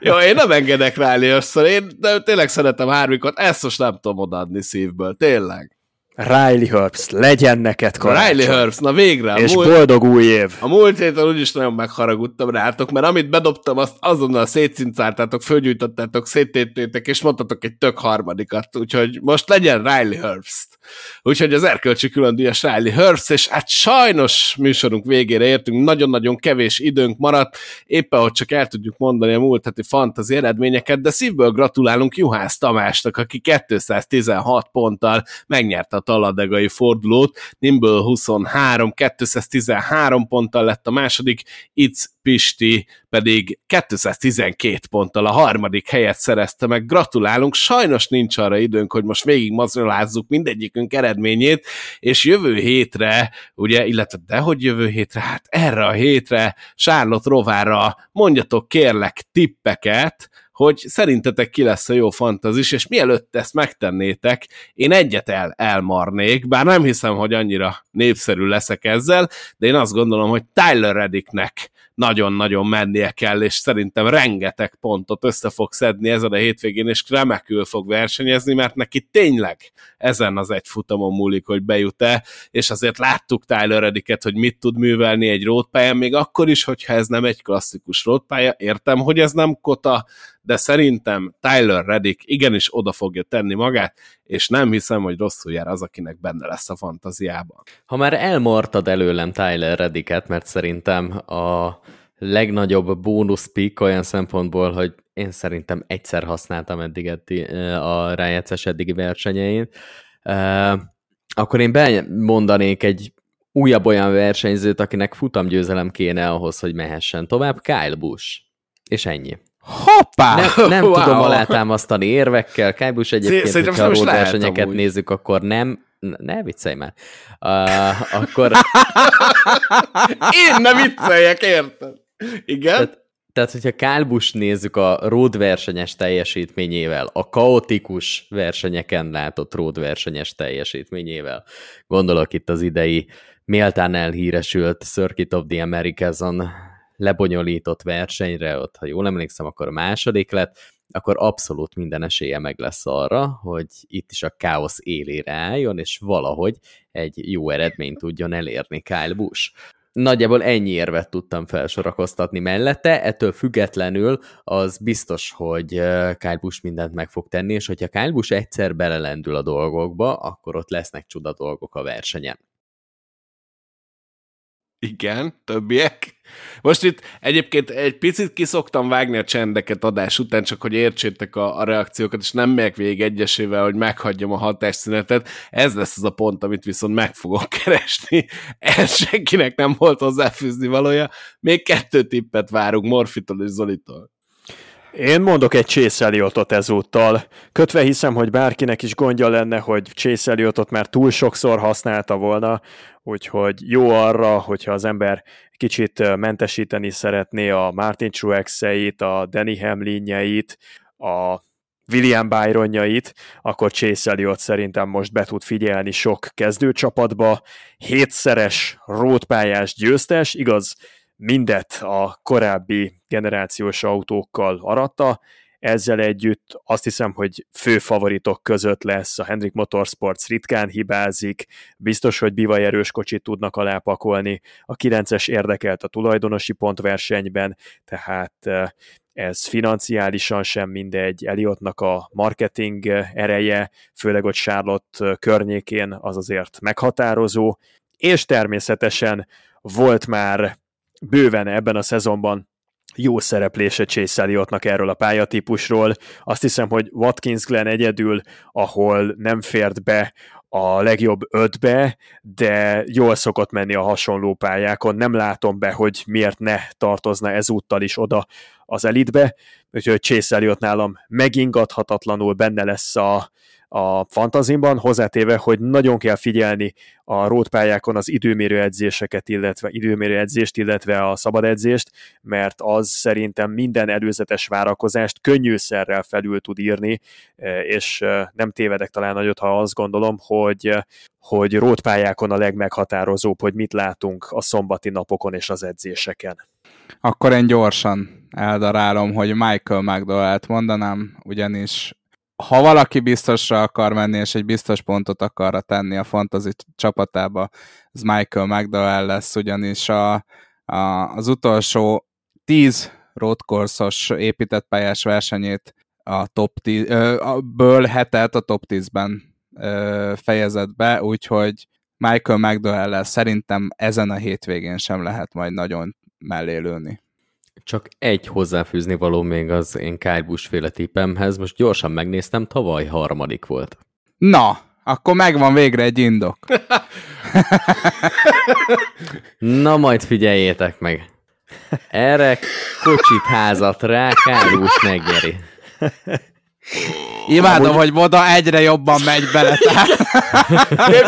Jó, én nem engedek Riley Herbstra, de tényleg szeretem Harvickot, ezt most nem tudom odaadni szívből, tényleg. Riley Herbst, legyen neked karácsony. Riley Herbst, na végre. És boldog új év. A múlt héten úgyis nagyon megharagudtam rátok, mert amit bedobtam, azt azonnal szétszincáltátok, fölgyújtottátok, széttéttétek, és mondtatok egy tök harmadikat. Úgyhogy most legyen Riley Herbst. Úgyhogy az erkölcsi különdíjas Riley Herbst, és hát sajnos műsorunk végére értünk, nagyon-nagyon kevés időnk maradt, éppen hogy csak el tudjuk mondani a múlt heti fantasy eredményeket, de szívből gratulálunk Juhász Tamásnak, aki 216 ponttal megnyerte a talladegai fordulót, Nimble 23, 213 ponttal lett a második, It's Pisti pedig 212 ponttal a harmadik helyet szerezte meg. Gratulálunk, sajnos nincs arra időnk, hogy most végig mazsolázzuk mindegyikünk eredményét, és jövő hétre, ugye, illetve dehogy jövő hétre, hát erre a hétre Charlotte Rovalra mondjatok kérlek tippeket, hogy szerintetek ki lesz a jó fantazis, és mielőtt ezt megtennétek, én egyet elmarnék, bár nem hiszem, hogy annyira népszerű leszek ezzel, de én azt gondolom, hogy Tyler Reddicknek nagyon-nagyon mennie kell, és szerintem rengeteg pontot össze fog szedni ezen a hétvégén, és remekül fog versenyezni, mert neki tényleg ezen az egy futamon múlik, hogy bejut-e, és azért láttuk Tyler Reddicket, hogy mit tud művelni egy roadpályán, még akkor is, hogyha ez nem egy klasszikus roadpálya, értem, hogy ez nem kota, de szerintem Tyler Reddick igenis oda fogja tenni magát, és nem hiszem, hogy rosszul jár az, akinek benne lesz a fantáziában. Ha már elmartad előlem Tyler Reddicket, mert szerintem a legnagyobb bónuszpik olyan szempontból, hogy én szerintem egyszer használtam eddig a rájátszás eddigi versenyein, akkor én bemondanék egy újabb olyan versenyzőt, akinek futamgyőzelem kéne ahhoz, hogy mehessen tovább, Kyle Busch. És ennyi. Hoppá! Nem wow. Tudom alátámasztani érvekkel. Kyle Busch egyébként, hogyha a versenyeket nézzük, akkor nem. Ne viccelj már. Akkor... Én nem vicceljek, érted? Igen? Tehát, hogyha Kyle Busch nézzük a roadversenyes teljesítményével, a kaotikus versenyeken látott roadversenyes teljesítményével, gondolok itt az idei méltán elhíresült Circuit of the Americas-on lebonyolított versenyre, ott, ha jól emlékszem, akkor a második lett, akkor abszolút minden esélye meg lesz arra, hogy itt is a káosz élére álljon, és valahogy egy jó eredményt tudjon elérni Kyle Busch. Nagyjából ennyi érvet tudtam felsorakoztatni mellette, ettől függetlenül az biztos, hogy Kyle Busch mindent meg fog tenni, és hogyha Kyle Busch egyszer belelendül a dolgokba, akkor ott lesznek csuda dolgok a versenyen. Igen, többiek. Most itt egyébként egy picit kiszoktam vágni a csendeket adás után, csak hogy értsétek a reakciókat, és nem megyek végig egyesével, hogy meghagyjam a hatásszünetet. Ez lesz az a pont, amit viszont meg fogok keresni. Ez senkinek nem volt hozzáfűzni valója. Még 2 tippet várunk Morfitól és Zolitól. Én mondok egy Chase Elliotot ezúttal. Kötve hiszem, hogy bárkinek is gondja lenne, hogy Chase Elliotot már túl sokszor használta volna, úgyhogy jó arra, hogyha az ember kicsit mentesíteni szeretné a Martin Truex-eit, a Denny Hamlin-jeit, a William Byron-jait, akkor Chase Elliott szerintem most be tud figyelni sok kezdőcsapatba. 7-szeres roadpályás győztes, igaz, mindet a korábbi generációs autókkal aratta, ezzel együtt azt hiszem, hogy fő favoritok között lesz, a Hendrick Motorsports ritkán hibázik, biztos, hogy bivaj erős kocsit tudnak alápakolni, a 9-es érdekelt a tulajdonosi pontversenyben, tehát ez financiálisan sem mindegy, Elliottnak a marketing ereje, főleg ott Charlotte környékén az azért meghatározó, és természetesen volt már bőven ebben a szezonban jó szereplése Chase Elliottnak erről a pályatípusról. Azt hiszem, hogy Watkins Glen egyedül, ahol nem fért be a legjobb 5-be, de jól szokott menni a hasonló pályákon. Nem látom be, hogy miért ne tartozna ezúttal is oda az elitbe. Úgyhogy Chase Elliott nálam megingathatatlanul benne lesz a fantazimban, hozzátéve, hogy nagyon kell figyelni a roadpályákon az időmérőedzést, illetve a szabad edzést, mert az szerintem minden előzetes várakozást könnyűszerrel felül tud írni, és nem tévedek talán nagyot, ha azt gondolom, hogy roadpályákon a legmeghatározóbb, hogy mit látunk a szombati napokon és az edzéseken. Akkor én gyorsan eldarálom, hogy Michael McDowell-t mondanám, ugyanis ha valaki biztosra akar menni, és egy biztos pontot akarra tenni a fantasy csapatába, az Michael McDowell lesz, ugyanis az utolsó 10 road course-os épített pályás versenyét a top 10-ből 7-et a top 10-ben fejezett be, úgyhogy Michael McDowell szerintem ezen a hétvégén sem lehet majd nagyon mellélőni. Csak egy hozzáfűzni való még az én Kyle Busch féle tippemhez, most gyorsan megnéztem, tavaly 3. volt. Na, akkor megvan végre egy indok. Na majd figyeljétek meg. Erre kocsit házat rá, Kyle Busch megnyeri. Imádom, hogy Moda egyre jobban megy bele.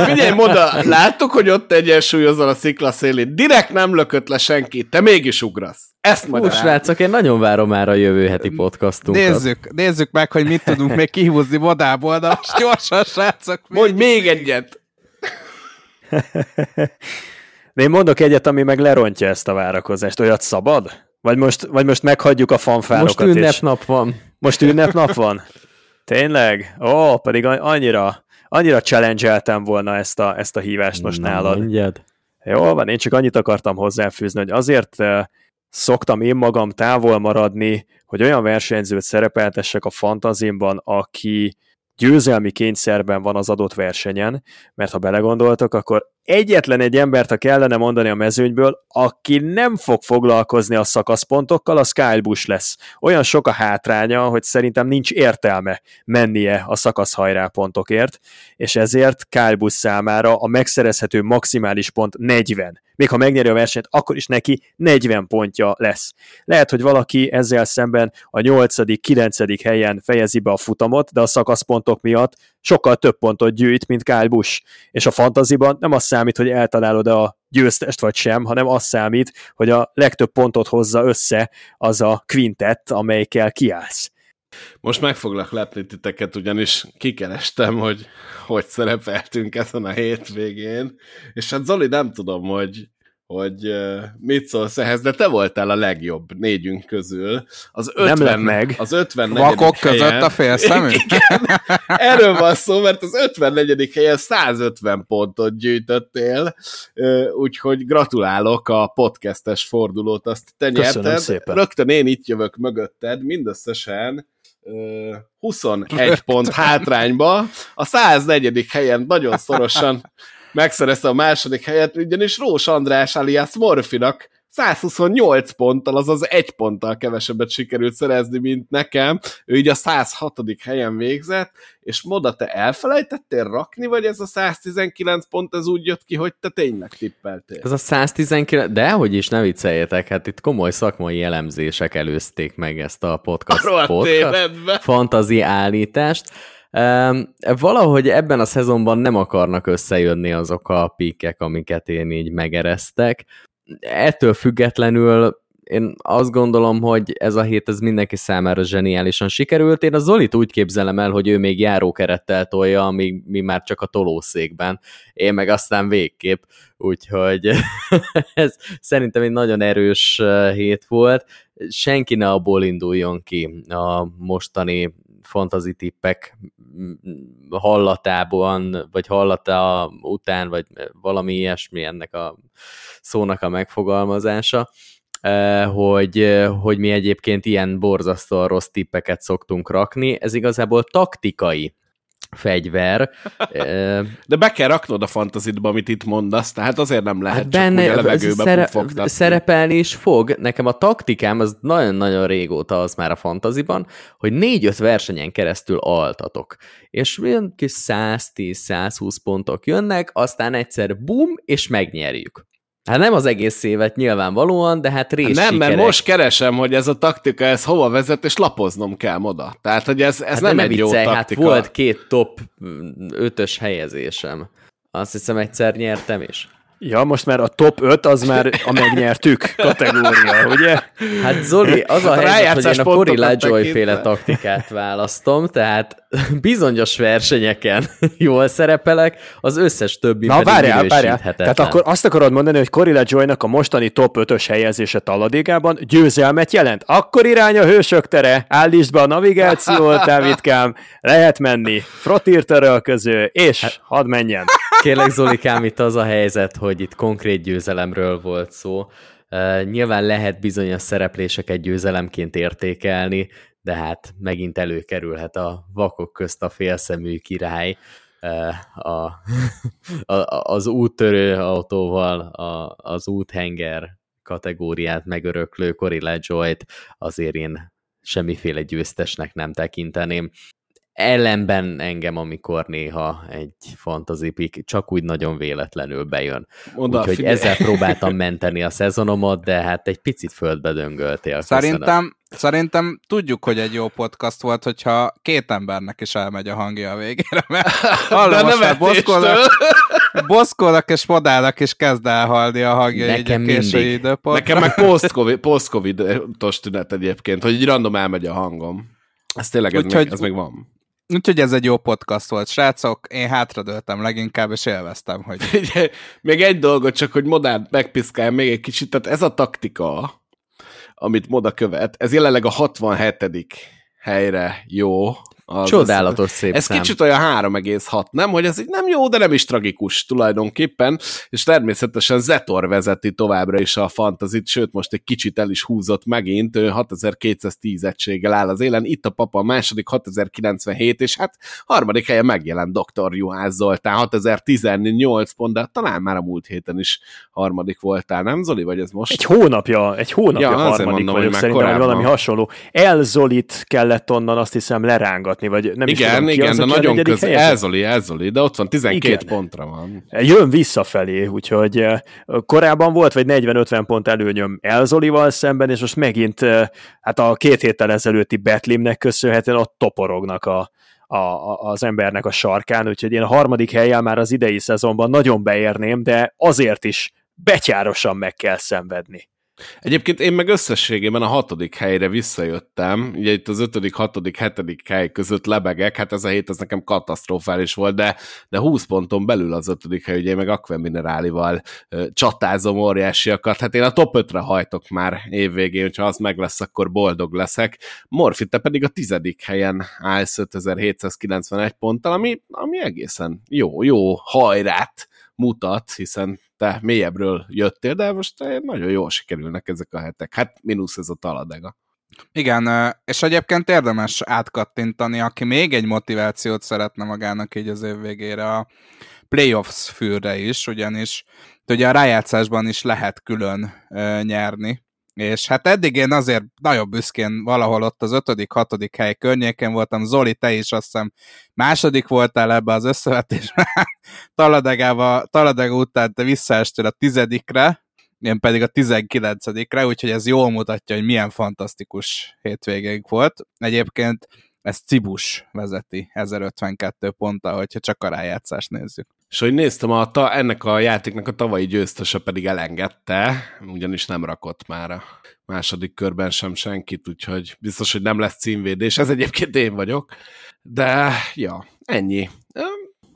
Figyelj, Moda, láttuk, hogy ott egyensúlyozol a szikla szélén. Direkt nem lökött le senki, te mégis ugrasz. Ezt mondom. Srácok, én nagyon várom már a jövő heti podcastunkat. Nézzük meg, hogy mit tudunk még kihúzni Modából, de most gyorsan, srácok. Mondj még egyet. De én mondok egyet, ami meg lerontja ezt a várakozást. Olyat szabad? Vagy most meghagyjuk a fanfárokat is. Most ünnepnap van. Most ünnepnap van? Tényleg? Ó, pedig annyira challenge-eltem volna ezt a hívást most nálad. Mindjárt. Jól van, én csak annyit akartam hozzáfűzni, hogy azért szoktam én magam távol maradni, hogy olyan versenyzőt szerepeltessek a fantazimban, aki győzelmi kényszerben van az adott versenyen, mert ha belegondoltok, akkor egyetlen egy embert, ha kellene mondani a mezőnyből, aki nem fog foglalkozni a szakaszpontokkal, az Kyle Busch lesz. Olyan sok a hátránya, hogy szerintem nincs értelme mennie a szakaszhajrápontokért, és ezért Kyle Busch számára a megszerezhető maximális pont 40. Még ha megnyeri a versenyt, akkor is neki 40 pontja lesz. Lehet, hogy valaki ezzel szemben a 8.-9. helyen fejezi be a futamot, de a szakaszpontok miatt sokkal több pontot gyűjt, mint Kyle Busch. És a fantaziban nem az számít, hogy eltalálod a győztest vagy sem, hanem az számít, hogy a legtöbb pontot hozza össze az a quintett, amelyikkel kiállsz. Most meg foglak lepni titeket, ugyanis kikerestem, hogy szerepeltünk ezen a hétvégén, és hát Zoli, nem tudom, hogy mit szólsz ehhez, de te voltál a legjobb négyünk közül. Az 54. Vakok helyen, között a félszemű? Erről van szó, mert az 54. helyen 150 pontot gyűjtöttél, úgyhogy gratulálok a podcastes fordulót, azt te nyerted. Köszönöm szépen. Rögtön én itt jövök mögötted, mindösszesen 21 pont hátrányba, a 104. helyen nagyon szorosan megszerezte a második helyet, ugyanis Roós András alias Morfinak 128 ponttal, azaz 1 ponttal kevesebbet sikerült szerezni, mint nekem. Ő így a 106. helyen végzett, és Moda, te elfelejtettél rakni, vagy ez a 119 pont, ez úgy jött ki, hogy te tényleg tippeltél? Ez a 119, dehogy is, ne vicceljetek, hát itt komoly szakmai elemzések előzték meg ezt a podcast fantazi állítást. Valahogy ebben a szezonban nem akarnak összejönni azok a pikkek, amiket én így megeresztek. Ettől függetlenül én azt gondolom, hogy ez a hét ez mindenki számára zseniálisan sikerült. Én a Zolit úgy képzelem el, hogy ő még járókerettel tolja, amíg mi már csak a tolószékben. Én meg aztán végképp. Úgyhogy ez szerintem egy nagyon erős hét volt. Senki ne abból induljon ki a mostani fantasy tippek hallatában, vagy hallata után, vagy valami ilyesmi ennek a szónak a megfogalmazása, hogy mi egyébként ilyen borzasztóan rossz tippeket szoktunk rakni. Ez igazából taktikai fegyver. De be kell raknod a fantazitba, amit itt mondasz, tehát azért nem lehet hát benne, csak úgy a levegőben fogtatni. Szerepelni is fog. Nekem a taktikám az nagyon-nagyon régóta az már a fantaziban, hogy 4-5 versenyen keresztül altatok. És olyan kis 110-120 pontok jönnek, aztán egyszer bum, és megnyerjük. Hát nem az egész évet nyilvánvalóan, de hát részsikerek. Nem, mert most keresem, hogy ez a taktika, ez hova vezet, és lapoznom kell oda. Tehát, hogy ez hát nem egy jó taktika. Hát volt 2 top 5-ös helyezésem. Azt hiszem, egyszer nyertem is. Ja, most már a top 5 az már a megnyertük kategória, ugye? Hát Zoli, az a helyzet, hogy én a Corey Lajoie féle taktikát választom, tehát bizonyos versenyeken jól szerepelek, az összes többi na, pedig minősíthetetlen. Tehát akkor azt akarod mondani, hogy Corey Lajoie-nak a mostani top 5-ös helyezése Talladegában győzelmet jelent. Akkor irány a hősök tere, állítsd be a navigációt, Dávidkám, lehet menni, frotír töröl közül, és hadd menjen. Kérlek, Zolikám, itt az a helyzet, hogy itt konkrét győzelemről volt szó. Nyilván lehet bizonyos szerepléseket győzelemként értékelni, de hát megint előkerülhet a vakok közt a félszemű király, az úttörő autóval az úthenger kategóriát megöröklő Corey Lajoie-t azért én semmiféle győztesnek nem tekinteném. Ellenben engem, amikor néha egy fantasy pick csak úgy nagyon véletlenül bejön. Úgyhogy ezzel próbáltam menteni a szezonomat, de hát egy picit földbe döngöltél. Szerintem tudjuk, hogy egy jó podcast volt, hogyha 2 embernek is elmegy a hangja a végére, mert hallom, most már boszkolnak és modálnak, és kezd elhalni a hangja így a késői időpont. Nekem meg post-covid-os tünet egyébként, hogy így random elmegy a hangom. Ez tényleg, ez még van. Úgyhogy ez egy jó podcast volt, srácok. Én hátradőltem leginkább, és élveztem, hogy... Még egy dolgot csak, hogy Modát megpiszkálj még egy kicsit. Tehát ez a taktika, amit Moda követ, ez jelenleg a 67. helyre jó. Csodálatos szép ez szám. Kicsit olyan 3,6, nem? Hogy ez így nem jó, de nem is tragikus tulajdonképpen, és természetesen Zetor vezeti továbbra is a fantazit, sőt most egy kicsit el is húzott megint, 6210 egységgel áll az élen, itt a papa a második 6097, és hát harmadik helyen megjelent Dr. Juhász Zoltán, 6018 pont, de talán már a múlt héten is harmadik voltál, nem Zoli? Vagy ez most? Egy hónapja harmadik vagyok, szerintem valami hasonló. Elzolit kellett onnan azt hiszem lerángatni. Vagy nem igen, is tudom, de nagyon közel. Elzoli, de ott van, 12 igen. Pontra van. Jön visszafelé, úgyhogy korábban volt, vagy 40-50 pont előnyöm Elzolival szemben, és most megint hát a 2 héttel ezelőtti Betlimnek köszönhetően ott toporognak az embernek a sarkán, úgyhogy én a harmadik helyen már az idei szezonban nagyon beérném, de azért is betyárosan meg kell szenvedni. Egyébként én meg összességében a 6. helyre visszajöttem, ugye itt az 5., 6., 7. hely között lebegek, hát ez a hét ez nekem katasztrofális volt, de 20 ponton belül az 5. hely, ugye én meg Aquaminerálival csatázom óriásiakat, hát én a top 5-re hajtok már évvégén, hogyha az meg lesz, akkor boldog leszek. Morfi, te pedig a 10. helyen állsz 5791 ponttal, ami egészen jó hajrát mutat, hiszen te mélyebbről jöttél, de most nagyon jól sikerülnek ezek a hetek. Hát mínusz ez a Talladega. Igen, és egyébként érdemes átkattintani, aki még egy motivációt szeretne magának így az év végére, a playoffs fűrre is, ugyanis ugye a rájátszásban is lehet külön nyerni, és hát eddig én azért nagyon büszkén valahol ott az 5.-6. hely környéken voltam, Zoli, te is azt hiszem második voltál ebbe az összevetésben, Talladega után te visszaestél a 10.-re, én pedig a 19.-re, úgyhogy ez jól mutatja, hogy milyen fantasztikus hétvégénk volt. Egyébként ezt Cibus vezeti 1052 ponttal, hogyha csak a rájátszást nézzük. És hogy néztem, ennek a játéknak a tavalyi győztese pedig elengedte, ugyanis nem rakott már a második körben sem senkit, úgyhogy biztos, hogy nem lesz címvédés, ez egyébként én vagyok. De ja, ennyi.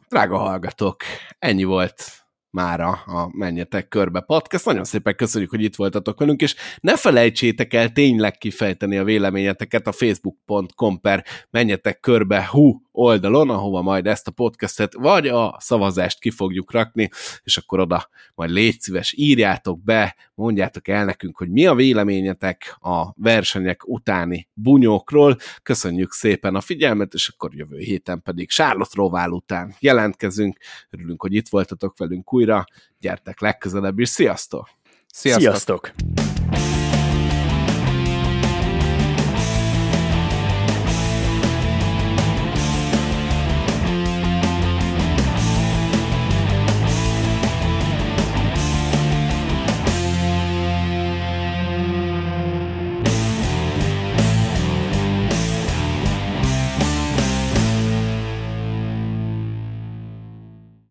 Drága hallgatók, ennyi volt mára a Menjetek Körbe podcast. Nagyon szépen köszönjük, hogy itt voltatok velünk, és ne felejtsétek el tényleg kifejteni a véleményeteket a facebook.com/menjetekkörbe.hu oldalon, ahova majd ezt a podcastet vagy a szavazást ki fogjuk rakni, és akkor oda majd légy szíves, írjátok be, mondjátok el nekünk, hogy mi a véleményetek a versenyek utáni bunyókról. Köszönjük szépen a figyelmet, és akkor jövő héten pedig Charlotte Roval után jelentkezünk. Örülünk, hogy itt voltatok velünk újra. Gyertek legközelebb is. Sziasztok! Sziasztok!